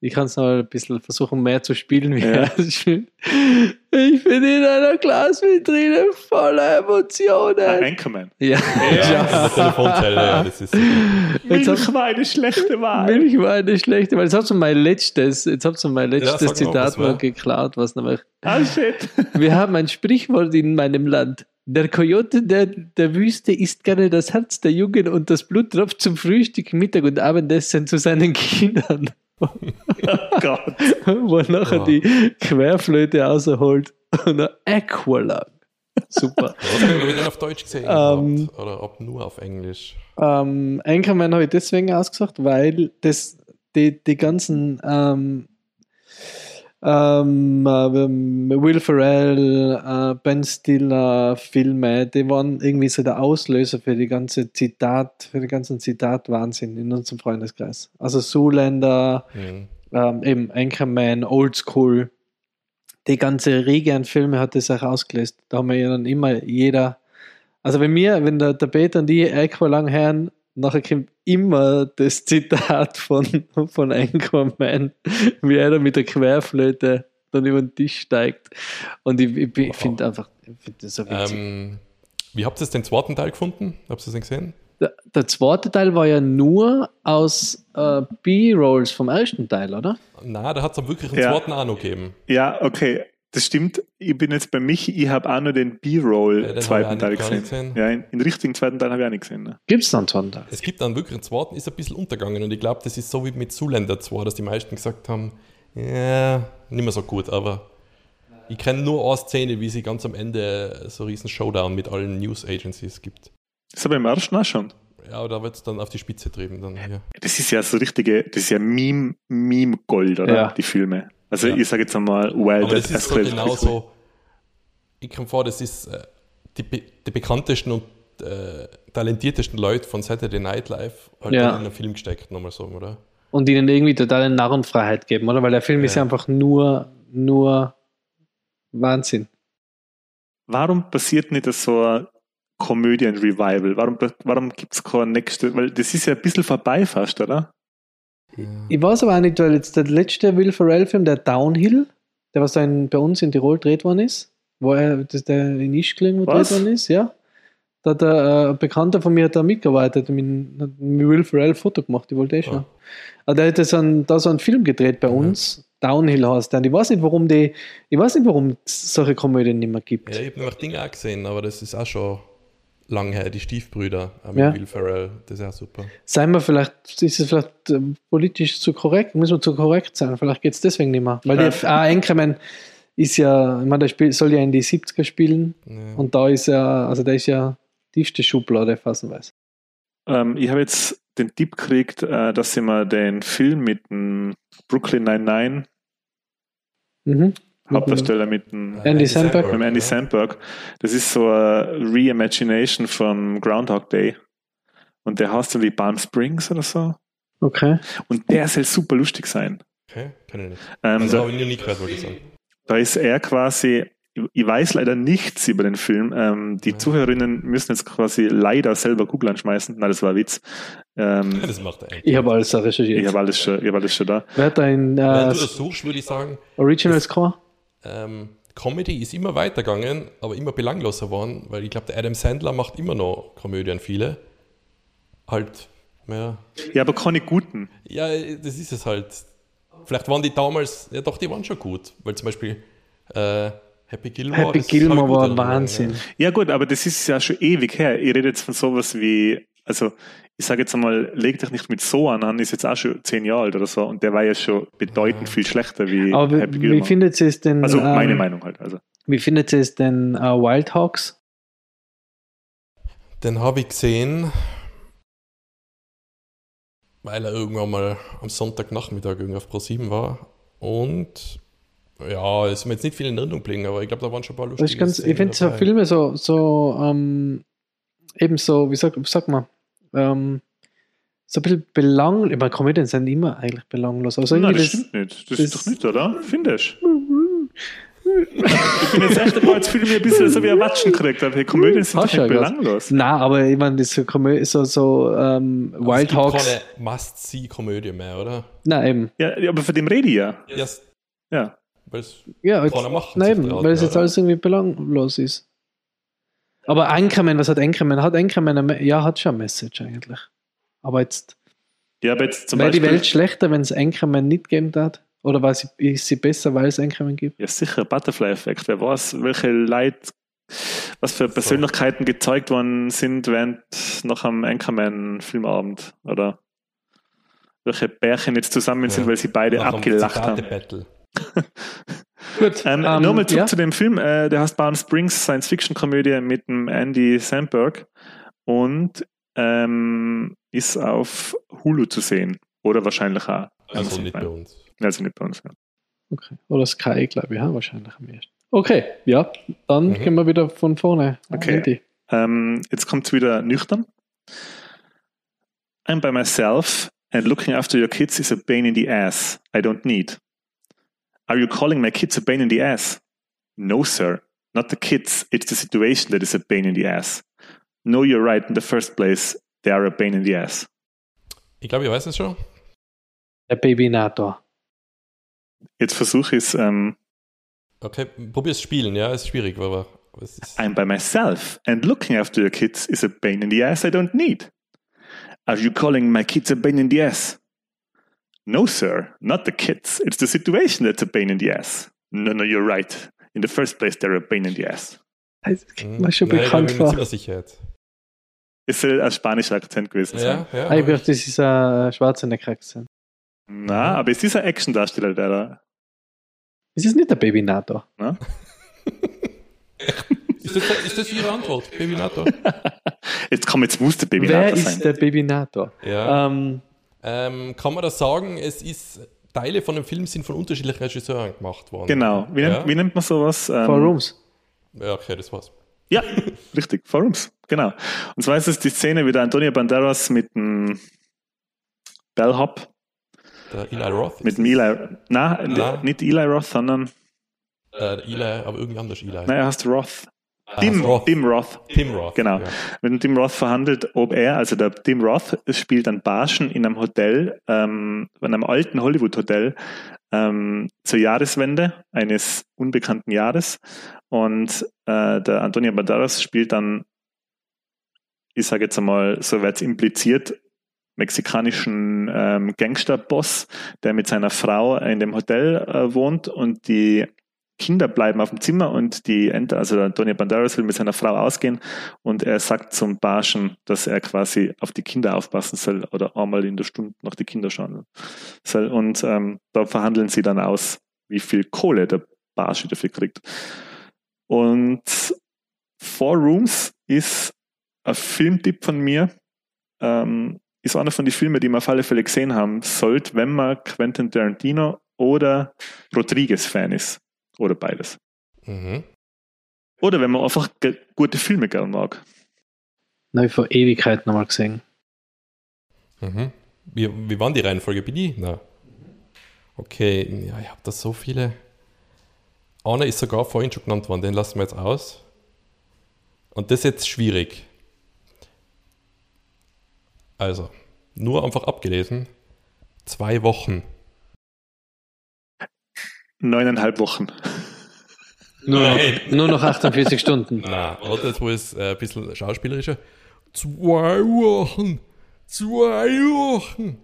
Ich kann es noch ein bisschen versuchen, mehr zu spielen, wie ja. er es spielt. Ich bin in einer Glasvitrine voller Emotionen. Ah, Anchorman. Ja. ja, ja. Das Telefonzelle, ja, das ist Milch hat, war eine schlechte Wahl. Milch war eine schlechte Wahl. Jetzt habt ihr mein letztes, jetzt habt ihr mein letztes ja, Zitat mal geklaut, was nämlich. Ah, shit. Wir haben ein Sprichwort in meinem Land. Der Kojote der, der Wüste isst gerne das Herz der Jugend und das Blut tropft zum Frühstück, Mittag und Abendessen zu seinen Kindern. Oh Gott. Wo nachher oh. die Querflöte rausholt und ein Aqualung. Super. Was können wir denn auf Deutsch gesehen um, habt, oder ob nur auf Englisch? Um, Anchorman habe ich deswegen ausgesagt, weil das die, die ganzen um, um, Will Ferrell, uh, Ben Stiller Filme, die waren irgendwie so der Auslöser für die ganze Zitat, für den ganzen Zitat-Wahnsinn in unserem Freundeskreis. Also Zoolander, mhm. ähm, eben Anchorman, Old School, die ganze Riege an Filme hat das auch ausgelöst. Da haben wir ja dann immer jeder, also wenn mir, wenn der, der Peter und die Aqualung hören, nachher kommt immer das Zitat von, von Anchorman, Man, wie einer mit der Querflöte dann über den Tisch steigt. Und ich, ich, ich wow. finde einfach, ich find das so witzig. Ähm, wie habt ihr den zweiten Teil gefunden? Habt ihr den gesehen? Der, der zweite Teil war ja nur aus äh, B-Rolls vom ersten Teil, oder? Nein, da hat es am wirklich einen ja. zweiten auch noch gegeben. Ja, okay. Das stimmt, ich bin jetzt bei mich, ich habe auch nur den B-Roll ja, zweiten Teil gesehen. gesehen. Ja, in, in richtigen zweiten Teil habe ich auch nicht gesehen. Ne? Gibt es da einen zweiten Teil? Es gibt einen wirklich zweiten, ist ein bisschen untergegangen und ich glaube, das ist so wie mit Zuländer zwei, dass die meisten gesagt haben, ja, yeah, nicht mehr so gut, aber ich kenne nur eine Szene, wie sie ganz am Ende so einen riesen Showdown mit allen News Agencies gibt. Das habe ich im Arsch auch schon. Ja, aber da wird es dann auf die Spitze getrieben. Dann, ja. Das ist ja so richtige, das ist ja Meme, Meme-Gold, oder? Ja. Die Filme. Also ja. ich sage jetzt einmal, well, das, das ist so genau so. Ich komme vor, das ist äh, die, be- die bekanntesten und äh, talentiertesten Leute von Saturday Night Live halt ja. in einen Film gesteckt, nochmal so, oder? Und ihnen irgendwie totale Narrenfreiheit geben, oder? Weil der Film ja. ist ja einfach nur, nur Wahnsinn. Warum passiert nicht so ein Komödien-Revival? Warum, warum gibt es kein nächstes? Weil das ist ja ein bisschen vorbei fast, oder? Ja. Ich weiß aber auch nicht, weil jetzt der letzte Will Ferrell-Film, der Downhill, der was da in, bei uns in Tirol gedreht worden ist, wo er das, der in Ischgling gedreht worden ist, ja. Da hat der, äh, ein Bekannter von mir hat da mitgearbeitet und mit, hat mit Will Ferrell ein Foto gemacht, ich wollte eh schon. Ja. Aber der hat so einen, da so einen Film gedreht bei uns, ja. Downhill heißt der. Und ich weiß nicht, warum die, ich weiß nicht, warum es solche Komödien nicht mehr gibt. Ja, ich habe nämlich Dinge auch gesehen, aber das ist auch schon lang her, die Stiefbrüder mit ja. Will Ferrell, das ist auch super. Seien wir vielleicht, ist es vielleicht äh, politisch zu korrekt, muss man zu korrekt sein, vielleicht geht es deswegen nicht mehr. Weil ja. der ah, Anchorman ist ja, ich meine, der spiel, soll ja in die siebziger spielen ja. und da ist ja, also der ist ja tiefste Schublade, fassenweise. Ähm, ich habe jetzt den Tipp gekriegt, äh, dass ich mir den Film mit dem Brooklyn Nine-Nine mhm. Hauptdarsteller mit dem Andy Samberg. Mit Andy Samberg. Das ist so eine Reimagination von Groundhog Day. Und der heißt irgendwie Palm Springs oder so. Okay. Und der soll super lustig sein. Okay, kann ich nicht. Ähm, also da habe ich noch nie gehört, wollte ich sagen. Da ist er quasi, ich weiß leider nichts über den Film. Ähm, die ja. Zuhörerinnen müssen jetzt quasi leider selber Google anschmeißen. Nein, das war ein Witz. Ähm, ja, das macht er eigentlich. Ich habe alles da recherchiert. Ich habe alles schon, ich habe alles schon da. Wer hat ein, äh, Wenn du das suchst, würde ich sagen, Original Score? Comedy ist immer weitergegangen, aber immer belangloser geworden, weil ich glaube, der Adam Sandler macht immer noch Komödien, viele. Halt, ja. Ja, aber keine guten. Ja, das ist es halt. Vielleicht waren die damals, ja doch, die waren schon gut, weil zum Beispiel äh, Happy Gilmore. Happy Gilmore war ein Wahnsinn. Ja. ja gut, aber das ist ja schon ewig her. Ich rede jetzt von sowas wie, also ich sage jetzt einmal, leg dich nicht mit so an, an ist jetzt auch schon zehn Jahre alt oder so und der war ja schon bedeutend viel schlechter wie Aber Happy Gilmore. Wie findet ihr es denn? Also meine ähm, Meinung halt. Also. Wie findet ihr es denn uh, Wild Hogs? Den habe ich gesehen, weil er irgendwann mal am Sonntagnachmittag auf Pro sieben war und ja, es ist mir jetzt nicht viel in Erinnerung geblieben, aber ich glaube, da waren schon ein paar lustige Szenen dabei. Ich finde so Filme so, so ähm, eben so, wie sagt sag man, Um, so ein bisschen belanglos. Ich meine, Komödien sind immer eigentlich belanglos. Also nein, das, das stimmt nicht. Das, das ist doch nicht, oder? Findest du? Ich bin jetzt echt dabei, jetzt fühle ich mich ein bisschen so wie ein Watschen gekriegt. Hey, Komödien sind Hast doch nicht belanglos. Nein, aber ich meine, das so, Komö- so, so um, Wild Hogs. Es gibt keine Must-See-Komödie mehr, oder? Nein, eben. Ja, aber von dem rede ich ja. Yes. Ja. Weil es ja, keiner macht. Nein, eben, weil es jetzt alles irgendwie belanglos ist. Aber Anchorman, was hat Anchorman? Hat Anchorman eine, ja, hat schon eine Message eigentlich. Aber jetzt, ja, aber jetzt zum wäre Beispiel, die Welt schlechter, wenn es Anchorman nicht gegeben hat? Oder war sie, ist sie besser, weil es Anchorman gibt? Ja, sicher, Butterfly-Effekt. Wer weiß, welche Leute, was für Persönlichkeiten so gezeigt worden sind während nach einem Anchorman-Filmabend. Oder welche Bärchen jetzt zusammen sind, ja, weil sie beide abgelacht haben. Gut, ähm, um, nochmal zurück ja. zu dem Film, äh, der heißt Palm Springs, Science-Fiction-Komödie mit dem Andy Samberg und ähm, ist auf Hulu zu sehen oder wahrscheinlich auch. Also nicht bei uns. Also nicht bei uns, ja. Okay. Oder Sky, glaube ich, ja, wahrscheinlich am ersten. Okay, ja, dann mhm. gehen wir wieder von vorne. Okay, ähm, jetzt kommt es wieder nüchtern. I'm by myself and looking after your kids is a pain in the ass I don't need. Are you calling my kids a pain in the ass? No, sir. Not the kids. It's the situation that is a pain in the ass. No, you're right in the first place. They are a pain in the ass. Ich glaube, ihr weißt es schon. Der Babynator. Jetzt versuche ich es. Ähm, okay, probier es spielen, ja, ist schwierig, aber. Was ist? I'm by myself and looking after your kids is a pain in the ass I don't need. Are you calling my kids a pain in the ass? No, sir, not the kids. It's the situation that's a pain in the ass. No, no, you're right. In the first place, they're a pain in the ass. Das klingt mir schon bekannt vor. Es soll ein spanischer Akzent gewesen sein. Ja, ja, ah, ich dachte, das ist ein Schwarzenegger-Akzent. Na, mhm. aber es ist ein Action-Darsteller, der da... Es ist nicht der Babynator. Na? ist, das, ist das Ihre Antwort? Babynator? Jetzt komm, jetzt muss der Babynator sein. Wer ist der Babynator? Ja. Ähm, ähm, kann man das sagen, es ist... Teile von dem Film sind von unterschiedlichen Regisseuren gemacht worden. Genau. Wie, ja. nennt, wie nennt man sowas? Ähm, Forums. Ja, okay, das war's. Ja, richtig. Forums. Genau. Und zwar ist es die Szene, wie der Antonio Banderas mit dem Bellhop. Der Eli Roth? Mit dem Eli. Nein, ah. nicht Eli Roth, sondern. Äh, Eli, aber irgendwie anders Eli. Nein, er heißt Roth. Tim Roth. Tim Roth. Tim Roth. Genau. Ja. Wenn Tim Roth verhandelt, ob er, also der Tim Roth spielt einen Barschen in einem Hotel, ähm, in einem alten Hollywood-Hotel ähm, zur Jahreswende eines unbekannten Jahres. Und äh, der Antonio Banderas spielt dann, ich sage jetzt einmal, so wird es impliziert, mexikanischen ähm, Gangsterboss, der mit seiner Frau in dem Hotel äh, wohnt und die Kinder bleiben auf dem Zimmer und die Enter, also Antonio Banderas will mit seiner Frau ausgehen und er sagt zum Barschen, dass er quasi auf die Kinder aufpassen soll oder einmal in der Stunde noch die Kinder schauen soll. Und ähm, da verhandeln sie dann aus, wie viel Kohle der Barsche dafür kriegt. Und Four Rooms ist ein Filmtipp von mir, ähm, ist einer von den Filmen, die man auf alle Fälle gesehen haben sollte, wenn man Quentin Tarantino oder Rodriguez-Fan ist. Oder beides. Mhm. Oder wenn man einfach ge- gute Filme gerne mag. Den habe ich vor Ewigkeiten nochmal gesehen. Mhm. Wie, wie waren die Reihenfolge? Bin ich? Nein. Okay, ja, ich habe da so viele. Einer ist sogar vorhin schon genannt worden, den lassen wir jetzt aus. Und das ist jetzt schwierig. Also, nur einfach abgelesen. Zwei Wochen. Neuneinhalb Wochen. Nur noch, nur noch achtundvierzig Stunden. Nein, warte, jetzt war es ein bisschen schauspielerischer. Zwei Wochen. Zwei Wochen.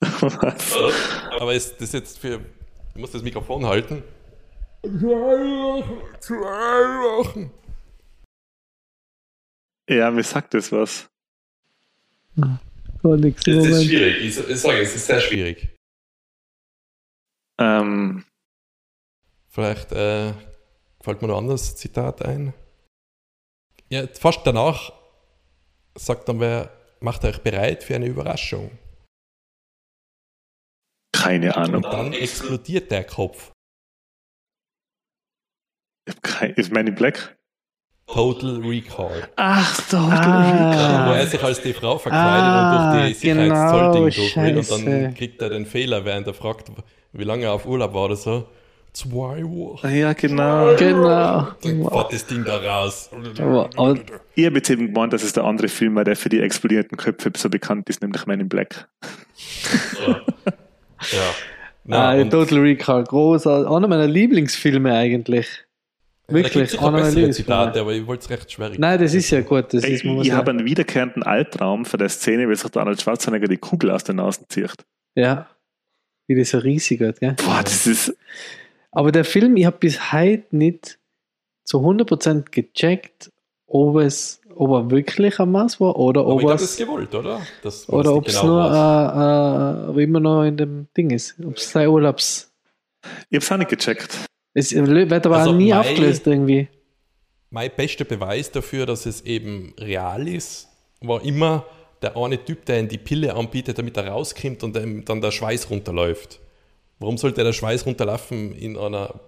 Was? Aber ist das jetzt für... Ich muss das Mikrofon halten. Zwei Wochen. Zwei Wochen. Ja, mir sagt das was. Oh, nix. Es ist schwierig. Ich sage, es ist sehr schwierig. Ähm, Vielleicht äh, fällt mir noch ein anderes Zitat ein. Ja, fast danach sagt dann wer, macht euch bereit für eine Überraschung. Keine Ahnung. Und dann explodiert der Kopf. Ist Man in Black? Total Recall. Ach, Total ah, Recall. Wo er sich als die Frau verkleidet ah, und durch die Sicherheitszollding genau, durch und dann kriegt er den Fehler, während er fragt, wie lange er auf Urlaub war oder so. Zwei Wochen. Ja, genau. genau. Dann fährt das Ding da raus. Aber, aber ich habe jetzt eben gemeint, dass es der andere Film war, der für die explodierten Köpfe so bekannt ist, nämlich Man in Black. Ja. ja. Nein, ah, Total Recall, großartig. Einer meiner Lieblingsfilme eigentlich. Wirklich, da gibt es ein Zitat, aber ich wollte es recht schwierig. Nein, das ist ja gut. Das Ey, ist, ich habe einen wiederkehrenden Albtraum von der Szene, wie sich der Arnold Schwarzenegger die Kugel aus den Nasen zieht. Ja, wie das so riesig wird, gell? Boah, das ist... Aber der Film, ich habe bis heute nicht zu hundert Prozent gecheckt, ob, es, ob er wirklich am Mars war oder aber ob ich glaub, es... das ist gewollt, oder? Das oder ob es genau nur äh, äh, immer noch in dem Ding ist. Ob es sei Urlaubs... Ich habe es auch nicht gecheckt. Es wird aber also nie mein, aufgelöst irgendwie. Mein bester Beweis dafür, dass es eben real ist, war immer der eine Typ, der ihm die Pille anbietet, damit er rauskommt und dann der Schweiß runterläuft. Warum sollte der Schweiß runterlaufen in einer,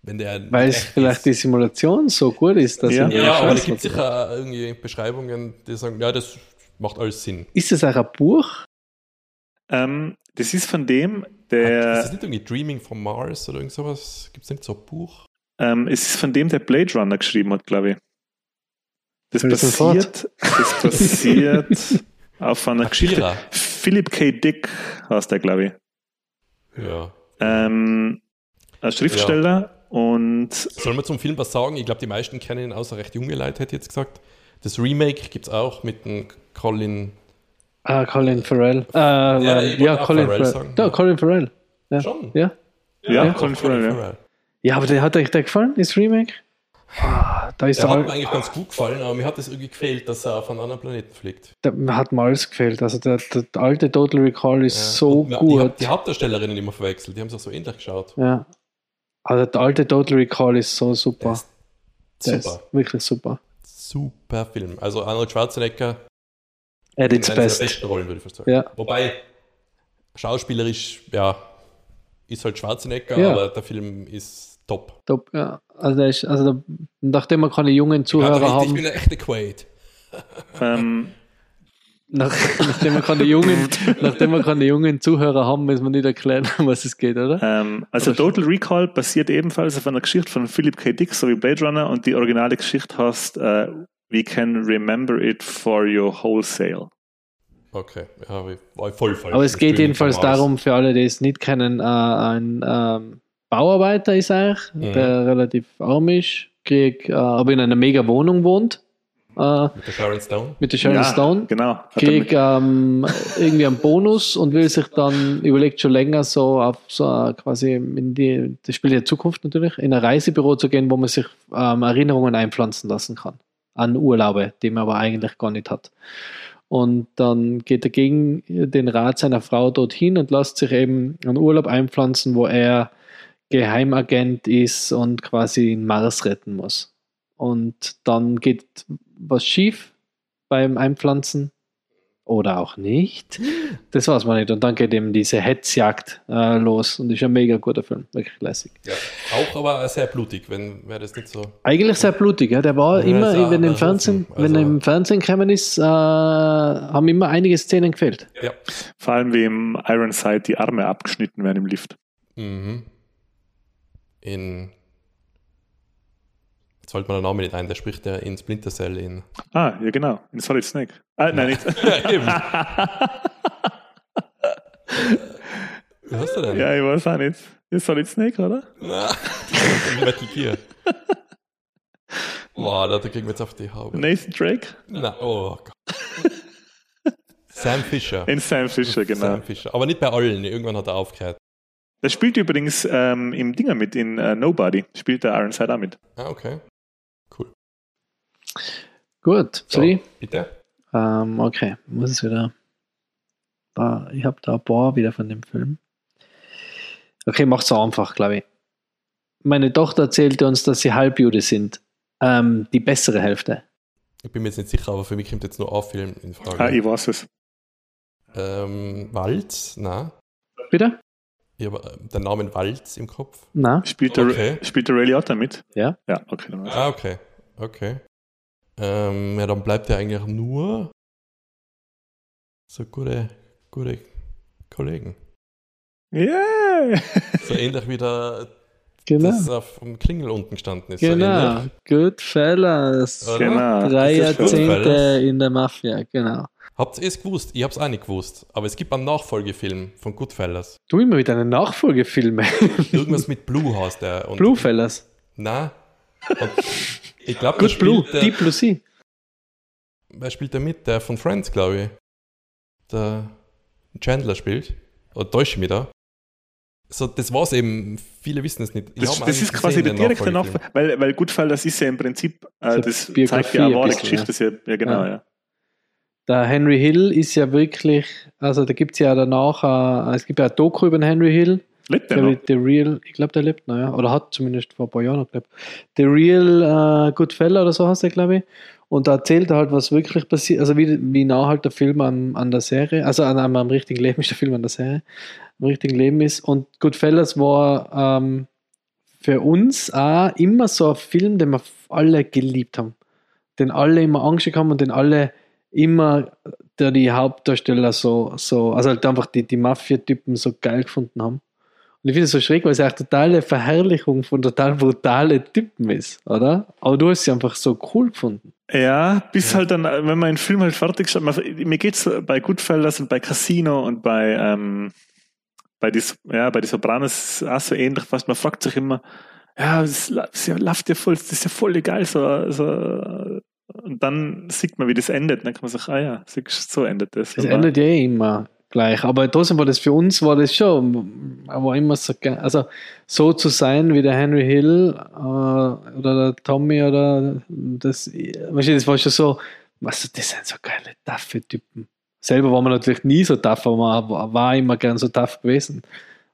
wenn der... Weil es vielleicht ist. Die Simulation so gut ist, dass... Ja, ja aber es gibt sicher irgendwie Beschreibungen, die sagen, ja, das macht alles Sinn. Ist das auch ein Buch? Ähm, das ist von dem... Der, ist das nicht irgendwie Dreaming from Mars oder irgend sowas? Gibt es nicht so ein Buch? Ähm, es ist von dem, der Blade Runner geschrieben hat, glaube ich. Das passiert, das passiert auf einer Geschichte. Kira. Philip K. Dick heißt der, glaube ich. Ja. Ähm, ein Schriftsteller ja. und... Sollen wir zum Film was sagen? Ich glaube, die meisten kennen ihn außer recht junge Leute, hätte ich jetzt gesagt. Das Remake gibt es auch mit dem Colin... Ah, Colin Farrell. Äh, ja, ja Colin Farrell. Farrell ja, Colin Farrell. Ja. Schon? Ja, ja, ja, ja. Colin Farrell. Ja. ja, aber der hat euch der gefallen, das Remake? Ah, da ist der hat mir eigentlich ganz gut gefallen, aber mir hat es irgendwie gefehlt, dass er auf einen anderen Planeten fliegt. Der, mir hat mal alles gefehlt. Also der, der alte Total Recall ist ja. so mir, gut. Ich habe die Hauptdarstellerinnen immer verwechselt, die haben es auch so ähnlich geschaut. Ja. Also der alte Total Recall ist so super. Ist super. Ist wirklich super. Super Film. Also Arnold Schwarzenegger at its best. Der besten Rollen, würde ich fast sagen. Ja. Wobei, schauspielerisch, ja, ist halt Schwarzenegger, ja. aber der Film ist top. Top, ja. Also, ist, also da, nachdem wir keine jungen Zuhörer ich haben... Ich bin ein echter Quaid. Ähm, nach, nachdem, wir keine jungen, nachdem wir keine jungen Zuhörer haben, müssen wir nicht erklären, um was es geht, oder? Ähm, also oder Total schon? Recall basiert ebenfalls auf einer Geschichte von Philip K. Dick, so wie Blade Runner, und die originale Geschichte heißt äh, We Can Remember It For You Wholesale. Okay, ja, war voll falsch. Aber es geht jedenfalls darum, für alle, die es nicht kennen, äh, ein... Ähm, Bauarbeiter ist er, mhm. der relativ arm ist, krieg, äh, aber in einer mega Wohnung wohnt. Äh, mit der Sharon Stone? Mit der Sharon ja, Stone. Genau. Kriegt ähm, irgendwie einen Bonus und will sich dann, überlegt schon länger, so auf so äh, quasi, in die, das spielt ja Zukunft natürlich, in ein Reisebüro zu gehen, wo man sich ähm, Erinnerungen einpflanzen lassen kann. An Urlaube, die man aber eigentlich gar nicht hat. Und dann geht er gegen den Rat seiner Frau dorthin und lässt sich eben einen Urlaub einpflanzen, wo er Geheimagent ist und quasi den Mars retten muss. Und dann geht was schief beim Einpflanzen oder auch nicht. Das weiß man nicht. Und dann geht eben diese Hetzjagd äh, los und ist ein mega guter Film. Wirklich lässig. Ja, auch aber sehr blutig, wenn wäre das nicht so. Eigentlich sehr blutig. Ja. Der war ja, immer, wenn, im Fernsehen, also, wenn er im Fernsehen gekommen ist, äh, haben immer einige Szenen gefehlt. Ja. Vor allem wie im Ironside die Arme abgeschnitten werden im Lift. Mhm. In. Jetzt fällt mir der Name nicht ein, der spricht ja in Splinter Cell in. Ah, ja, genau. In Solid Snake. Ah, nein, nicht. Wie hast du denn? Ja, ich weiß auch nicht. In Solid Snake, oder? Nein. Metal Gear. Boah, da kriegen wir jetzt auf die Haube. Nathan Drake? Nein, oh Gott. Sam Fisher. In Sam Fisher, genau. Sam Fisher. Aber nicht bei allen, irgendwann hat er aufgehört. Der spielt übrigens ähm, im Dinger mit, in uh, Nobody, spielt der Ironside auch mit. Ah, okay. Cool. Gut, sorry. So, bitte. Ähm, okay, muss es wieder... Da, ich habe da ein paar wieder von dem Film. Okay, mach's so einfach, glaube ich. Meine Tochter erzählte uns, dass sie Halbjude sind. Ähm, die bessere Hälfte. Ich bin mir jetzt nicht sicher, aber für mich kommt jetzt nur ein Film in Frage. Ah, ich weiß es. Ähm, Wald? Nein. Bitte? Ich habe den Namen Walz im Kopf. Nein. Spielt der, okay. spielt der Ray Liotta mit? Ja. Ja, okay. Dann ah, okay. okay. Ähm, ja, dann bleibt ja eigentlich nur so gute, gute Kollegen. Yeah! So ähnlich wie der, genau. das auf dem Klingel unten gestanden ist. Genau. So Goodfellas. Oder? Genau. Drei Jahrzehnte in der Mafia, genau. Habt ihr es gewusst? Ich hab's auch nicht gewusst. Aber es gibt einen Nachfolgefilm von Goodfellas. Du immer mit einem Nachfolgefilm. Irgendwas mit Blue heißt der. Und Bluefellas? Nein. Und ich glaub, Good Blue, der, Deep Blue Sea. Wer spielt da mit? Der von Friends, glaube ich. Der Chandler spielt. Oder täusche ich mich da? So, das war's eben. Viele wissen es nicht. Ich das das ist quasi der direkte Nachfolgefilm. Weil, weil Goodfellas ist ja im Prinzip, äh, das, das zeigt ja eine wahre Geschichte. Ja. ja, genau, ja. ja. Der Henry Hill ist ja wirklich, also da gibt es ja danach, uh, es gibt ja ein Doku über den Henry Hill. Lebt der, der noch? The Real, ich glaube, der lebt noch, ja. Oder hat zumindest vor ein paar Jahren noch gelebt. The Real uh, Goodfella oder so heißt der, glaube ich. Und da erzählt er halt, was wirklich passiert, also wie, wie nah halt der Film an, an der Serie, also an, an, am richtigen Leben ist der Film an der Serie, am richtigen Leben ist. Und Goodfellas war ähm, für uns auch immer so ein Film, den wir alle geliebt haben. Den alle immer angeschaut haben und den alle immer der die Hauptdarsteller so, so also halt einfach die, die Mafia-Typen so geil gefunden haben. Und ich finde es so schräg, weil es eine totale Verherrlichung von total brutalen Typen ist, oder? Aber du hast sie einfach so cool gefunden. Ja, bis ja. halt dann, wenn man den Film halt fertig schaut, man, mir geht's bei Goodfellas und bei Casino und bei ähm, bei die, ja, bei die Sopranos auch so ähnlich fast. Man fragt sich immer, ja, das läuft ja voll, das ist ja voll egal, so, so. Und dann sieht man, wie das endet. Und dann kann man sich, ah ja, so endet das. Das aber endet ja immer gleich. Aber trotzdem war das für uns, war das schon, aber immer so, also so zu sein wie der Henry Hill äh, oder der Tommy oder das, das war schon so, also das sind so geile, taffe Typen. Selber war man natürlich nie so taff, aber man war immer gern so taff gewesen.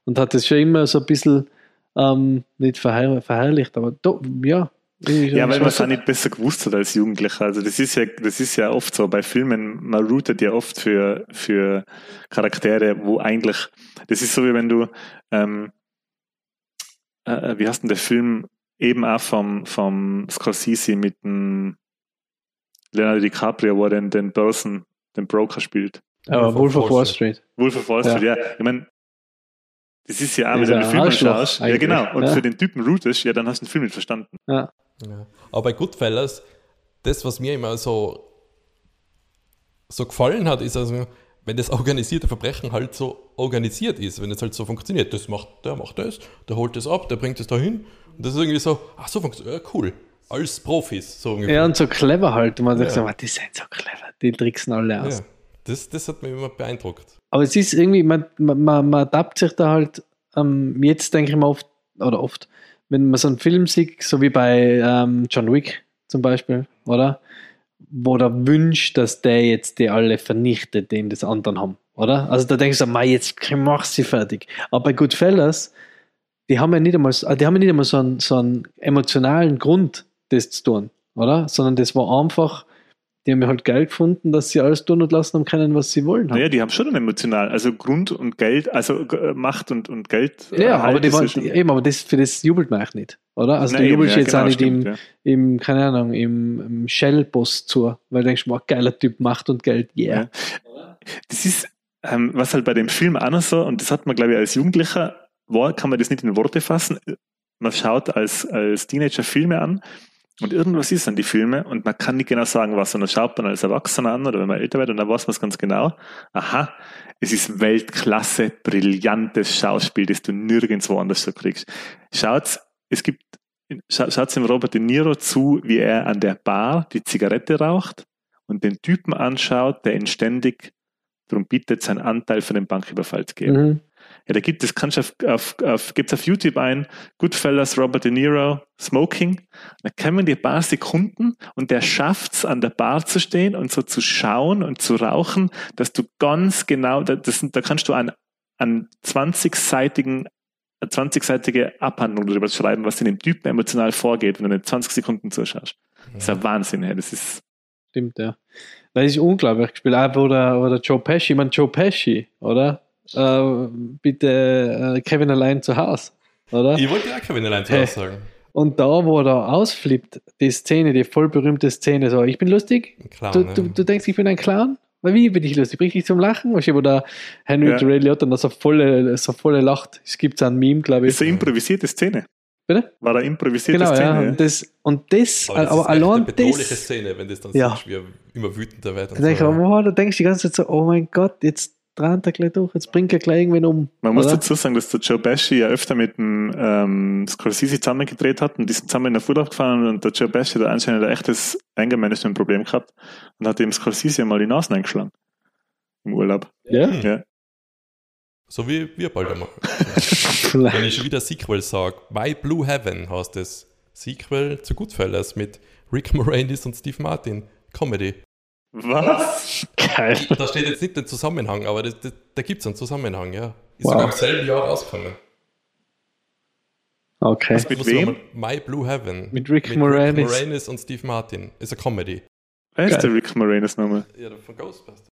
Und hat das schon immer so ein bisschen ähm, nicht verherr- verherrlicht, aber do, ja. Ich ja, weil man es auch nicht besser gewusst hat als Jugendlicher. Also das ist ja, das ist ja oft so bei Filmen, man routet ja oft für, für Charaktere, wo eigentlich, das ist so wie wenn du, ähm, äh, wie heißt denn der Film, eben auch vom, vom Scorsese mit dem Leonardo DiCaprio, wo er den, den Börsen, den Broker spielt. Aber Wolf of Wall Street. Wolf of Wall Street, ja. ja. Ich meine, das ist ja auch, wenn du den Film schaust. Ja, genau. Und ja. für den Typen routest, ja, dann hast du den Film nicht verstanden. Ja. Ja. Aber bei Goodfellas, das, was mir immer so, so gefallen hat, ist also, wenn das organisierte Verbrechen halt so organisiert ist, wenn es halt so funktioniert, das macht, der macht das, der holt das ab, der bringt das da hin. Und das ist irgendwie so, ach so funktioniert, ja, cool. Als Profis. So ungefähr. Ja, und so clever halt. Und man sagt, ja. so, die sind so clever, die tricksen alle aus. Ja. Das, das hat mich immer beeindruckt. Aber es ist irgendwie, man, man, man adaptiert sich da halt, ähm, jetzt denke ich mal oft, oder oft, wenn man so einen Film sieht, so wie bei ähm, John Wick zum Beispiel, oder? Wo der wünscht, dass der jetzt die alle vernichtet, den das anderen haben, oder? Also da denkst du, so, jetzt mach sie fertig. Aber bei Goodfellas, die haben ja nicht einmal, die haben ja nicht einmal so einen, so einen emotionalen Grund, das zu tun, oder? Sondern das war einfach, die haben mir halt geil gefunden, dass sie alles tun und lassen haben können, was sie wollen. Naja, die haben schon emotional, also Grund und Geld, also Macht und, und Geld. Ja, aber die waren, schon eben, aber das, für das jubelt man eigentlich nicht, oder? Also, du jubelst ja, jetzt genau, auch nicht stimmt, im, ja. im, keine Ahnung, im, im Shell-Boss zu, weil du denkst, wow, geiler Typ, Macht und Geld, yeah. Ja. Das ist, ähm, was halt bei dem Film auch noch so, und das hat man, glaube ich, als Jugendlicher, war, kann man das nicht in Worte fassen, man schaut als, als Teenager Filme an. Und irgendwas ist an die Filme und man kann nicht genau sagen, was. Und dann schaut man als Erwachsener an oder wenn man älter wird und dann weiß man es ganz genau. Aha, es ist Weltklasse, brillantes Schauspiel, das du nirgendwo anders so kriegst. Schaut's, es gibt, schaut's dem Robert De Niro zu, wie er an der Bar die Zigarette raucht und den Typen anschaut, der ihn ständig darum bittet, seinen Anteil von dem Banküberfall zu geben. Mhm. Ja, da gibt es, kannst du auf, auf, auf, gibt's auf YouTube ein, Goodfellas, Robert De Niro, Smoking. Da kommen die ein paar Sekunden und der schafft es, an der Bar zu stehen und so zu schauen und zu rauchen, dass du ganz genau, das, da kannst du an, an zwanzig-seitigen, zwanzigseitige Abhandlung darüber schreiben, was in dem Typen emotional vorgeht, wenn du in zwanzig Sekunden zuschaust. Ja. Das ist ein Wahnsinn, ja. Das ist. Stimmt, ja. Das ist unglaublich gespielt. Auch oder, oder Joe Pesci, ich meine Joe Pesci, oder? Uh, bitte uh, Kevin allein zu Hause, oder? Ich wollte ja Kevin allein zu Hause sagen. Und da, wo er da ausflippt, die Szene, die voll berühmte Szene, so, ich bin lustig, Clown, du, ja. du, du denkst, ich bin ein Clown? Wie bin ich lustig? Richtig zum Lachen? Weißt du, wo der Henry ja. Ray Liotta so volle, so volle lacht, es gibt so einen Meme, glaube ich. Das ist eine improvisierte Szene. Bitte? War eine improvisierte genau, Szene. Genau, ja. Und das, und das, aber, das aber ist allein das. Eine bedrohliche Szene, wenn das dann ja. so schwer, immer wütender wird. Und da, so, denke, oh, da denkst du die ganze Zeit so, oh mein Gott, jetzt dran, da gleich durch, jetzt bringt er gleich irgendwen um. Man oder? Muss dazu sagen, dass der Joe Pesci ja öfter mit dem ähm, Scorsese zusammengedreht hat und die sind zusammen in der Urlaub gefahren und der Joe Pesci hat anscheinend ein echtes Anger-Management-Problem gehabt und hat dem Scorsese mal die Nasen eingeschlagen. Im Urlaub. Ja. ja. So wie wir bald einmal. Wenn ich schon wieder Sequel sage, My Blue Heaven heißt das Sequel zu Goodfellas mit Rick Moranis und Steve Martin. Comedy. Was? Geil. Da steht jetzt nicht der Zusammenhang, aber das, das, da gibt es einen Zusammenhang, ja. Ist wow. sogar im selben Jahr rausgekommen. Okay. Was, mit wem? My Blue Heaven. Mit Rick, mit Moranis. Rick Moranis und Steve Martin. Ist eine Comedy. Wer ist der Rick Moranis nochmal? Ja, der von Ghostbusters.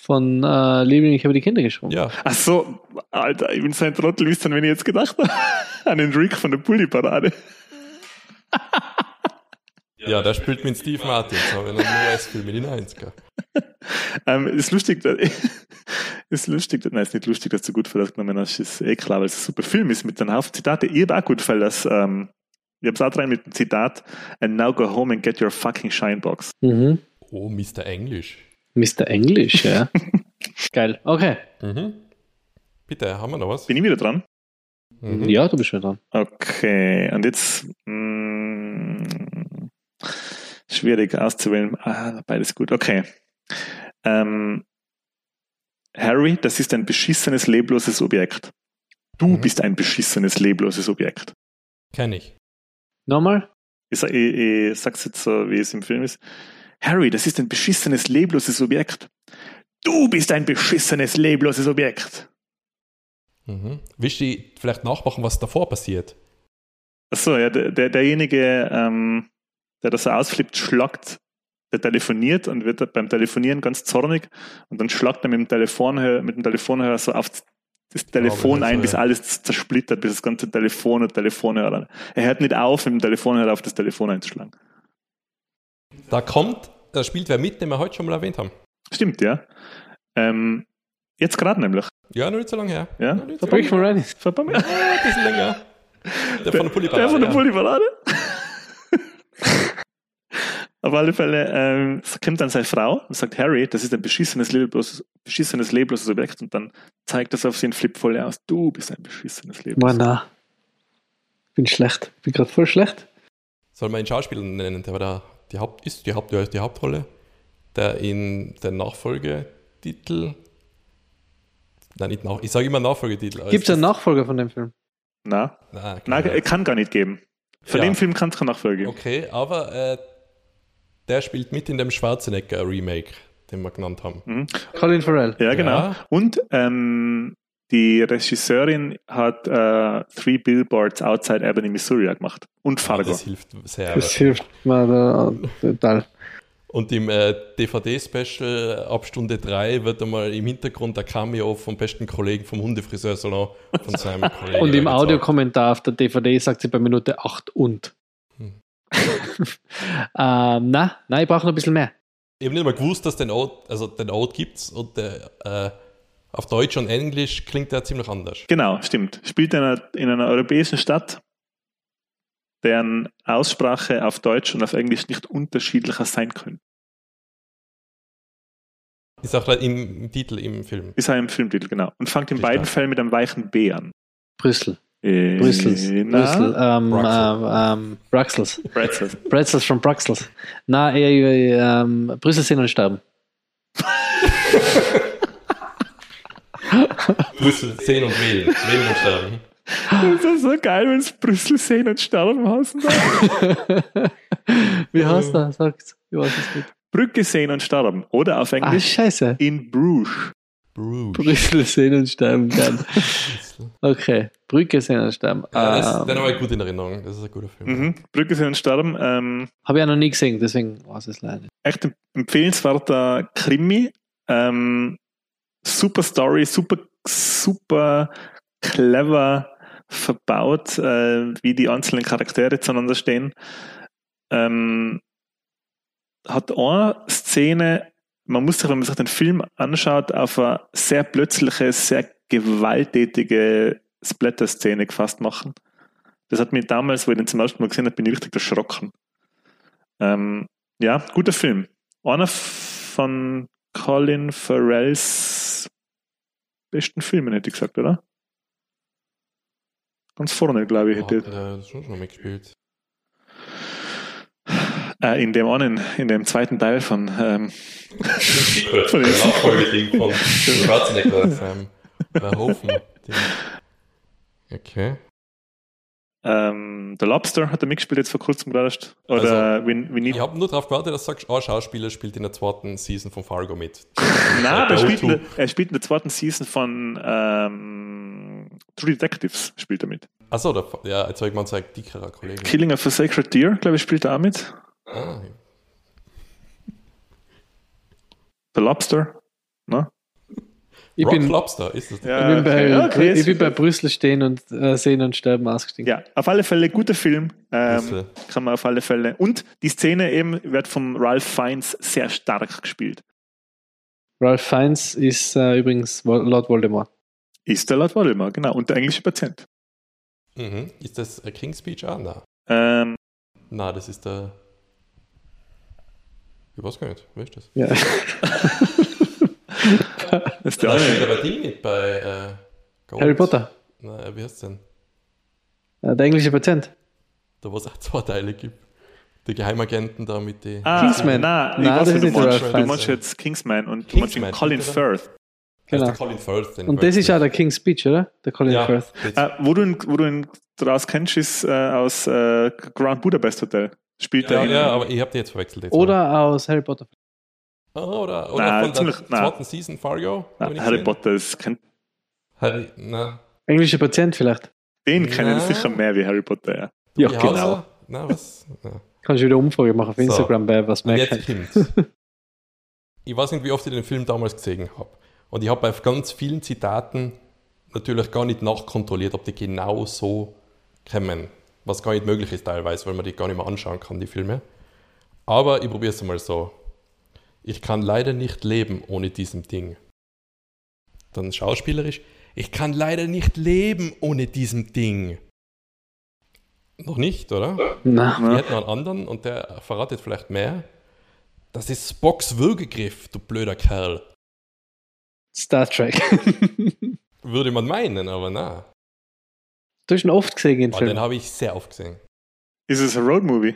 Von äh, Liebling, ich habe die Kinder geschrieben. Ja. Ach so, Alter, ich bin so ein Trottel, wie es dann, wenn ich jetzt gedacht habe, an den Rick von der Bulli-Parade. Ja, da spielt mit Steve Martin, aber in einem U S-Film in den neunziger. Ähm, ist lustig, ist lustig, nein, ist nicht lustig, dass du gut verlacht genommen hast, ist eh klar, weil es ein super Film ist mit einem Haufen Zitate. Ich habe auch gut gefallen, dass, ähm, ich habe es auch rein mit dem Zitat, and now go home and get your fucking Shinebox. Mhm. Oh, Mister Englisch. Mister Englisch, ja. Geil, okay. Mhm. Bitte, haben wir noch was? Bin ich wieder dran? Mhm. Ja, du bist wieder dran. Okay, und jetzt mh, schwierig auszuwählen. Ah, beides gut, okay. Ähm, Harry, das ist ein beschissenes, lebloses Objekt. Du mhm. bist ein beschissenes, lebloses Objekt. Kenn ich. Nochmal? Ich, ich, ich sag's jetzt so, wie es im Film ist. Harry, das ist ein beschissenes, lebloses Objekt. Du bist ein beschissenes, lebloses Objekt. Mhm. Willst du vielleicht nachmachen, was davor passiert? Achso, ja, der, der, derjenige, ähm, der das so ausflippt, schlagt, der telefoniert und wird beim Telefonieren ganz zornig und dann schlagt er mit dem Telefonhörer, mit dem Telefonhörer so auf das Telefon ja, ein, so, bis ja. alles zersplittert, bis das ganze Telefon und Telefonhörer. Er hört nicht auf, mit dem Telefonhörer auf das Telefon einzuschlagen. Da kommt, da spielt wer mit, den wir heute schon mal erwähnt haben. Stimmt, ja. Ähm, jetzt gerade nämlich. Ja, noch nicht so lange her. Ja? Verbring ich mal rein. Verbring mal rein. Ein bisschen länger. Der von der Pulli-Parade. Der von der Pulli-Parade. Auf alle Fälle ähm, kommt dann seine Frau und sagt, Harry, das ist ein beschissenes, lebloses, beschissenes, lebloses Objekt. Und dann zeigt das auf sie in Flipfolie aus. Du bist ein beschissenes, lebloses Objekt. Mann, ich bin schlecht. Ich bin gerade voll schlecht. Soll man ihn Schauspieler nennen? Der war da, die Haupt, ist die, Haupt, die, die Hauptrolle. Der in der Nachfolgetitel... Nein, nicht nach, ich sage immer Nachfolgetitel. Gibt es einen Nachfolger von dem Film? Nein. Nein, Nein kann gar nicht geben. Von ja. dem Film kann es keine Nachfolge geben. Okay, aber äh, der spielt mit in dem Schwarzenegger-Remake, den wir genannt haben. Mhm. Colin Farrell. Ja, genau. Ja. Und ähm, die Regisseurin hat äh, Three Billboards Outside Albany, Missouri gemacht. Und Fargo. Ja, das hilft sehr. Das hilft mir total. Und im äh, D V D-Special ab Stunde drei wird einmal im Hintergrund der Cameo vom besten Kollegen vom Hundefriseursalon von seinem Kollegen. Und im Audiokommentar auf der D V D sagt sie bei Minute acht und. Hm. ähm, na, nein, ich brauche noch ein bisschen mehr. Ich habe nicht mal gewusst, dass den Out, also den Out gibt's und der, äh, auf Deutsch und Englisch klingt der ziemlich anders. Genau, stimmt. Spielt in einer, in einer europäischen Stadt, deren Aussprache auf Deutsch und auf Englisch nicht unterschiedlicher sein können. Ist auch im, im Titel im Film. Ist auch im Filmtitel, genau. Und fängt in beiden Fällen mit einem weichen B an. Brüssel. Äh, Brüssel. Na? Brüssel. Ähm, ähm, ähm, Bruxelles. Bretzels. Bretzels von Bruxelles. Na, eher äh, ähm, Brüssel sehen und sterben. Brüssel sehen und wählen. Wählen und sterben. Das ist so geil, wenn es Brüssel sehen und sterben heißen darf. Wie heißt er? Sag's. Ich weiß es nicht. Brücke sehen und sterben. Oder auf Englisch. Ach, scheiße. In Bruges. Bruges. Brüssel sehen und sterben kann. Okay. Brücke sehen und sterben. Ja, das um, den habe ich gut in Erinnerung. Das ist ein guter Film. Mhm. Brücke sehen und sterben. Ähm, habe ich ja noch nie gesehen, deswegen weiß ich es leider. Echt empfehlenswerter Krimi. Ähm, super Story, super, super clever verbaut, äh, wie die einzelnen Charaktere zueinander stehen. Ähm, hat eine Szene, man muss sich, wenn man sich den Film anschaut, auf eine sehr plötzliche, sehr gewalttätige Splatter-Szene gefasst machen. Das hat mich damals, wo ich den zum ersten Mal gesehen habe, bin ich richtig erschrocken. Ähm, ja, guter Film. Einer von Colin Farrells besten Filmen, hätte ich gesagt, oder? Ganz vorne, glaube ich, hätte. Oh, das schon noch mitgespielt. Äh, in dem einen, in dem zweiten Teil von. Ähm, von dem Nachfolgeding von Schwarzenegger, ähm, Verhoeven. Okay. Ähm, der Lobster hat er mitgespielt jetzt vor kurzem gerade. Oder also, we, we need... Ich habe nur darauf gewartet, dass du sagst, ein oh, Schauspieler spielt in der zweiten Season von Fargo mit. Nein, er spielt, in, er spielt in der zweiten Season von ähm, True Detectives spielt er mit. Achso, ja, als ich man sagt, dickerer Kollege. Killing of a Sacred Deer, glaube ich, spielt er auch mit. Ah. The Lobster, ne? Ich bin, Lobster, ist das ja, ich bin bei, ja, okay, ich bin bei Brüssel stehen und äh, sehen und sterben ausgestiegen. Ja, auf alle Fälle guter Film. Ähm, kann man auf alle Fälle. Und die Szene eben wird vom Ralph Fiennes sehr stark gespielt. Ralph Fiennes ist äh, übrigens Lord Voldemort. Ist der Lord Voldemort, genau. Und der englische Patient. Mhm. Ist das äh, King's Speech? Ah, nein. Ähm. Nein, das ist der... Ich weiß gar nicht. Wer ist das? Ja. Das ist der nein, aber die nicht bei äh, Gold. Harry Potter. Nein, wie heißt es denn? Der englische Patient. Da was es auch zwei Teile gibt. Die Geheimagenten da mit den... Ah, Kingsman. Nein, nein, das ist nicht der Ralph. Du meinst jetzt Kingsman und du meinst Colin Firth. Genau. Colin Firth, und das ist auch der King's Speech, oder? Der Colin ja, Firth. Ah, wo du ihn, wo du ihn draus kennst, ist äh, aus äh, Grand Budapest Hotel. Spielt ja, der ja, aber ich habe den jetzt verwechselt. Jetzt oder mal. Aus Harry Potter. Oh, oder oder nein, von ziemlich, der zweiten nein. Season Fargo. Nein, Harry Potter ist kein... Harry, nein. Englischer Patient vielleicht. Den kennen sicher mehr wie Harry Potter, ja. Ja, ja genau. Also, nein, was? Nein. Kannst du wieder Umfrage machen auf Instagram so. Bei was mehr jetzt ich weiß nicht, wie oft ich den Film damals gesehen habe. Und ich habe bei ganz vielen Zitaten natürlich gar nicht nachkontrolliert, ob die genau so kommen. Was gar nicht möglich ist teilweise, weil man die gar nicht mehr anschauen kann, die Filme. Aber ich probiere es mal so. Ich kann leider nicht leben ohne diesem Ding. Dann schauspielerisch. Ich kann leider nicht leben ohne diesem Ding. Noch nicht, oder? Nein. Wir hätten einen anderen und der verratet vielleicht mehr. Das ist Spocks Würgegriff, du blöder Kerl. Star Trek. Würde man meinen, aber nein. Du hast ihn oft gesehen, den oh, Film. Den habe ich sehr oft gesehen. Ist es ein Roadmovie?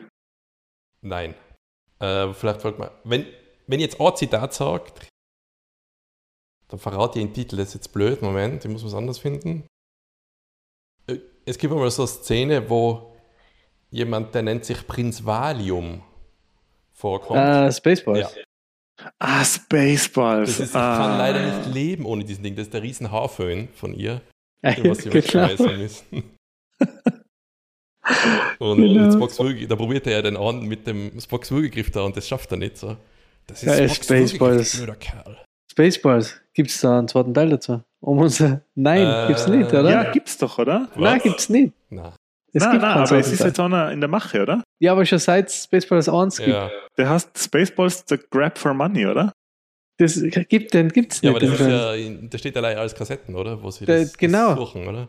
Nein. Äh, vielleicht folgt man. Wenn, wenn jetzt ein Zitat sagt, dann verrate ich den Titel. Das ist jetzt blöd. Moment, ich muss was anderes finden. Es gibt einmal so eine Szene, wo jemand, der nennt sich Prinz Valium, vorkommt. Uh, Spaceballs. Ja. Ah, Spaceballs. Das ist, ich ah. kann leider nicht leben ohne diesen Ding. Das ist der riesen Haarföhn von ihr, über was sie was schmeißen müssen. Und genau. Spocks Würge, da probiert er ja den an mit dem Spocks Würgegriff da und das schafft er nicht so. Das ist ja, Spaceballs. Blöder Kerl. Spaceballs. Gibt es da einen zweiten Teil dazu? Um unser Nein, äh, gibt's nicht, oder? Ja, gibt's doch, oder? Was? Nein, gibt's nicht. Nein. Es nein, gibt nein, aber es ist jetzt einer in der Mache, oder? Ja, aber schon seit Spaceballs eins gibt. Ja. Der heißt Spaceballs The Grab for Money, oder? Das gibt den, gibt's ja, nicht. Aber das ist ja, da steht allein alles Kassetten, oder? Wo sie da, das, genau. das suchen, oder?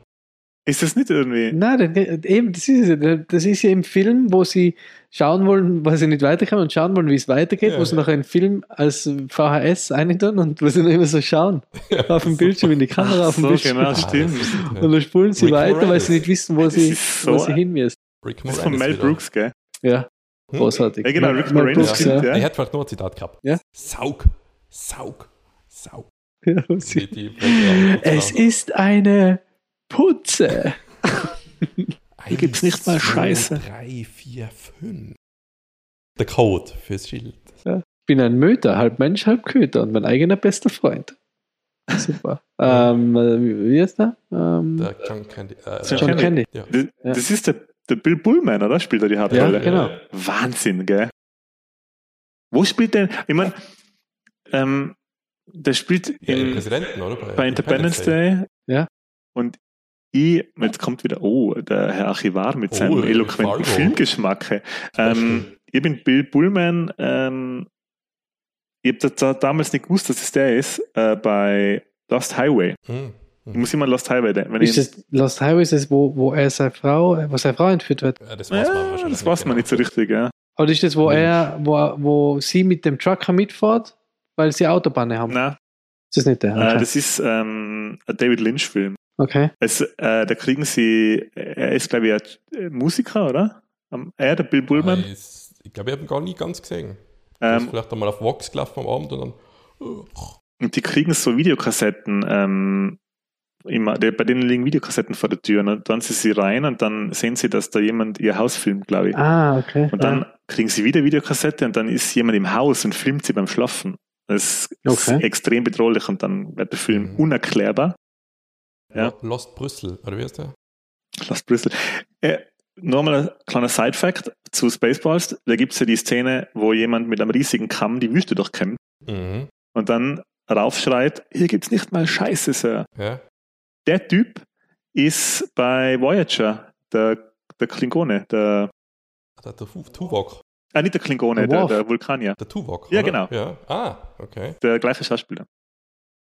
Ist das nicht irgendwie? Nein, das, eben, das ist ja, das ist ja im Film, wo sie schauen wollen, was sie nicht weiterkommen und schauen wollen, wie es weitergeht, ja, wo sie ja. nachher einen Film als V H S eintun und wo sie noch immer so schauen. Ja, auf dem Bildschirm, so. In die Kamera, auf dem so, Bildschirm. Genau, stimmt. Und dann spulen sie Rick weiter, Morales. Weil sie nicht wissen, wo sie, so wo sie hin müssen. Rick Morales das ist von Mel Brooks, gell? Ja, hm? Großartig. Ja, genau, Rick Moranis. Ja. Ja. Er hat vielleicht nur ein Zitat gehabt. Ja? Saug, saug, saug. Ja, die, die es ist eine... Putze! Hier gibt es nicht mal Scheiße. drei, vier, fünf Der Code fürs Schild. Ja, ich bin ein Möter, halb Mensch, halb Köter und mein eigener bester Freund. Super. ähm, wie heißt der? Ähm, der John Candy. Äh, John, John Candy. Candy. Ja. Das, das ist der, der Bill Pullman, oder? Spielt er die Hauptrolle? Ja, genau. Wahnsinn, gell? Wo spielt der? Ich meine, ähm, der spielt ja, im, Präsidenten, oder? Bei, bei Independence Day. Day. Ja. Und ich, jetzt kommt wieder, oh, der Herr Archivar mit seinem oh, eloquenten Filmgeschmack. Ähm, ich bin Bill Pullman. Ähm, ich habe da damals nicht gewusst, dass es der ist, äh, bei Lost Highway. Hm. Ich muss immer Lost Highway denken. Wenn ist ich das Lost Highway ist das, wo, wo er seine Frau, wo seine Frau entführt wird? Ja, das weiß ja, man wahrscheinlich das weiß nicht, man genau. nicht so richtig, ja. Aber ist das, wo hm. er, wo, wo sie mit dem Trucker mitfährt, weil sie Autobahnen haben? Nein. Ist das nicht der? Okay. Äh, das ist ähm, ein David Lynch-Film. Okay. Es, äh, da kriegen sie, er ist glaube ich ein Musiker, oder? Um, er, der Bill Pullman. Ah, ist, ich glaube, ich habe ihn gar nie ganz gesehen. Ähm, vielleicht einmal auf Vox gelaufen am Abend und dann... Oh. Und die kriegen so Videokassetten, ähm, immer, die, bei denen liegen Videokassetten vor der Tür. Ne? Dann tun sie sie rein und dann sehen sie, dass da jemand ihr Haus filmt, glaube ich. Ah, okay. Und dann ah. kriegen sie wieder Videokassette und dann ist jemand im Haus und filmt sie beim Schlafen. Das ist okay. extrem bedrohlich und dann wird der Film mhm. unerklärbar. Ja. Lost Brüssel, oder wie heißt der? Lost Brüssel. Äh, Nochmal ein kleiner Side-Fact zu Spaceballs. Da gibt es ja die Szene, wo jemand mit einem riesigen Kamm die Wüste durchkämmt mhm. und dann raufschreit, hier gibt's nicht mal Scheiße, Sir. Ja. Der Typ ist bei Voyager, der, der Klingone, der... Der Tuvok. Ah, nicht der Klingone, der, der Vulkanier. Der Tuvok. Ja, oder? Genau. Ja. Ah, okay. Der gleiche Schauspieler.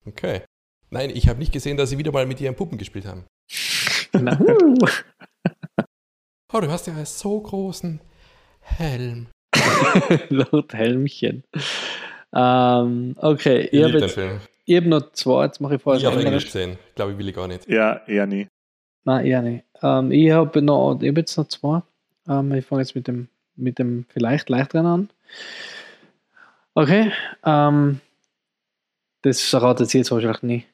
Okay. Nein, ich habe nicht gesehen, dass sie wieder mal mit ihren Puppen gespielt haben. Oh, du hast ja einen so großen Helm. Laut Helmchen. Ähm, okay, ich, ich habe jetzt ich hab noch zwei, jetzt mache ich vorher. Ich habe Englisch gesehen, ich glaube, ich will ich gar nicht. Ja, eher nie. Nein, eher nicht. Ähm, ich habe noch, ich hab jetzt noch zwei. Ähm, ich fange jetzt mit dem, mit dem vielleicht leichteren an. Okay, ähm, das erratet ihr jetzt wahrscheinlich nie.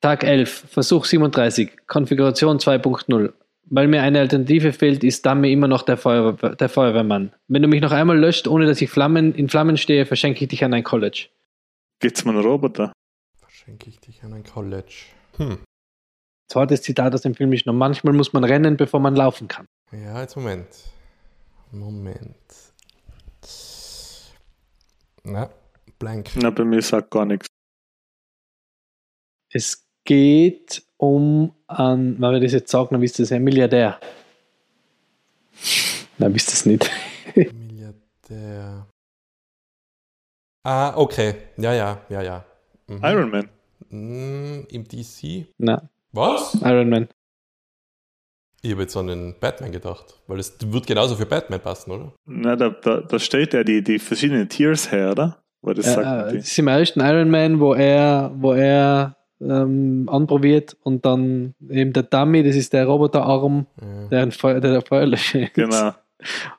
Tag elf, Versuch siebenunddreißig, Konfiguration zwei Punkt null. Weil mir eine Alternative fehlt, ist Dummy immer noch der, Feuerwehr, der Feuerwehrmann. Wenn du mich noch einmal löscht, ohne dass ich Flammen, in Flammen stehe, verschenke ich dich an ein College. Geht's mir um einen Roboter? Verschenke ich dich an ein College. Hm. Zweites Zitat aus dem Film ist noch: Manchmal muss man rennen, bevor man laufen kann. Ja, jetzt Moment. Moment. Na, blank. Na, bei mir sagt gar nichts. Es geht um einen, wenn wir das jetzt sagen, dann wisst ihr es, ein Milliardär. Nein, wisst ihr es nicht. Milliardär. Ah, okay. Ja, ja, ja, ja. Mhm. Iron Man. Mm, Im D C? Nein. Was? Iron Man. Ich habe jetzt an den Batman gedacht, weil das wird genauso für Batman passen, oder? Na, da, da, da stellt er die, die verschiedenen Tiers her, oder? Weil das, ja, sagt äh, das ist im ersten Iron Man, wo er, wo er Ähm, anprobiert und dann eben der Dummy, das ist der Roboterarm, ja, der, ein Feuer, der der Feuerlöscher ist. Genau.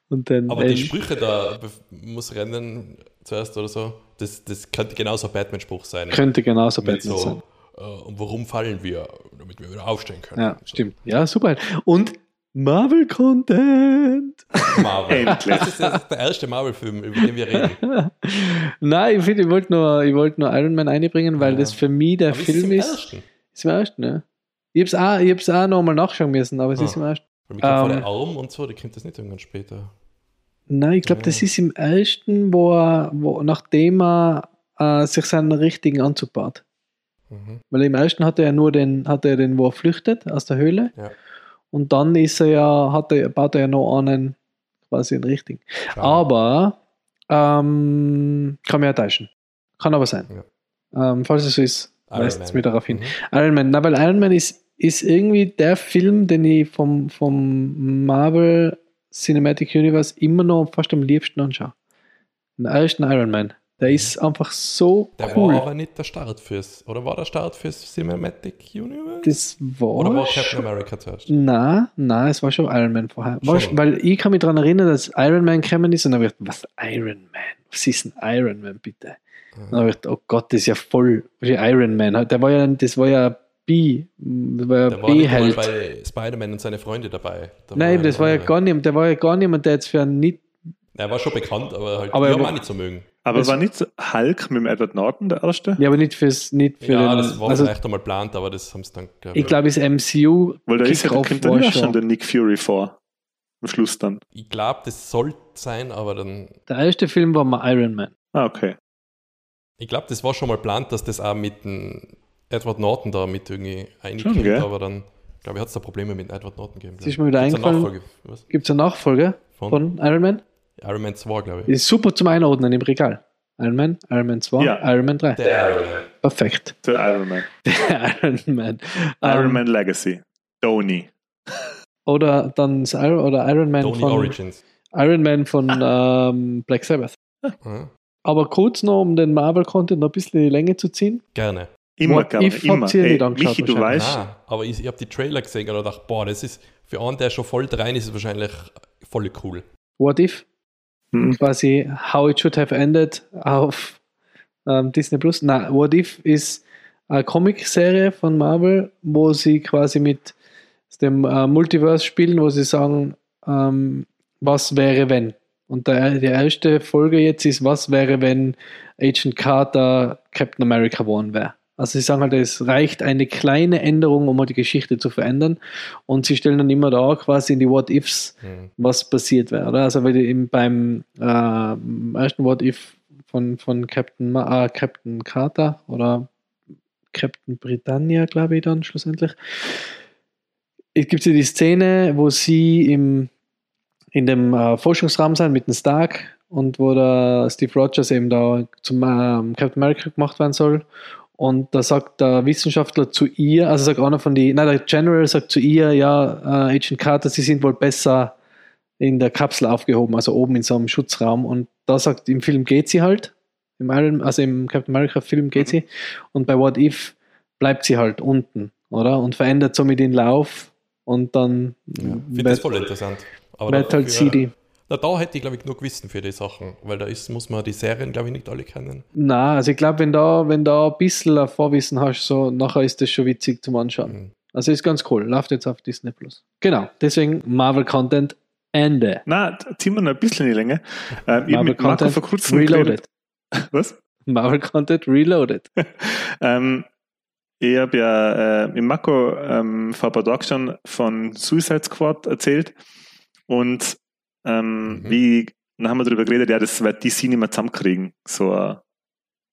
Und dann, aber die Sprüche da, muss rennen zuerst oder so, das, das könnte genauso Batman-Spruch sein. Könnte genauso Batman so, sein. Äh, und warum fallen wir? Damit wir wieder aufstehen können. Ja, so. Stimmt. Ja, super. Und Marvel-Content! Marvel. Endlich. Das ist, das ist der erste Marvel-Film, über den wir reden. Nein, ich, ich wollte nur, wollt nur Iron Man einbringen, weil ja, das für mich der aber Film ist. Ist im ersten. Ist im ersten, ja. Ich habe es auch, auch nochmal nachschauen müssen, aber es ah. ist im ersten. Weil mir ähm, kommt vor der Arm und so, die kommt das nicht irgendwann später. Nein, ich glaube, ja. das ist im ersten, wo, wo, nachdem er äh, sich seinen richtigen Anzug baut. Mhm. Weil im ersten hatte er nur den, hatte er den, wo er flüchtet, aus der Höhle. Ja. Und dann ist er ja, hat er, baut er ja noch einen, quasi einen richtigen. Schau. Aber ähm, kann mir ja täuschen. Kann aber sein. Ja. Ähm, falls es so ist, weist es mir darauf hin. Mhm. Iron Man. Na, weil Iron Man ist, ist irgendwie der Film, den ich vom, vom Marvel Cinematic Universe immer noch fast am liebsten anschaue. Den ersten Iron Man. Der ist einfach so der cool. Der war aber nicht der Start fürs, oder war der Start fürs Cinematic Universe? Das war Oder war Captain America zuerst? Nein, nein, es war schon Iron Man vorher. Schon. Weil ich kann mich daran erinnern, dass Iron Man gekommen ist und dann habe ich gedacht, was, Iron Man? Was ist ein Iron Man, bitte? Mhm. Dann habe ich gedacht, oh Gott, das ist ja voll Iron Man. Der war ja, das war ja B. Das war ja der B-Held. War nicht bei Spider-Man und seine Freunde dabei. Da nein, war das war ja gar niemand, der war ja gar niemand, der jetzt für einen nicht... Er war schon bekannt, aber halt aber die haben auch nicht so mögen. Aber das war nicht Hulk mit dem Edward Norton der erste? Ja, aber nicht fürs, nicht für ja, den... das war also, vielleicht einmal geplant, aber das haben sie dann... Glaub ich glaube, das M C U... Weil da ist ja, kommt dann ja schon der Nick Fury vor. Am Schluss dann. Ich glaube, das sollte sein, aber dann... Der erste Film war mal Iron Man. Ah, okay. Ich glaube, das war schon mal geplant, dass das auch mit dem Edward Norton da mit irgendwie einkriegt, aber dann... Ich glaube, ich hat es da Probleme mit Edward Norton gegeben. Ist mir wieder eingefallen. Gibt es eine Nachfolge von, von Iron Man? Iron Man zwei, glaube ich. Ist super zum Einordnen im Regal. Iron Man, Iron Man zwei, ja. Iron Man drei. Der Iron Man. Perfekt. Der Iron Man. Der Iron Man. Iron um, Man Legacy. Tony. Oder dann Iron, oder Iron Man Tony von... Origins. Iron Man von ähm, Black Sabbath. Ja. Aber kurz noch, um den Marvel-Content noch ein bisschen in die Länge zu ziehen. Gerne. Immer What gerne. If immer. Ey, Michi, du weißt... Nein, aber ich, ich habe die Trailer gesehen und dachte, boah, das ist... Für einen, der schon voll rein ist, ist wahrscheinlich voll cool. What If? Quasi How It Should Have Ended auf ähm, Disney Plus. Na, What If ist eine Comic-Serie von Marvel, wo sie quasi mit dem äh, Multiverse spielen, wo sie sagen, ähm, was wäre wenn? Und der, die erste Folge jetzt ist, was wäre wenn Agent Carter Captain America geworden wäre? Also sie sagen halt, es reicht eine kleine Änderung, um die Geschichte zu verändern. Und sie stellen dann immer da quasi in die What-Ifs, mhm, was passiert wäre. Oder? Also weil eben beim äh, ersten What-If von, von Captain, äh, Captain Carter oder Captain Britannia, glaube ich dann schlussendlich, es gibt ja die Szene, wo sie im in dem äh, Forschungsraum sein mit dem Stark und wo der Steve Rogers eben da zum ähm, Captain America gemacht werden soll. Und da sagt der Wissenschaftler zu ihr, also sagt einer von die, nein, der General sagt zu ihr, ja, äh, Agent Carter, sie sind wohl besser in der Kapsel aufgehoben, also oben in so einem Schutzraum. Und da sagt, im Film geht sie halt, im Iron, also im Captain America Film geht sie. Und bei What If bleibt sie halt unten, oder? Und verändert somit den Lauf und dann... Ja, finde das voll interessant. Aber dafür, halt C D. Na, da hätte ich, glaube ich, genug Wissen für die Sachen, weil da ist, muss man die Serien, glaube ich, nicht alle kennen. Na, also ich glaube, wenn da, wenn da ein bisschen ein Vorwissen hast, so nachher ist das schon witzig zum Anschauen. Mhm. Also ist ganz cool. Läuft jetzt auf Disney Plus. Genau, deswegen Marvel-Content Ende. Na, ziehen wir noch ein bisschen in die Länge. Ähm, Marvel-Content Reloaded. Was? Marvel-Content Reloaded. ähm, ich habe ja äh, im Marco ähm, vor ein paar Tagen schon von Suicide Squad erzählt. Und ähm, mhm. wie, dann haben wir darüber geredet, ja, das wird D C nicht mehr zusammenkriegen. So ein,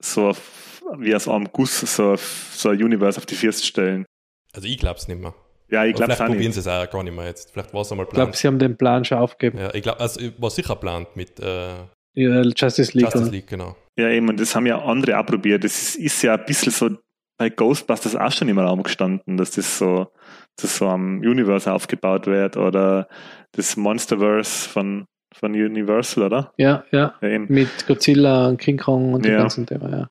so ein, wie aus einem Guss, so ein, so ein Universe auf die Füße stellen. Also ich glaube es nicht mehr. Ja, ich glaube es auch nicht. Vielleicht probieren sie es auch gar nicht mehr jetzt. Vielleicht war es einmal geplant. Ich glaube, sie haben den Plan schon aufgegeben. Ja, ich glaube, also war sicher geplant mit äh, ja, Justice League. Justice League, genau. Ja, eben, und das haben ja andere auch probiert. Das ist, ist ja ein bisschen so bei Ghostbusters auch schon im Raum gestanden, dass das so, dass so am Universe aufgebaut wird oder das Monsterverse von, von Universal, oder? Ja, ja, ja, mit Godzilla und King Kong und ja, dem ganzen Thema, ja.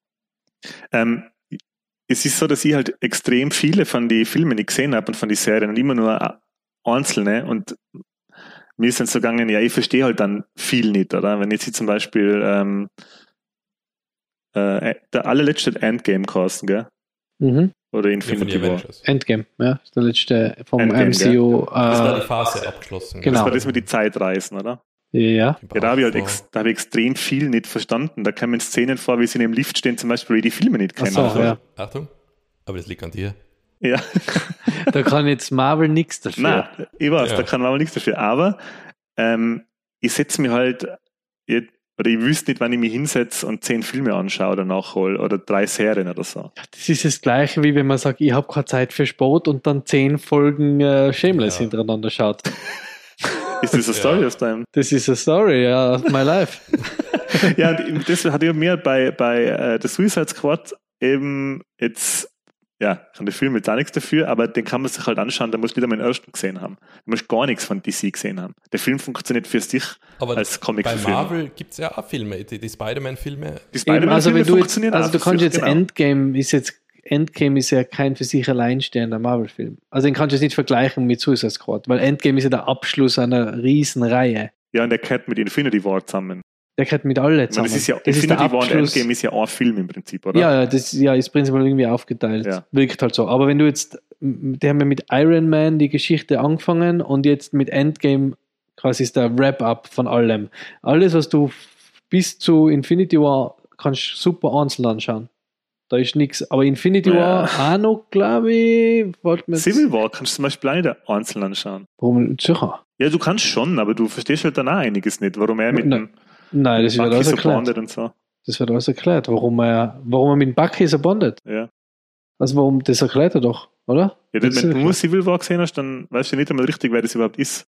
Ähm, es ist so, dass ich halt extrem viele von den Filmen nicht gesehen habe und von den Serien und immer nur einzelne und mir ist dann so gegangen, ja, ich verstehe halt dann viel nicht, oder? Wenn jetzt ich zum Beispiel ähm, äh, der allerletzte Endgame kosten, gell? Mhm. Oder Infinity ja, War. Endgame, ja, der letzte vom Endgame, M C U. Äh, das war die Phase abgeschlossen. Genau. Das war das mit den Zeitreisen, oder? Ja. Ja, da habe ich, halt ex- hab ich extrem viel nicht verstanden. Da kamen Szenen vor, wie sie in dem Lift stehen, zum Beispiel, wie die Filme nicht kennen. Achso, ja. Achtung, aber das liegt an dir. Ja. Da kann jetzt Marvel nichts dafür. Nein, ich weiß, ja. Da kann Marvel nichts dafür. Aber ähm, ich setze mich halt, ich, oder ich wüsste nicht, wann ich mich hinsetze und zehn Filme anschaue oder nachhole oder drei Serien oder so. Das ist das Gleiche, wie wenn man sagt, ich habe keine Zeit für Sport und dann zehn Folgen äh, Shameless ja. hintereinander schaut. Ist das eine Story aus deinem? Das ist eine Story, ja, of my life. Ja, und das hat ja mir bei, bei äh, The Suicide Squad eben jetzt, ja, kann der Film jetzt auch nichts dafür, aber den kann man sich halt anschauen, da musst du nicht einmal den ersten gesehen haben. Du musst gar nichts von D C gesehen haben. Der Film funktioniert für sich aber als Comic-Film. Bei Marvel gibt es ja auch Filme, die, die Spider-Man-Filme. Die Spider-Man-Filme also wenn du funktionieren jetzt, also du kannst sich, jetzt genau. Endgame ist jetzt Endgame ist ja kein für sich alleinstehender Marvel-Film. Also den kannst du jetzt nicht vergleichen mit Suicide Squad, weil Endgame ist ja der Abschluss einer riesen Reihe. Ja, und der gehört mit Infinity War zusammen. Der gehört mit alle zusammen. Ich meine, das ist ja, das Infinity ist War und Endgame ist ja ein Film im Prinzip, oder? Ja, das ja, ist prinzipiell irgendwie aufgeteilt. Ja. Wirkt halt so. Aber wenn du jetzt, die haben ja mit Iron Man die Geschichte angefangen und jetzt mit Endgame quasi ist der Wrap-Up von allem. Alles, was du bis zu Infinity War kannst super einzeln anschauen. Da ist nichts. Aber Infinity War ja. auch noch, glaube ich, wollte man... Civil War kannst du zum Beispiel auch nicht einzeln anschauen. Warum? Sicher. Ja, du kannst schon, aber du verstehst halt dann auch einiges nicht. Warum er mit Nein. dem... Nein, das wird, alles erklärt. Und so. das wird alles erklärt, warum er, warum er mit Bucky so bondet. Ja. Also warum, das erklärt er doch, oder? Ja, das wenn du nur Civil War gesehen hast, dann weißt du nicht einmal richtig, wer das überhaupt ist.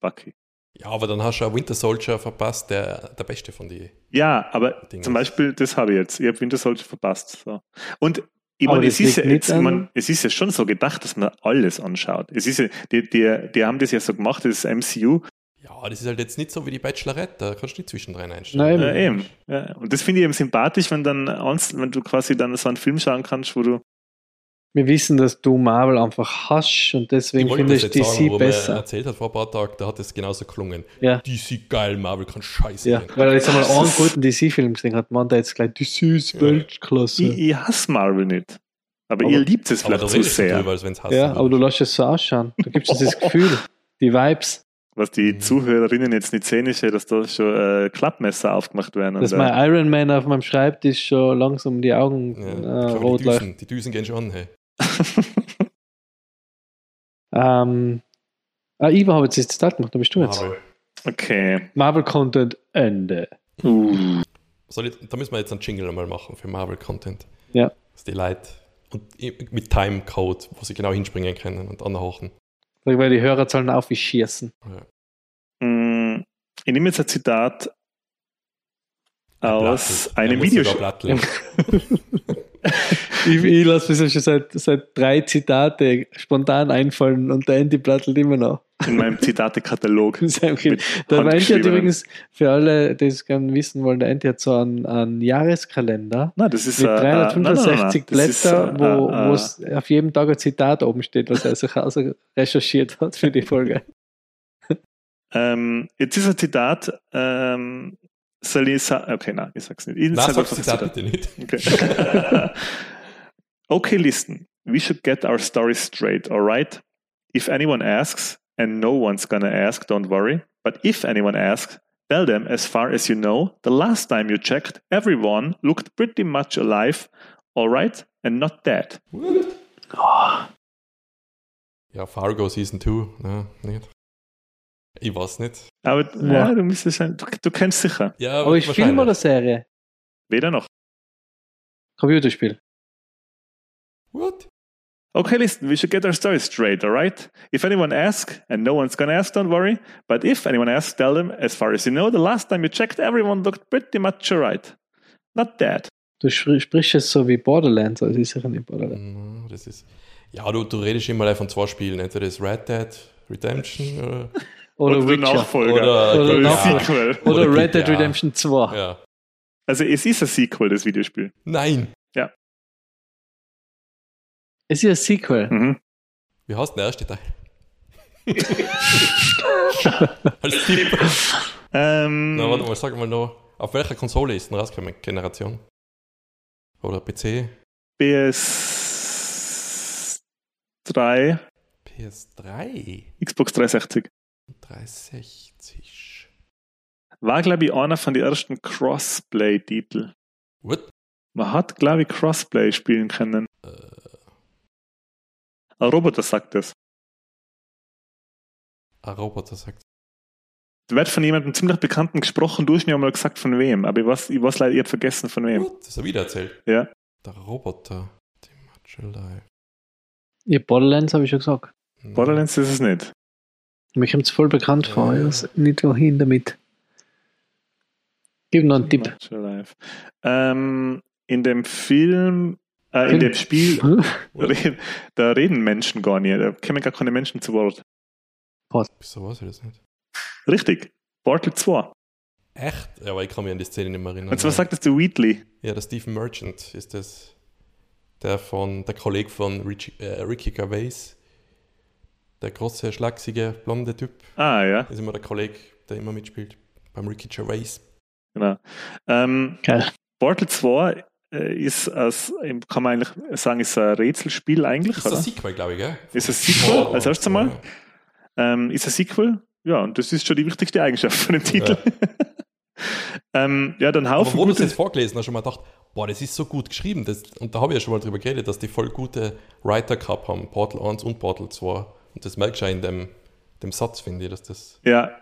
Bucky. Ja, aber dann hast du auch Winter Soldier verpasst, der, der beste von den Ja, aber Dingen. Zum Beispiel, das habe ich jetzt. Ich habe Winter Soldier verpasst. So. Und ich meine, es, ist ja jetzt, ich meine, es ist ja schon so gedacht, dass man alles anschaut. Es ist ja, die, die, die haben das ja so gemacht, das M C U. Ja, das ist halt jetzt nicht so wie die Bachelorette, da kannst du nicht zwischendrin einstellen. Nein, eben. Ja, eben. Ja. Und das finde ich eben sympathisch, wenn, dann, wenn du quasi dann so einen Film schauen kannst, wo du... Wir wissen, dass du Marvel einfach hast und deswegen finde ich D C sagen, wo besser. Wo erzählt hat vor ein paar Tagen, da hat es genauso gelungen. Ja. D C geil, Marvel kann scheiße. Ja, weil er jetzt einmal einen guten D C-Film gesehen hat, man da jetzt gleich D C ist ja. Weltklasse. Ich, ich hasse Marvel nicht. Aber, aber ihr liebt es vielleicht zu sehr. Drüber, als wenn's hassen ja, aber du lässt es so ausschauen. Da gibt es das Gefühl, die Vibes... Was die mhm. Zuhörerinnen jetzt nicht sehen, ist ja, dass da schon äh, Klappmesser aufgemacht werden. Dass und, mein äh, Iron Man auf meinem Schreibtisch schon langsam die Augen ja, äh, rot laufen. Die Düsen gehen schon an, hey. ähm, ah, Ivo habe jetzt das Zitat gemacht, da bist du jetzt. Marvel. Okay. Marvel-Content Ende. Uh. Soll ich, da müssen wir jetzt einen Jingle einmal machen für Marvel-Content. Ja. Dass die Leute und mit Timecode, wo sie genau hinspringen können und anhauchen. Weil die Hörerzahlen auf wie schießen. Ja. Mm. Ich nehme jetzt ein Zitat aus einem Videospiel. ich ich lasse mir schon seit, seit drei Zitate spontan einfallen und der Andy plattelt immer noch. In meinem Zitate-Katalog. Der Andy hat übrigens, für alle, die es gerne wissen wollen, der Andy hat so einen, einen Jahreskalender nein, das ist mit dreihundertfünfundsechzig Blätter, wo es auf jedem Tag ein Zitat oben steht, was er sich also recherchiert hat für die Folge. Ähm, jetzt ist ein Zitat, ähm, soll ich sagen? Okay, nein, ich sag's nicht. Ich nein, sag Zitat bitte nicht. Okay. Okay, listen. We should get our story straight, alright? If anyone asks, and no one's gonna ask, don't worry. But if anyone asks, tell them as far as you know, the last time you checked, everyone looked pretty much alive, alright? And not dead. Oh. Ja, Fargo Season two, ne? Nicht. Ich weiß nicht. Aber ja, ja. Du müsstest sein. Du, du kennst sicher. Ja, aber ist Film oder Serie? Weder noch. Computerspiel. What? Okay, listen, we should get our story straight, alright? If anyone asks, and no one's gonna ask, don't worry. But if anyone asks, tell them, as far as you know, the last time you checked, everyone looked pretty much alright. Not dead. Du sprichst es so wie Borderlands, also ist sicher nicht Borderlands. Das ist, ja, du, du redest immer von zwei Spielen. Entweder das Red Dead Redemption oder... Oder, oder Witcher. Nachfolger. Oder, oder, oder Sequel. Oder, oder Red Dead Redemption zwei. Ja. Also es ist ein Sequel, das Videospiel. Nein. Ja. Es ist ein Sequel. Mhm. Wie heißt der erste Teil? Als Tipp. Ähm, Na, warte mal, sag mal noch. Auf welcher Konsole ist denn rausgekommen? Generation? Oder P C? P S drei. P S drei? Xbox dreihundertsechzig. dreihundertsechzig. War, glaube ich, einer von den ersten Crossplay-Titel. What? Man hat, glaube ich, Crossplay spielen können. Uh. Ein Roboter sagt das. Ein Roboter sagt das. Du wirst von jemandem ziemlich Bekannten gesprochen, du hast mir einmal gesagt, von wem. Aber ich weiß, ich weiß leider, ich habe vergessen, von wem. What? Das habe ich wieder erzählt. Ja. Der Roboter. Die Much Alive. Ja, Borderlands habe ich schon gesagt. Nein. Borderlands ist es nicht. Mich kommt es voll bekannt ja, vor, ich weiß nicht wohin damit. Gib noch einen Tipp. Ähm, in dem Film, äh, in Film? dem Spiel, da reden Menschen gar nicht, da kommen gar keine Menschen zu Wort. Wieso weiß ich das nicht? Richtig, Portal zwei. Echt? Ja, aber ich kann mich an die Szene nicht mehr erinnern. Und zwar sagt das der Wheatley. Ja, der Steve Merchant ist das, der von der Kollege von Rich, äh, Ricky Gervais. Der große, schlagsige, blonde Typ. Ah, ja. Ist immer der Kollege, der immer mitspielt. Beim Ricky Gervais. Genau. Ähm, okay. Portal zwei äh, ist, als, kann man eigentlich sagen, ist ein Rätselspiel eigentlich, ist oder? Ist ein Sequel, glaube ich, gell? Ist ein Sequel, oh, als erstes Mal. Ja, ja. Ähm, ist ein Sequel, ja, und das ist schon die wichtigste Eigenschaft von dem Titel. Ja, ähm, ja dann Haufen. Aber wo du das jetzt vorgelesen hast, schon mal gedacht, boah, das ist so gut geschrieben. Das, und da habe ich ja schon mal drüber geredet, dass die voll gute Writer gehabt haben, Portal eins und Portal zwei. Und das merkst du auch in dem, dem Satz, finde ich, dass das ja,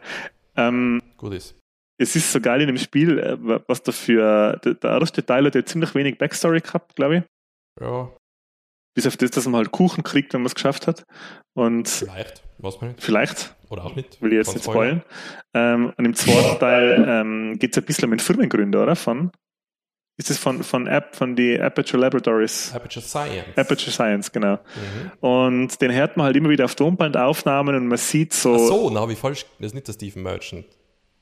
ähm, gut ist. Es ist so geil in dem Spiel, was dafür. Der, der erste Teil hat ja ziemlich wenig Backstory gehabt, glaube ich. Ja. Bis auf das, dass man halt Kuchen kriegt, wenn man es geschafft hat. Und vielleicht, weiß man nicht. Vielleicht. Oder auch nicht. Will ich jetzt nicht spoilen. Ähm, und im zweiten Teil ähm, geht es ein bisschen um den Firmengründer, oder? Von, ist das von, von App, von die Aperture Laboratories? Aperture Science. Aperture Science, genau. Mhm. Und den hört man halt immer wieder auf Tonbandaufnahmen und man sieht so... Ach so, na, habe ich falsch... Das ist nicht der Stephen Merchant.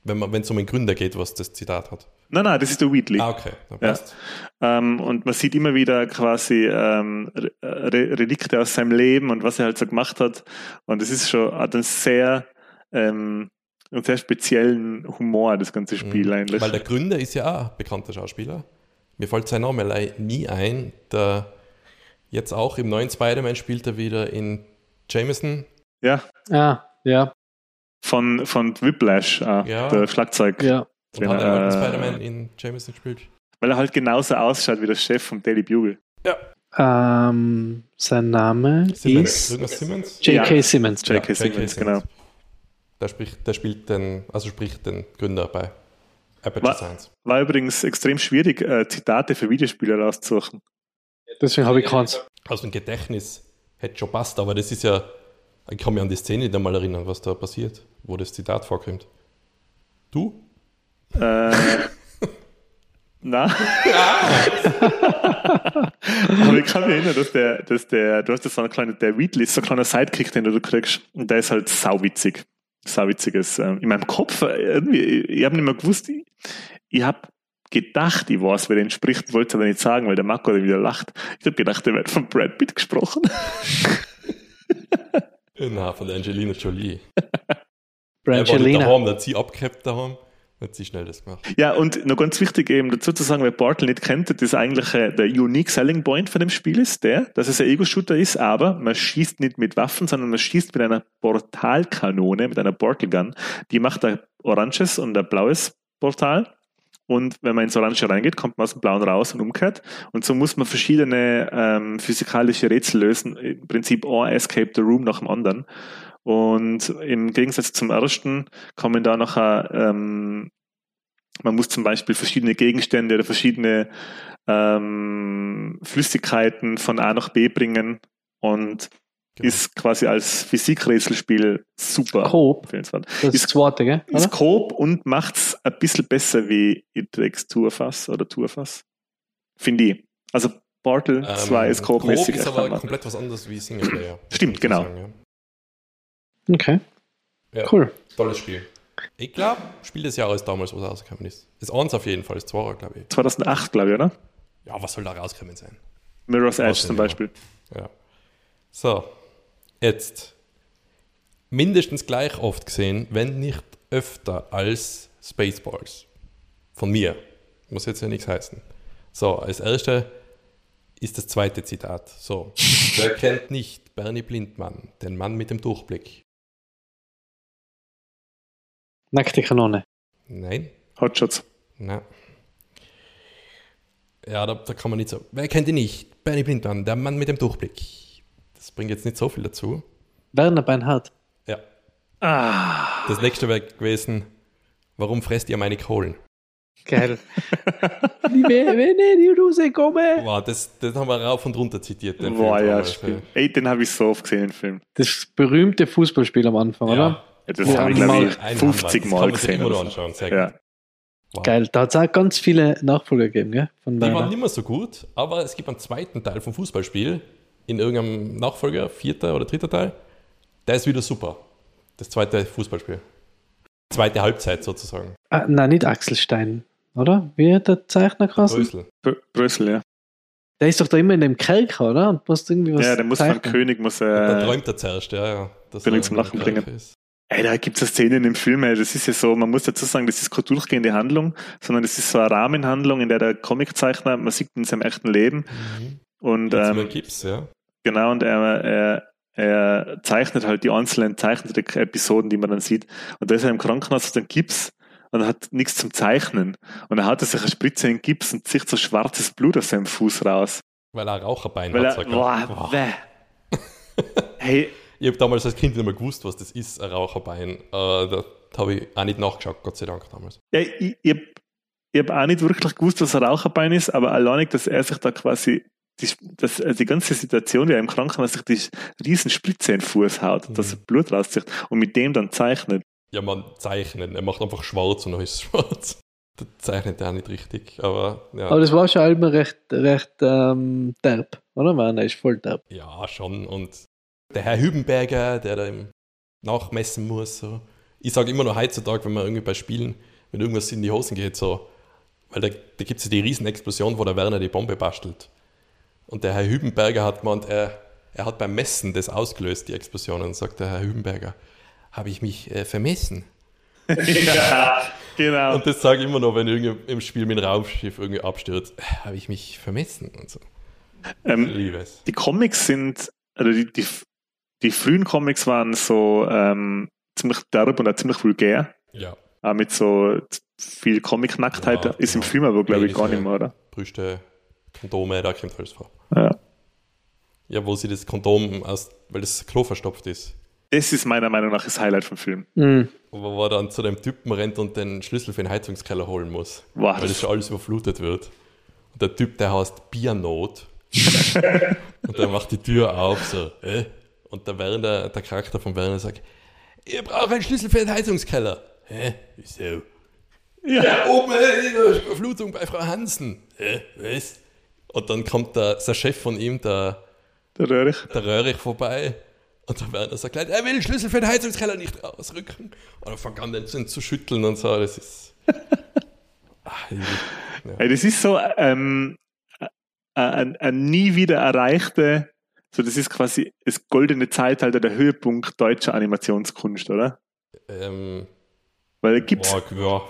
Wenn es um den Gründer geht, was das Zitat hat. Nein, nein, das ist der Wheatley. Ah, okay. Ja. Ähm, und man sieht immer wieder quasi ähm, Re- Relikte aus seinem Leben und was er halt so gemacht hat. Und es ist schon hat einen sehr... Ähm, einen sehr speziellen Humor, das ganze Spiel mhm. eigentlich. Weil der Gründer ist ja auch ein bekannter Schauspieler. Mir fällt sein Name leider nie ein. Der jetzt auch im neuen Spider-Man spielt er wieder in Jameson. Ja. Ah, ja. Von, von Whiplash, ah, ja. Der Schlagzeug. Ja. Und genau, hat er äh, Spider-Man in Jameson gespielt. Weil er halt genauso ausschaut wie der Chef vom Daily Bugle. Ja. Ähm, sein Name Simmons. Ist Simmons? J K. Ja. Simmons. J K. Ja, Simmons, genau. Der, spricht, der spielt den, also spricht den Gründer bei. War, war übrigens extrem schwierig, äh, Zitate für Videospiele rauszusuchen. Deswegen habe ich keins. Aus dem Gedächtnis hätte schon passt, aber das ist ja, ich kann mich an die Szene da mal erinnern, was da passiert, wo das Zitat vorkommt. Du? Äh, na? Ah. Aber ich kann mich erinnern, dass der, dass der, du hast ja so einen kleinen, der Wheatley ist so ein kleiner Sidekick, den du kriegst. Und der ist halt sauwitzig. Sauwitziges. Ähm, in meinem Kopf, irgendwie, ich habe nicht mehr gewusst, ich, ich habe gedacht, ich weiß, wer den spricht, wollte es aber nicht sagen, weil der Marco dann wieder lacht. Ich habe gedacht, der wird von Brad Pitt gesprochen. Nein, von Angelina Jolie. Brangelina. Er war nicht daheim, hat sie abgehabt daheim, hat sie schnell das gemacht. Ja, und noch ganz wichtig eben dazu zu sagen, wer Bartle nicht kennt, das ist eigentlich der unique selling point von dem Spiel ist der, dass es ein Ego-Shooter ist, aber man schießt nicht mit Waffen, sondern man schießt mit einer Portalkanone, mit einer Portal-Gun. Die macht ein oranges und ein blaues Portal. Und wenn man ins Orange reingeht, kommt man aus dem Blauen raus und umgekehrt. Und so muss man verschiedene ähm, physikalische Rätsel lösen. Im Prinzip ein Escape the Room nach dem anderen. Und im Gegensatz zum ersten kommen da nachher, ähm, man muss zum Beispiel verschiedene Gegenstände oder verschiedene ähm, Flüssigkeiten von A nach B bringen und genau. Ist quasi als Physikrätselspiel super. Coop. Das ist zweite, gell? Oder? Ist Coop und macht's ein bisschen besser wie Itrex Tourfass oder Tourfass. Finde ich. Also Portal ähm, zwei ist Coop-mäßig. Coop ist aber komplett was anderes wie Singleplayer. Stimmt, genau. Sagen, ja. Okay. Ja, cool. Tolles Spiel. Ich glaube, Spiel des Jahres damals, was rausgekommen ist. Das eins auf jeden Fall, das zwei, glaube ich. zweitausendacht, glaube ich, oder? Ja, was soll da rausgekommen sein? Mirror's Edge zum Beispiel. Ja. So. Jetzt mindestens gleich oft gesehen, wenn nicht öfter als Spaceballs. Von mir. Muss jetzt ja nichts heißen. So, als erste ist das zweite Zitat. So, wer kennt nicht Bernie Blindmann, den Mann mit dem Durchblick? Nackte Kanone. Nein. Hotshots. Nein. Ja, da, da kann man nicht so. Wer kennt ihn nicht? Bernie Blindmann, der Mann mit dem Durchblick. Das bringt jetzt nicht so viel dazu. Werner Beinhardt. Ja. Ah. Das nächste wäre gewesen, warum fresst ihr meine Kohlen? Geil. Wenn ich rauskomme. Wow, das, das haben wir rauf und runter zitiert. Den wow, Film, ja, Spiel. Ey, den habe ich so oft gesehen, den Film. Das berühmte Fußballspiel am Anfang, ja. Oder? Ja, das ja, habe ich, glaube ich, fünfzig Mal gesehen. Immer anschauen, sehr ja. Wow. Geil, da hat es auch ganz viele Nachfolger gegeben, gell? Von die waren nicht mehr so gut, aber es gibt einen zweiten Teil vom Fußballspiel, in irgendeinem Nachfolger, vierter oder dritter Teil, der ist wieder super. Das zweite Fußballspiel. Zweite Halbzeit sozusagen. Ah, nein, nicht Axelstein, oder? Wie hat der Zeichner geheißen? Brösel. Br- Brösel, ja. Der ist doch da immer in dem Kerker, oder? Und musst irgendwie was ja, der muss zeichnen. Von König muss er... Äh, dann träumt er zuerst, ja, ja. Das will ihn zum Lachen bringen. Ist. Ey, da gibt es eine Szene in dem Film, ey, das ist ja so, man muss dazu sagen, das ist keine durchgehende Handlung, sondern das ist so eine Rahmenhandlung, in der der Comiczeichner, man sieht ihn in seinem echten Leben, mhm. und ähm, Gips, ja. Genau, und er, er, er zeichnet halt die einzelnen zeichnete Episoden, die man dann sieht. Und da ist er im Krankenhaus mit einem Gips und er hat nichts zum Zeichnen. Und er hat sich eine Spritze in den Gips und zieht so schwarzes Blut aus seinem Fuß raus. Weil er Raucherbein Weil hat. Er, boah, boah. Hey. Ich habe damals als Kind nicht mehr gewusst, was das ist, ein Raucherbein. Da habe ich auch nicht nachgeschaut, Gott sei Dank damals. Ja, ich, ich habe hab auch nicht wirklich gewusst, was ein Raucherbein ist, aber alleinig, dass er sich da quasi... Die, das, also die ganze Situation, wie er im Krankenhaus sich die riesen Spritze in den Fuß haut, mhm. dass er Blut rauszieht und mit dem dann zeichnet. Ja, man zeichnet. Er macht einfach schwarz und dann ist es schwarz. Das zeichnet er auch nicht richtig. Aber, ja. aber das war schon immer recht, recht ähm, derb, oder? Man, er ist voll derb. Ja, schon. Und der Herr Hübenberger, der da im nachmessen muss. So. Ich sage immer noch heutzutage, wenn man irgendwie bei Spielen, wenn irgendwas in die Hosen geht, so, weil da, da gibt es ja die riesen Explosion, wo der Werner die Bombe bastelt. Und der Herr Hübenberger hat gemeint, er, er hat beim Messen das ausgelöst, die Explosionen, sagt der Herr Hübenberger. Habe ich mich äh, vermessen? Ja, genau. Und das sage ich immer noch, wenn irgendjemand im Spiel mit dem Raumschiff irgendwie abstürzt. Habe ich mich vermessen? Und so. Ähm, Liebes. Die Comics sind, also die, die, die frühen Comics waren so ähm, ziemlich derb und auch ziemlich vulgär. Ja. Auch mit so viel Comic-Nacktheit. Ja, ist genau. Im Film aber, glaube ich, gar nicht mehr, oder? Brüste, Kondome, da kommt alles vor. Ja. Ja, wo sie das Kondom aus, weil das Klo verstopft ist. Das ist meiner Meinung nach das Highlight vom Film. Mhm. Wo er dann zu dem Typen rennt und den Schlüssel für den Heizungskeller holen muss. Was? Weil das schon alles überflutet wird. Und der Typ, der heißt Biernot. Und der macht die Tür auf, so. Äh? Und der Werner, der Charakter von Werner sagt, ihr braucht einen Schlüssel für den Heizungskeller. Hä? Wieso? Ja, ja oben, hey, Überflutung bei Frau Hansen. Hä, was? Und dann kommt der, der Chef von ihm, der, der, Röhrich. der Röhrich, vorbei. Und dann werden er so klein, er will den Schlüssel für den Heizungskeller nicht rausrücken. Und dann fängt an, den zu schütteln und so. Das ist... Ach, ja. Ja, das ist so ähm, ein, ein nie wieder erreichte... So, das ist quasi das goldene Zeitalter, der Höhepunkt deutscher Animationskunst, oder? Ähm, Weil gibt's, oh, ja.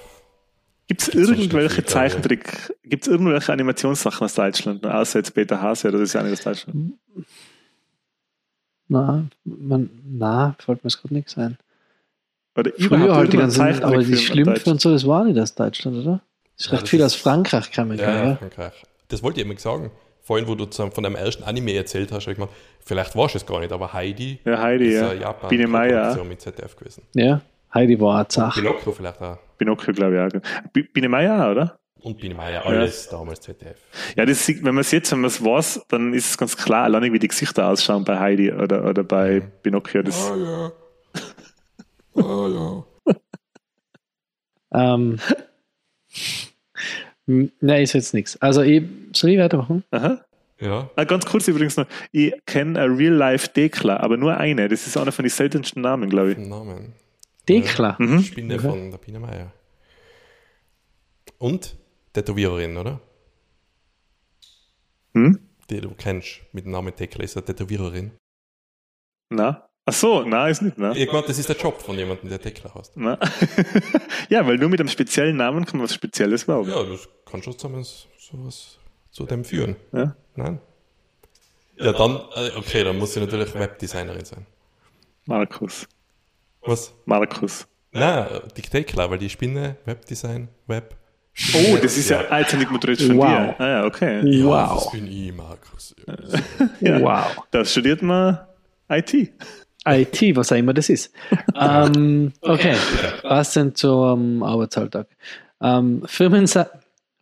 Gibt's irgendwelche Zeichentrick, gibt's irgendwelche Animationssachen aus Deutschland, außer jetzt Peter Hase, oder das ist ja nicht aus Deutschland? Na, man, na, fällt mir es gerade nichts ein. Oder früher halt die ganzen, aber die Schlümpfe und so, das war nicht aus Deutschland, oder? Das ist recht ja, viel ist, aus Frankreich, kann man ja, ja, ja, Frankreich. Das wollte ich eben sagen. Vorhin, wo du von deinem ersten Anime erzählt hast, habe ich gemeint, vielleicht warst du es gar nicht, aber Heidi, ja, Heidi ist ja Japan, Biene Meier mit Z D F gewesen. Ja, Heidi war eine Sache. Pinocchio vielleicht auch. Pinocchio, glaube ich, auch. Biene Meier, oder? Und Biene Meier, alles ja. Damals Z D F. Ja, das, wenn man es jetzt, wenn man es weiß, dann ist es ganz klar, alleine wie die Gesichter ausschauen bei Heidi oder, oder bei mhm. Pinocchio. Das oh ja. Oh ja. Ähm... Nein, ist jetzt nichts. Also, ich, soll ich weitermachen? Aha. Ja. Ah, ganz kurz übrigens noch. Ich kenne eine Real-Life-Dekla, aber nur eine. Das ist einer von den seltensten Namen, glaube ich. Namen. Dekla? Mhm. Spinne okay. Von der Biene Meier. Und Tätowiererin, oder? Hm? Die du kennst mit dem Namen Dekla. Ist eine Tätowiererin? Nein. Ach so, nein, ist nicht, ne? Ich glaube, das ist der Job von jemandem, der Tekla heißt. Ja, weil nur mit einem speziellen Namen kann man was Spezielles glauben. Ja, das kann schon zusammen sowas zu dem führen. Ja? Nein? Ja, dann, okay, dann muss sie natürlich Webdesignerin sein. Markus. Was? Markus. Nein, die Tekla, weil die Spinne, Webdesign, Web... Spinne, oh, das ist ja alternit moderiert von wow. dir. Ah ja, okay. Ja, wow. Das bin ich, Markus. Ja. Wow. Das studiert man I T. I T, was auch immer das ist. ähm, okay, was denn zum Arbeitsalltag? Ähm, Firmensa-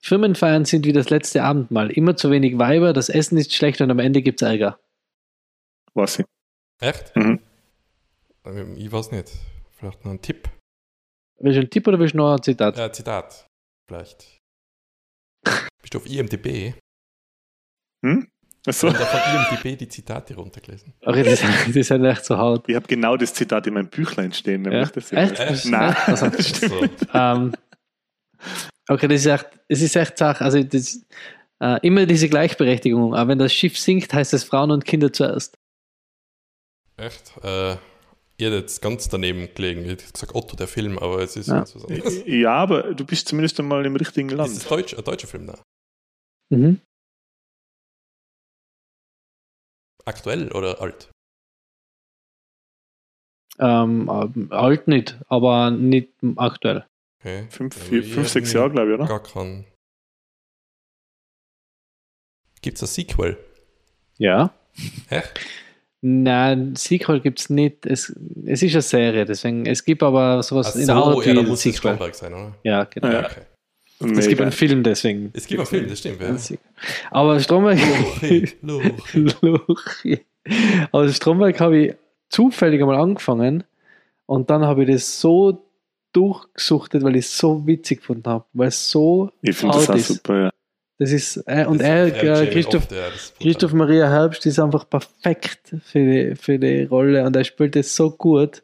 Firmenfeiern sind wie das letzte Abendmahl. Immer zu wenig Weiber, das Essen ist schlecht und am Ende gibt es Ärger. Weiß ich. Echt? Mhm. Ich weiß nicht. Vielleicht noch ein Tipp. Willst du einen Tipp oder willst du noch ein Zitat? Ja, Zitat. Vielleicht. Bist du auf I M D B? Hm? So. Ich habe von I M D B die Zitate runtergelesen. Okay, das, das ist ja echt so hart. Ich habe genau das Zitat in meinem Büchlein stehen. Ja. Echt? Das echt? Nein, das ist so. um, okay, das ist echt, es ist echt Sache. Also das, uh, immer diese Gleichberechtigung. Aber wenn das Schiff sinkt, heißt es Frauen und Kinder zuerst. Echt? Äh, ihr hättet es ganz daneben gelegen. Ihr hättet gesagt, Otto, der Film, aber es ist ja. So ja, aber du bist zumindest einmal im richtigen Land. Ist das Deutsch, ein deutscher Film da? Mhm. Aktuell oder alt? Ähm, alt nicht, aber nicht aktuell. Okay. Fünf, vier, fünf sechs Jahre, glaube ich, oder? Gar keinen. Gibt es ein Sequel? Ja. Echt? Nein, Sequel gibt es nicht. Es, es ist eine Serie, deswegen. Es gibt aber sowas so, in der Art wie ja, muss Sequel. Es Stromberg sein, oder? Ja, genau. Ja, okay. Mega. Es gibt einen Film, deswegen. Es gibt einen Film, das stimmt. Ja. Aber Stromberg... Aber Stromberg habe ich zufällig einmal angefangen und dann habe ich das so durchgesuchtet, weil ich es so witzig gefunden habe, weil es so ich finde das auch ist. Super, ja. Das ist, äh, und das er, äh, Christoph, oft, ja, das Christoph Maria Herbst ist einfach perfekt für die, für die Rolle und er spielt das so gut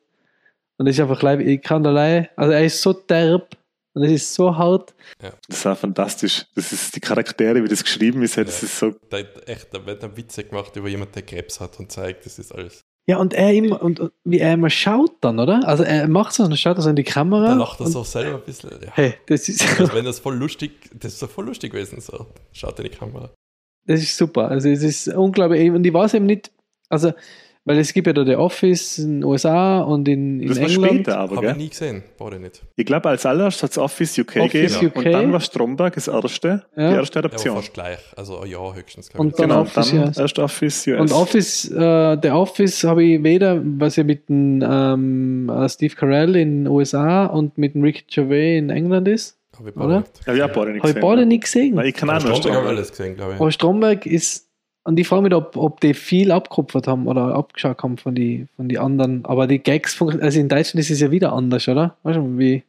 und das ist einfach live, ich kann da leid, also er ist so derb. Und es ist so hart. Ja. Das ist auch fantastisch. Das ist die Charaktere, wie das geschrieben ist. Ja. Das ist so da, echt, da wird ein Witze gemacht über jemanden, der Krebs hat und zeigt, das ist alles. Ja, und er immer, und, und wie er immer schaut dann, oder? Also er macht so und schaut also in die Kamera. Dann lacht er so selber ein bisschen. Ja. Hey, das ist also wenn das voll lustig, das ist ja voll lustig gewesen, so. Schaut in die Kamera. Das ist super. Also es ist unglaublich. Und ich weiß eben nicht, also, weil es gibt ja da The Office in den U S A und in, in das England. Das war später, aber habe ich nie gesehen. War ich nicht. Ich glaube, als allererstes hat es Office U K gegeben ja. Und dann war Stromberg das erste, ja. Die erste Adaption. Ja, fast gleich, also ein Jahr höchstens. Und dann genau, Office, dann ja. Erst Office U S. Und Office, äh, The Office habe ich weder, was ja mit dem, ähm, Steve Carell in den U S A und mit dem Ricky Gervais in England ist. Habe ich beide nicht. Ja, ich habe beide nicht gesehen. Habe ich beide nicht gesehen. Nein, ich kann auch noch Stromberg alles gesehen, glaube ich. Aber Stromberg ist... Und ich frage mich, ob, ob die viel abgekupfert haben oder abgeschaut haben von den von die anderen. Aber die Gags, also in Deutschland ist es ja wieder anders, oder? Weißt du, wie?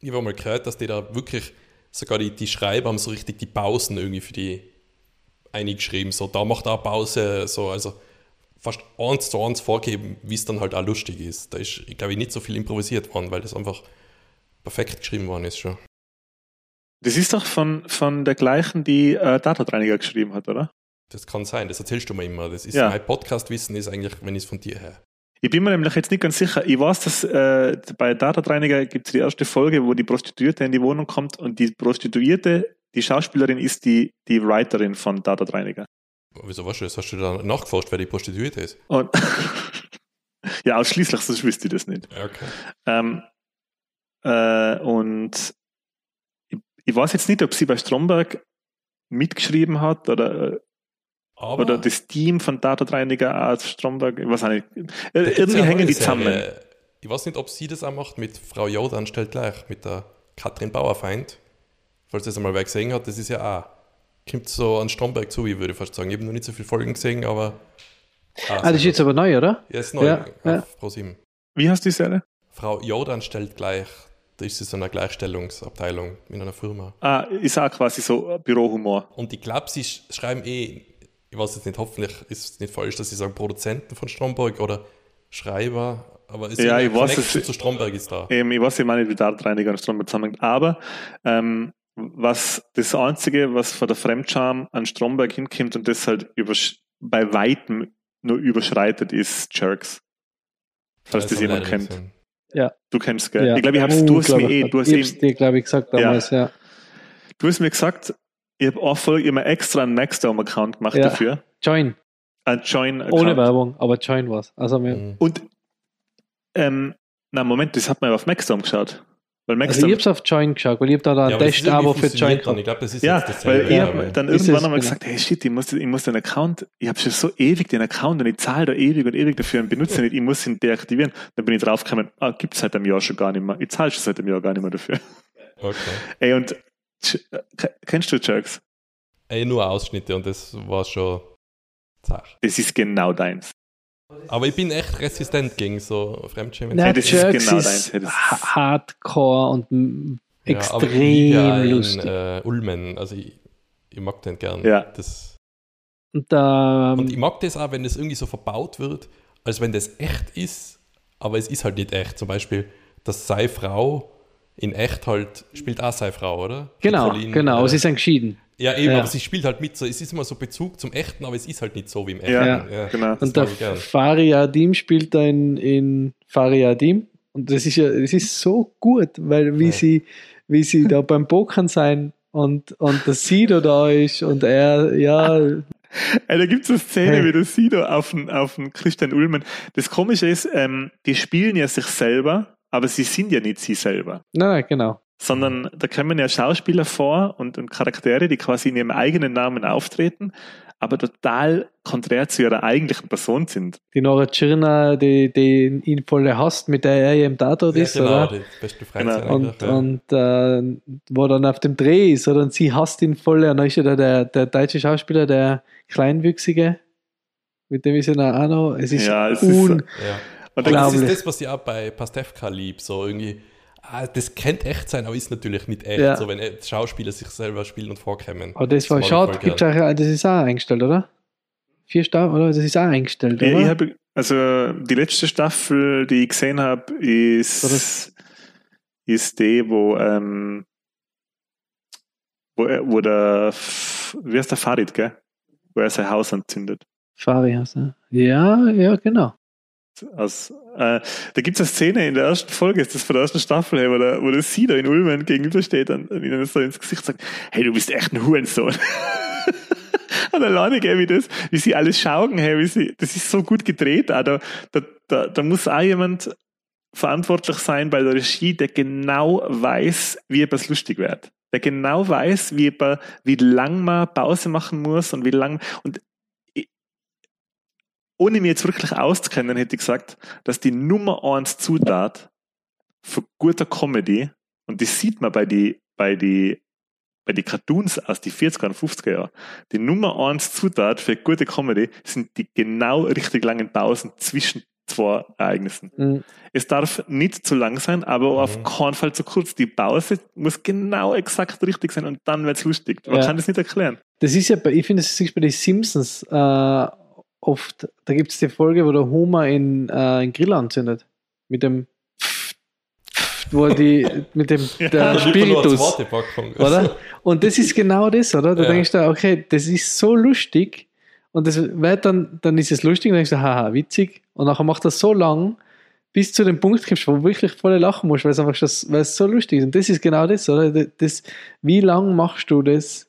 ich habe mal gehört, dass die da wirklich, sogar die, die Schreiber haben so richtig die Pausen irgendwie für die eingeschrieben. So, da macht auch Pause, so, also fast eins zu eins vorgeben, wie es dann halt auch lustig ist. Da ist, glaube ich, nicht so viel improvisiert worden, weil das einfach perfekt geschrieben worden ist schon. Das ist doch von, von der gleichen, die äh, Tatortreiniger geschrieben hat, oder? Das kann sein, das erzählst du mir immer. Das ist ja. Mein Podcast-Wissen ist eigentlich, wenn ich es von dir her. Ich bin mir nämlich jetzt nicht ganz sicher. Ich weiß, dass äh, bei Tatortreiniger gibt es die erste Folge, wo die Prostituierte in die Wohnung kommt und die Prostituierte, die Schauspielerin, ist die, die Writerin von Tatortreiniger. Wieso weißt du das? Hast du da nachgeforscht, wer die Prostituierte ist? Und ja, ausschließlich, sonst wüsste ich das nicht. Okay. Ähm, äh, und ich, ich weiß jetzt nicht, ob sie bei Stromberg mitgeschrieben hat oder... Aber oder das Team von Tatortreiniger als Stromberg, ich weiß auch nicht. Irgendwie hängen die zusammen. Serie. Ich weiß nicht, ob sie das auch macht mit Frau Jordan stellt gleich, mit der Katrin Bauerfeind. Falls das einmal wer gesehen hat, das ist ja auch, kommt so an Stromberg zu, ich würde fast sagen. Ich habe noch nicht so viele Folgen gesehen, aber... Ah, ah das ist jetzt aber neu, oder? Ja, ist neu, ja, auf ja. Pro sieben. Wie heißt die Serie? Frau Jordan stellt gleich. Da ist es so eine Gleichstellungsabteilung in einer Firma. Ah, ist auch quasi so Bürohumor. Und ich glaube, sie sch- schreiben eh... Ich weiß jetzt nicht, hoffentlich ist es nicht falsch, dass sie sagen Produzenten von Stromberg oder Schreiber, aber ist ja, ich weiß, Connection zu Stromberg ist da. Eben, ich weiß, ich meine, wie Tatortreiniger und Stromberg zusammenhängt, aber ähm, was das Einzige, was von der Fremdscham an Stromberg hinkommt und das halt übersch- bei Weitem nur überschreitet, ist Jerks. Falls das, das jemand kennt. Sinn. Ja. Du kennst, gell? Ja. Ich glaube, ich habe es, du hast mir eh, du hast eh. Ich dir, glaube ich, gesagt damals, ja. ja. Du hast mir gesagt, ich habe auch voll immer extra einen Maxdome-Account gemacht ja. dafür. Join. Ein Join-Account. Ohne Werbung, aber Join war's. Also mhm. Und, ähm, na Moment, das hat man ja auf Maxdome geschaut. Weil Maxdome, also ich hab's auf Join geschaut, weil ich hab da ein ja, Dash-Abo für Join gehabt. Ich glaube, das ist ja, jetzt das weil Thema, ich habe ja, dann irgendwann einmal gesagt, hey shit, ich muss, ich muss den Account, ich habe schon so ewig den Account und ich zahle da ewig und ewig dafür und benutze ihn nicht, ich muss ihn deaktivieren. Dann bin ich draufgekommen, ah, gibt's seit einem Jahr schon gar nicht mehr. Ich zahle schon seit einem Jahr gar nicht mehr dafür. Okay. Ey, und kennst du Jerks? Ey, nur Ausschnitte und das war schon zart. Das ist genau deins. Aber ich bin echt resistent gegen so Fremdschämen. Nein, das Jerks ist genau ist deins. H- Hardcore und ja, extrem aber ich lustig. In, äh, Ulmen, also ich, ich mag den gern. Ja. Das. Und, ähm, und ich mag das auch, wenn das irgendwie so verbaut wird, als wenn das echt ist, aber es ist halt nicht echt. Zum Beispiel, dass sei Frau in echt halt spielt auch seine Frau, oder? Genau, Colin, genau, äh, sie sind geschieden. Ja, eben, ja. aber sie spielt halt mit so, es ist immer so Bezug zum Echten, aber es ist halt nicht so wie im Echten. Ja, ja. genau. Und der Fariadim spielt da in, in Fariadim und das ist ja, das ist so gut, weil wie ja. sie, wie sie da beim Pokern sein und, und der Sido da ist und er, ja... Also, da gibt es eine Szene, hey. wie der Sido auf den, auf den Christian Ulmen. Das Komische ist, ähm, die spielen ja sich selber, aber sie sind ja nicht sie selber. Nein, genau. Sondern da kommen ja Schauspieler vor und, und Charaktere, die quasi in ihrem eigenen Namen auftreten, aber total konträr zu ihrer eigentlichen Person sind. Die Nora Tschirner, die, die ihn voll hasst, mit der er ja im Tatort ja, ist, genau, oder? Die beste Freizeit genau. Und, ja. und äh, wo dann auf dem Dreh ist, oder? Und sie hasst ihn voll. Und dann ist ja der, der, der deutsche Schauspieler, der Kleinwüchsige, mit dem ist ja noch auch noch. Es ist ja, es un... Ist, ja. Und das ist das, was ich auch bei Pastewka liebe, so irgendwie, ah, das könnte echt sein, aber ist natürlich nicht echt, ja. so wenn Schauspieler sich selber spielen und vorkommen. Aber das, das war schade, gibt's auch, das ist auch eingestellt, oder? Vier Staffeln, oder? Das ist auch eingestellt, ja, oder? Ich hab, also die letzte Staffel, die ich gesehen habe, ist, ist die, wo, ähm, wo, wo der, wie heißt der Farid, gell? Wo er sein Haus anzündet. Farid heißt er. Ja, ja, genau. Aus, äh, da gibt es eine Szene in der ersten Folge, ist das von der ersten Staffel, hey, wo, der, wo der Sido in Ulmen gegenübersteht und, und ihnen so ins Gesicht sagt, hey, du bist echt ein Hurensohn. Und alleine, gell, wie das, wie sie alles schauen, hey, wie sie, das ist so gut gedreht, auch da, da, da, da muss auch jemand verantwortlich sein bei der Regie, der genau weiß, wie etwas lustig wird. Der genau weiß, wie, etwas, wie lang man Pause machen muss und wie lang, und ohne mich jetzt wirklich auszukennen, hätte ich gesagt, dass die Nummer eins Zutat für gute Comedy, und das sieht man bei die, bei die, bei die Cartoons aus den vierziger und fünfziger Jahren, die Nummer eins Zutat für gute Comedy sind die genau richtig langen Pausen zwischen zwei Ereignissen. Mhm. Es darf nicht zu lang sein, aber mhm. auf keinen Fall zu kurz. Die Pause muss genau exakt richtig sein und dann wird es lustig. Man ja. kann das nicht erklären. Das ist ja bei, ich finde, das ist bei den Simpsons äh, oft, da gibt es die Folge, wo der Homer in, äh, einen Grill anzündet. Mit dem wo er die, mit dem ja. der Spiritus. Oder? Und das ist genau das, oder? Da ja. denkst du, okay, das ist so lustig. Und das, weil dann, dann ist es lustig und dann denkst du, haha, witzig. Und nachher macht das so lang, bis zu dem Punkt kommst, wo du wirklich voll lachen musst, weil es einfach schon, weil es so lustig ist. Und das ist genau das, oder? Das, wie lange machst du das,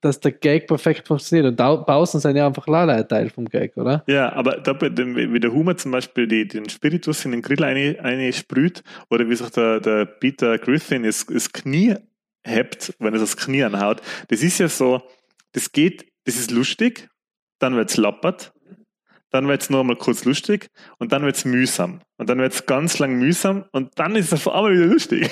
dass der Gag perfekt funktioniert? Und da, Pausen sind ja einfach leider ein Teil vom Gag, oder? Ja, aber da, wie der Humor zum Beispiel die, den Spiritus in den Grill eine, eine sprüht, oder wie sich der, der Peter Griffin das, das Knie hebt, wenn er das Knie anhaut, das ist ja so, das geht, das ist lustig, dann wird es lappert, dann wird es nochmal kurz lustig und dann wird es mühsam. Und dann wird es ganz lang mühsam und dann ist es auf einmal wieder lustig.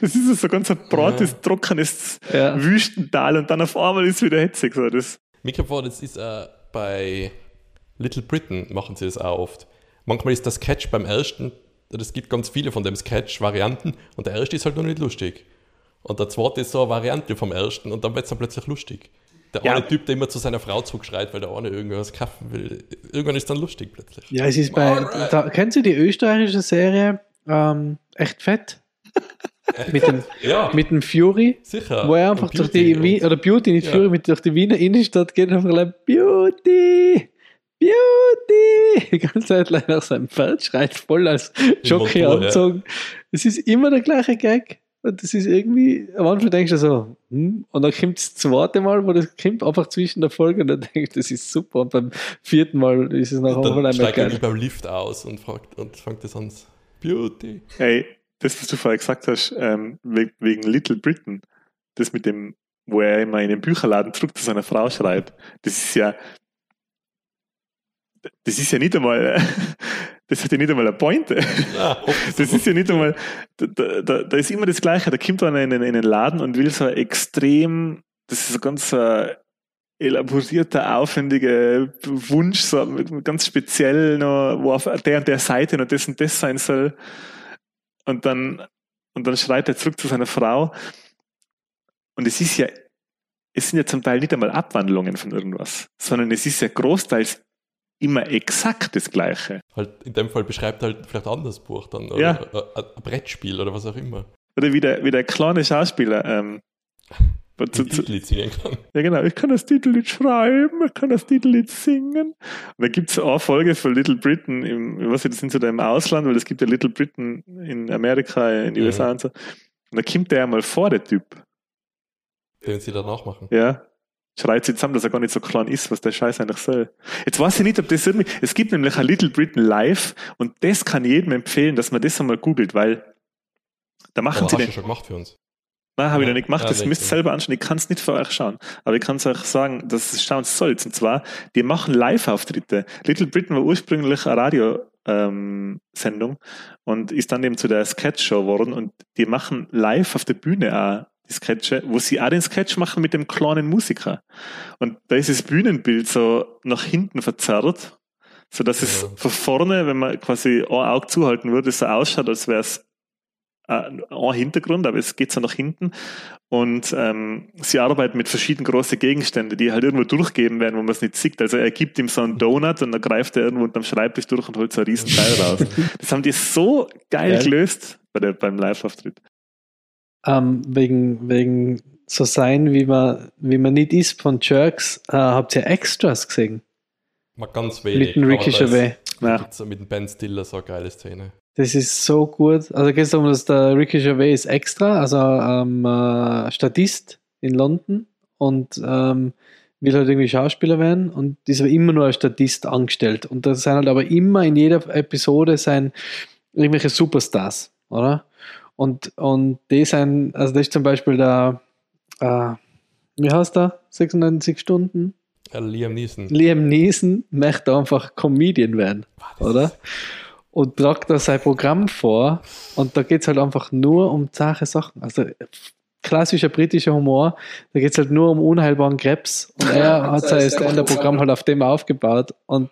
Das ist so ganz ein brates, ja. trockenes ja. Wüstental und dann auf einmal ist es wieder hetzig. So das. Mikrofon, das ist uh, bei Little Britain machen sie das auch oft. Manchmal ist der Sketch beim ersten, es gibt ganz viele von dem Sketch-Varianten und der erste ist halt noch nicht lustig. Und der zweite ist so eine Variante vom ersten und dann wird es dann plötzlich lustig. Der ja. eine Typ, der immer zu seiner Frau zugeschreit, weil der eine irgendwas kaufen will. Irgendwann ist dann lustig plötzlich. Ja, es ist bei... Da, kennst du die österreichische Serie ähm, Echt fett? Mit dem, ja. mit dem Fury, sicher. Wo er einfach durch die Wien, oder Beauty, nicht ja. Fury, mit durch die Wiener Innenstadt geht und einfach gleich Beauty, Beauty, die ganze Zeit leider auf seinem Pferd schreit, voll als Jockey angezogen. Es ja. ist immer der gleiche Gag und das ist irgendwie, am Anfang denkst du so, hm? Und dann kommt das zweite Mal, wo das kommt einfach zwischen der Folge und dann denkst du, das ist super und beim vierten Mal ist es noch einmal einmal geil. Dann steigt er beim Lift aus und fragt und fängt das an, Beauty. Hey. Das, was du vorher gesagt hast, ähm, wegen Little Britain, das mit dem, wo er immer in den Bücherladen zurück zu seiner Frau schreibt, das ist ja, das ist ja nicht einmal, das hat ja nicht einmal eine Pointe. Ja, das ist ja nicht einmal, da, da, da ist immer das Gleiche, da kommt einer in, in den Laden und will so extrem, das ist ein ganz äh, elaborierter, aufwendiger Wunsch, so ganz speziell noch, wo auf der und der Seite noch das und das sein soll. Und dann, und dann schreit er zurück zu seiner Frau. Und es ist ja, es sind ja zum Teil nicht einmal Abwandlungen von irgendwas, sondern es ist ja großteils immer exakt das Gleiche. Halt, in dem Fall beschreibt er halt vielleicht ein anderes Buch dann, oder ja. ein Brettspiel oder was auch immer. Oder wie der, wie der kleine Schauspieler, ähm, zu, Titellied singen kann. Ja genau, ich kann das Titellied schreiben, ich kann das Titellied singen. Und da gibt es eine Folge von Little Britain, im, ich weiß nicht, das sind so da im Ausland, weil es gibt ja Little Britain in Amerika, in den mhm. U S A und so. Und da kommt der einmal vor, der Typ. Den sie dann auch machen. Ja. Schreit sie zusammen, dass er gar nicht so klein ist, was der Scheiß eigentlich soll. Jetzt weiß ich nicht, ob das irgendwie... Es gibt nämlich ein Little Britain Live und das kann jedem empfehlen, dass man das einmal googelt, weil da machen oh, sie... Das hast den, du schon gemacht für uns. Nein, habe ich noch nicht gemacht, ja, das müsst ihr selber anschauen, ich kann es nicht für euch schauen, aber ich kann es euch sagen, dass ihr es schauen sollt, und zwar, die machen Live-Auftritte. Little Britain war ursprünglich eine Radiosendung ähm, und ist dann eben zu der Sketch-Show geworden und die machen live auf der Bühne auch die Sketche, wo sie auch den Sketch machen mit dem kleinen Musiker und da ist das Bühnenbild so nach hinten verzerrt, sodass ja. es von vorne, wenn man quasi ein Auge zuhalten würde, so ausschaut, als wäre es ein Hintergrund, aber es geht so nach hinten und ähm, sie arbeiten mit verschiedenen großen Gegenständen, die halt irgendwo durchgeben werden, wo man es nicht sieht. Also er gibt ihm so einen Donut und dann greift er irgendwo unterm Schreibtisch durch und holt so einen riesen Teil raus. Das haben die so geil ja. gelöst bei der, beim Live-Auftritt. Ähm, wegen, wegen so sein, wie man, wie man nicht ist von Jerks, äh, habt ihr Extras gesehen? Mal ganz wenig. Mit dem Ricky Gervais. Ja. Mit dem Ben Stiller so eine geile Szene. Das ist so gut. Also geht es darum, dass der Ricky Gervais ist extra, also ähm, äh, Statist in London und ähm, will halt irgendwie Schauspieler werden und ist aber immer nur als Statist angestellt. Und da sind halt aber immer in jeder Episode sein irgendwelche Superstars, oder? Und, und die sind, also das ist zum Beispiel der, äh, wie heißt der? sechsundneunzig Stunden? Ja, Liam Neeson. Liam Neeson möchte einfach Comedian werden, was? Oder? Und tragt da sein Programm vor und da geht es halt einfach nur um zahre Sachen. Also klassischer britischer Humor. Da geht es halt nur um unheilbaren Krebs. Und er ja, hat sein Stand-up-Programm halt auf dem aufgebaut. Und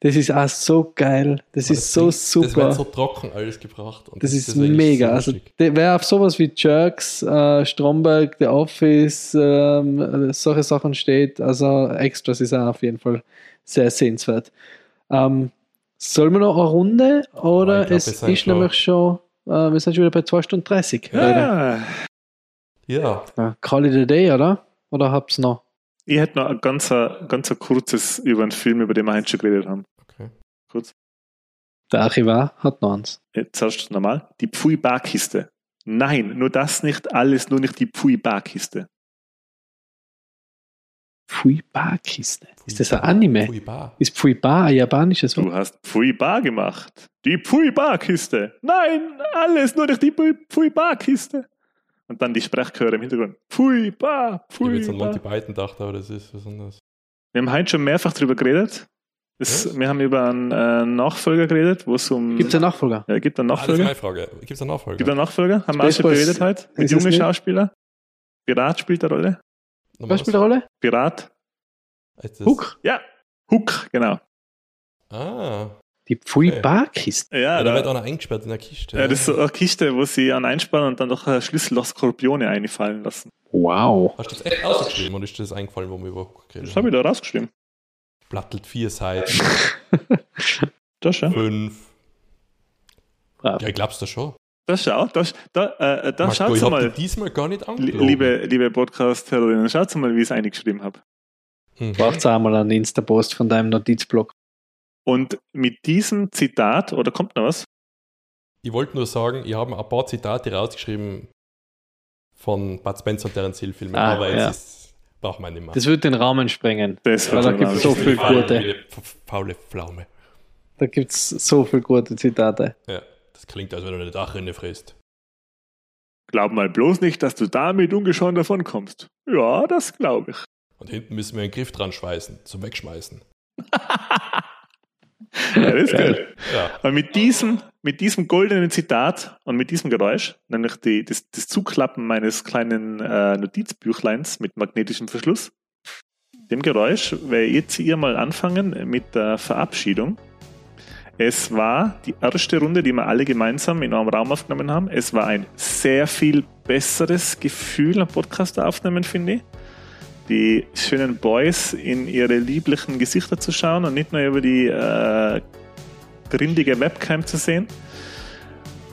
das ist auch so geil. Das ist so super. Das wird so trocken alles gebracht. Und das, das ist mega. So also, wer auf sowas wie Jerks, äh, Stromberg, The Office, ähm, solche Sachen steht, also Extras ist auch auf jeden Fall sehr sehenswert. Ähm, sollen wir noch eine Runde? Oder oh, glaub, es ist nämlich schon, äh, wir sind schon wieder bei zwei Stunden dreißig. Ja. Ja. ja. Call it a day, oder? Oder habt's noch? Ich hätte noch ein ganz, ganz ein kurzes über einen Film, über den wir heute schon geredet haben. Okay. Kurz. Der Archivar hat noch eins. Jetzt hast du nochmal. Die Pfui-Bar-Kiste. Nein, nur das nicht, alles, nur nicht die Pfui-Bar-Kiste. Pfui-Bar-Kiste? Ist das ein Anime? Pfui-Bar. Ist Pfui-Bar ein japanisches Wort? Du hast Pfui-Bar gemacht. Die Pfui-Bar-Kiste. Nein, alles, nur nicht die Pfui-Bar-Kiste. Und dann die Sprechchöre im Hintergrund. Pfui, ba, pfui, ba. Ich habe jetzt an Monty Python gedacht, aber das ist was anderes. Wir haben heute schon mehrfach drüber geredet. Das, wir haben über einen äh, Nachfolger geredet, wo es um... Gibt es einen Nachfolger? Ja, gibt es einen Nachfolger. Ah, das ist meine Frage. Gibt es einen Nachfolger? Gibt es einen Nachfolger? Haben wir auch schon geredet heute? Mit jungen Schauspielern? Pirat spielt eine Rolle. Wer was? Spielt eine Rolle? Pirat. Hook? Ja, Hook, genau. Ah, die Pfui-Bar-Kiste. Ja, ja, da wird auch noch eingesperrt in der Kiste. Ja, das ist so eine Kiste, wo sie einen einsperren und dann noch einen Schlüssel nach Skorpione einfallen lassen. Wow. Hast du das echt ausgeschrieben oder ist das eingefallen, wo wir überhaupt geredet haben? Das habe ich da rausgeschrieben. Blattelt vier Seiten. Das schon. Fünf. Brav. Ja, ich glaub's da schon. Das schau, da, da, äh, da schaut's mal. Ich hab diesmal gar nicht angelogen. Liebe, liebe Podcast-Hörerinnen, schaut's mal, wie ich es eingeschrieben habe. Mhm. Braucht's auch mal einen Insta-Post von deinem Notizblock. Und mit diesem Zitat, oder kommt noch was? Ich wollte nur sagen, ich habe ein paar Zitate rausgeschrieben von Bud Spencer und Terence Hill Filmen, ah, aber ja. Jetzt braucht man nicht mehr. Das wird den Rahmen sprengen. Das da gibt es so viele gute. Faule Pflaume. Da gibt es so viele gute Zitate. Ja, das klingt, als wenn du eine Dachrinne frisst. Glaub mal bloß nicht, dass du damit ungeschoren davon kommst. Ja, das glaube ich. Und hinten müssen wir einen Griff dran schweißen, zum Wegschmeißen. Ja, das ist geil. Ja. Aber mit diesem, mit diesem goldenen Zitat und mit diesem Geräusch, nämlich die, das, das Zuklappen meines kleinen äh, Notizbüchleins mit magnetischem Verschluss, dem Geräusch werde ich jetzt hier mal anfangen mit der Verabschiedung. Es war die erste Runde, die wir alle gemeinsam in einem Raum aufgenommen haben. Es war ein sehr viel besseres Gefühl, einen Podcast aufnehmen, finde ich. Die schönen Boys in ihre lieblichen Gesichter zu schauen und nicht nur über die äh, grindige Webcam zu sehen.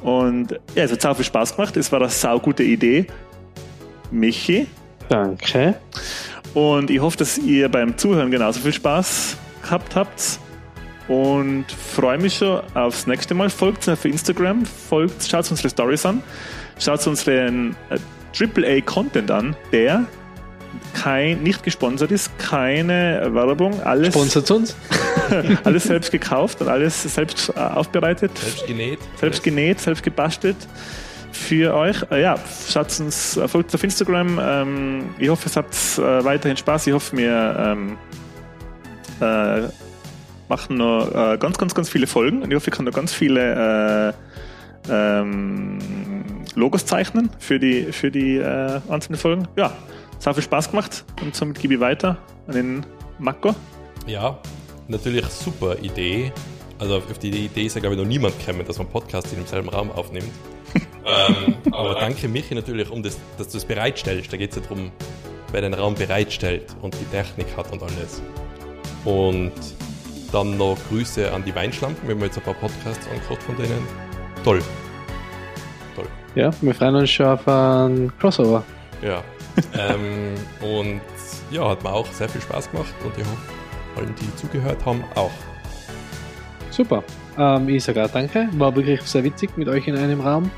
Und ja, es hat sau viel Spaß gemacht. Es war eine saugute Idee. Michi. Danke. Und ich hoffe, dass ihr beim Zuhören genauso viel Spaß gehabt habt. Und freue mich schon aufs nächste Mal. Folgt uns auf Instagram. Folgt, schaut unsere Stories an. Schaut unseren Triple A Content an, der... Kein, nicht gesponsert ist, keine Werbung, alles. Sponsert uns? Alles selbst gekauft und alles selbst aufbereitet. Selbst genäht. Selbst genäht, selbst gebastelt für euch. Ja, schaut uns, folgt uns auf Instagram. Ich hoffe, es habt weiterhin Spaß. Ich hoffe, wir äh, machen noch ganz, ganz, ganz viele Folgen und ich hoffe, ich kann noch ganz viele äh, ähm, Logos zeichnen für die, für die äh, einzelnen Folgen. Ja. Es hat viel Spaß gemacht und somit gebe ich weiter an den Marco. Ja, natürlich super Idee. Also auf die Idee ist ja, glaube ich, noch niemand gekommen, dass man einen Podcast in demselben Raum aufnimmt. ähm, aber danke Michi natürlich, um das, dass du es bereitstellst. Da geht es ja darum, wer den Raum bereitstellt und die Technik hat und alles. Und dann noch Grüße an die Weinschlampen. Wir haben jetzt ein paar Podcasts angehört von denen. Toll. Toll. Ja, wir freuen uns schon auf ein Crossover. Ja. ähm, und ja, hat mir auch sehr viel Spaß gemacht und ich hoffe, allen, die zugehört haben, auch. Super, ähm, ich sage auch danke, war wirklich sehr witzig mit euch in einem Raum.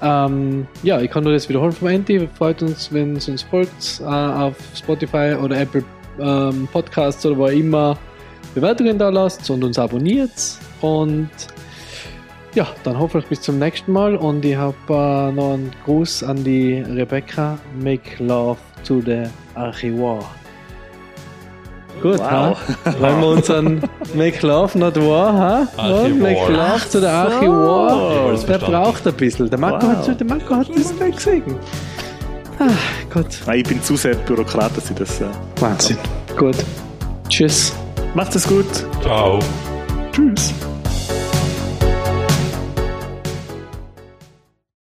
Ähm, ja, ich kann nur das wiederholen vom Andy, freut uns, wenn es uns folgt, äh, auf Spotify oder Apple ähm, Podcasts oder wo immer Bewertungen da lasst und uns abonniert und ja, dann hoffentlich bis zum nächsten Mal und ich habe äh, noch einen Gruß an die Rebecca. Make love to the Archivar. Gut, wow. Ha? Wollen wir uns an Make love not war, ha? No? Make love to the Archivar. So. Der braucht ein bisschen. Der Marco wow. hat, der Marco hat das nicht gesehen. Ach Gott. Nein, ich bin zu sehr Bürokrat, dass ich das... Äh, Wahnsinn. Gut. Tschüss. Macht es gut. Ciao. Tschüss.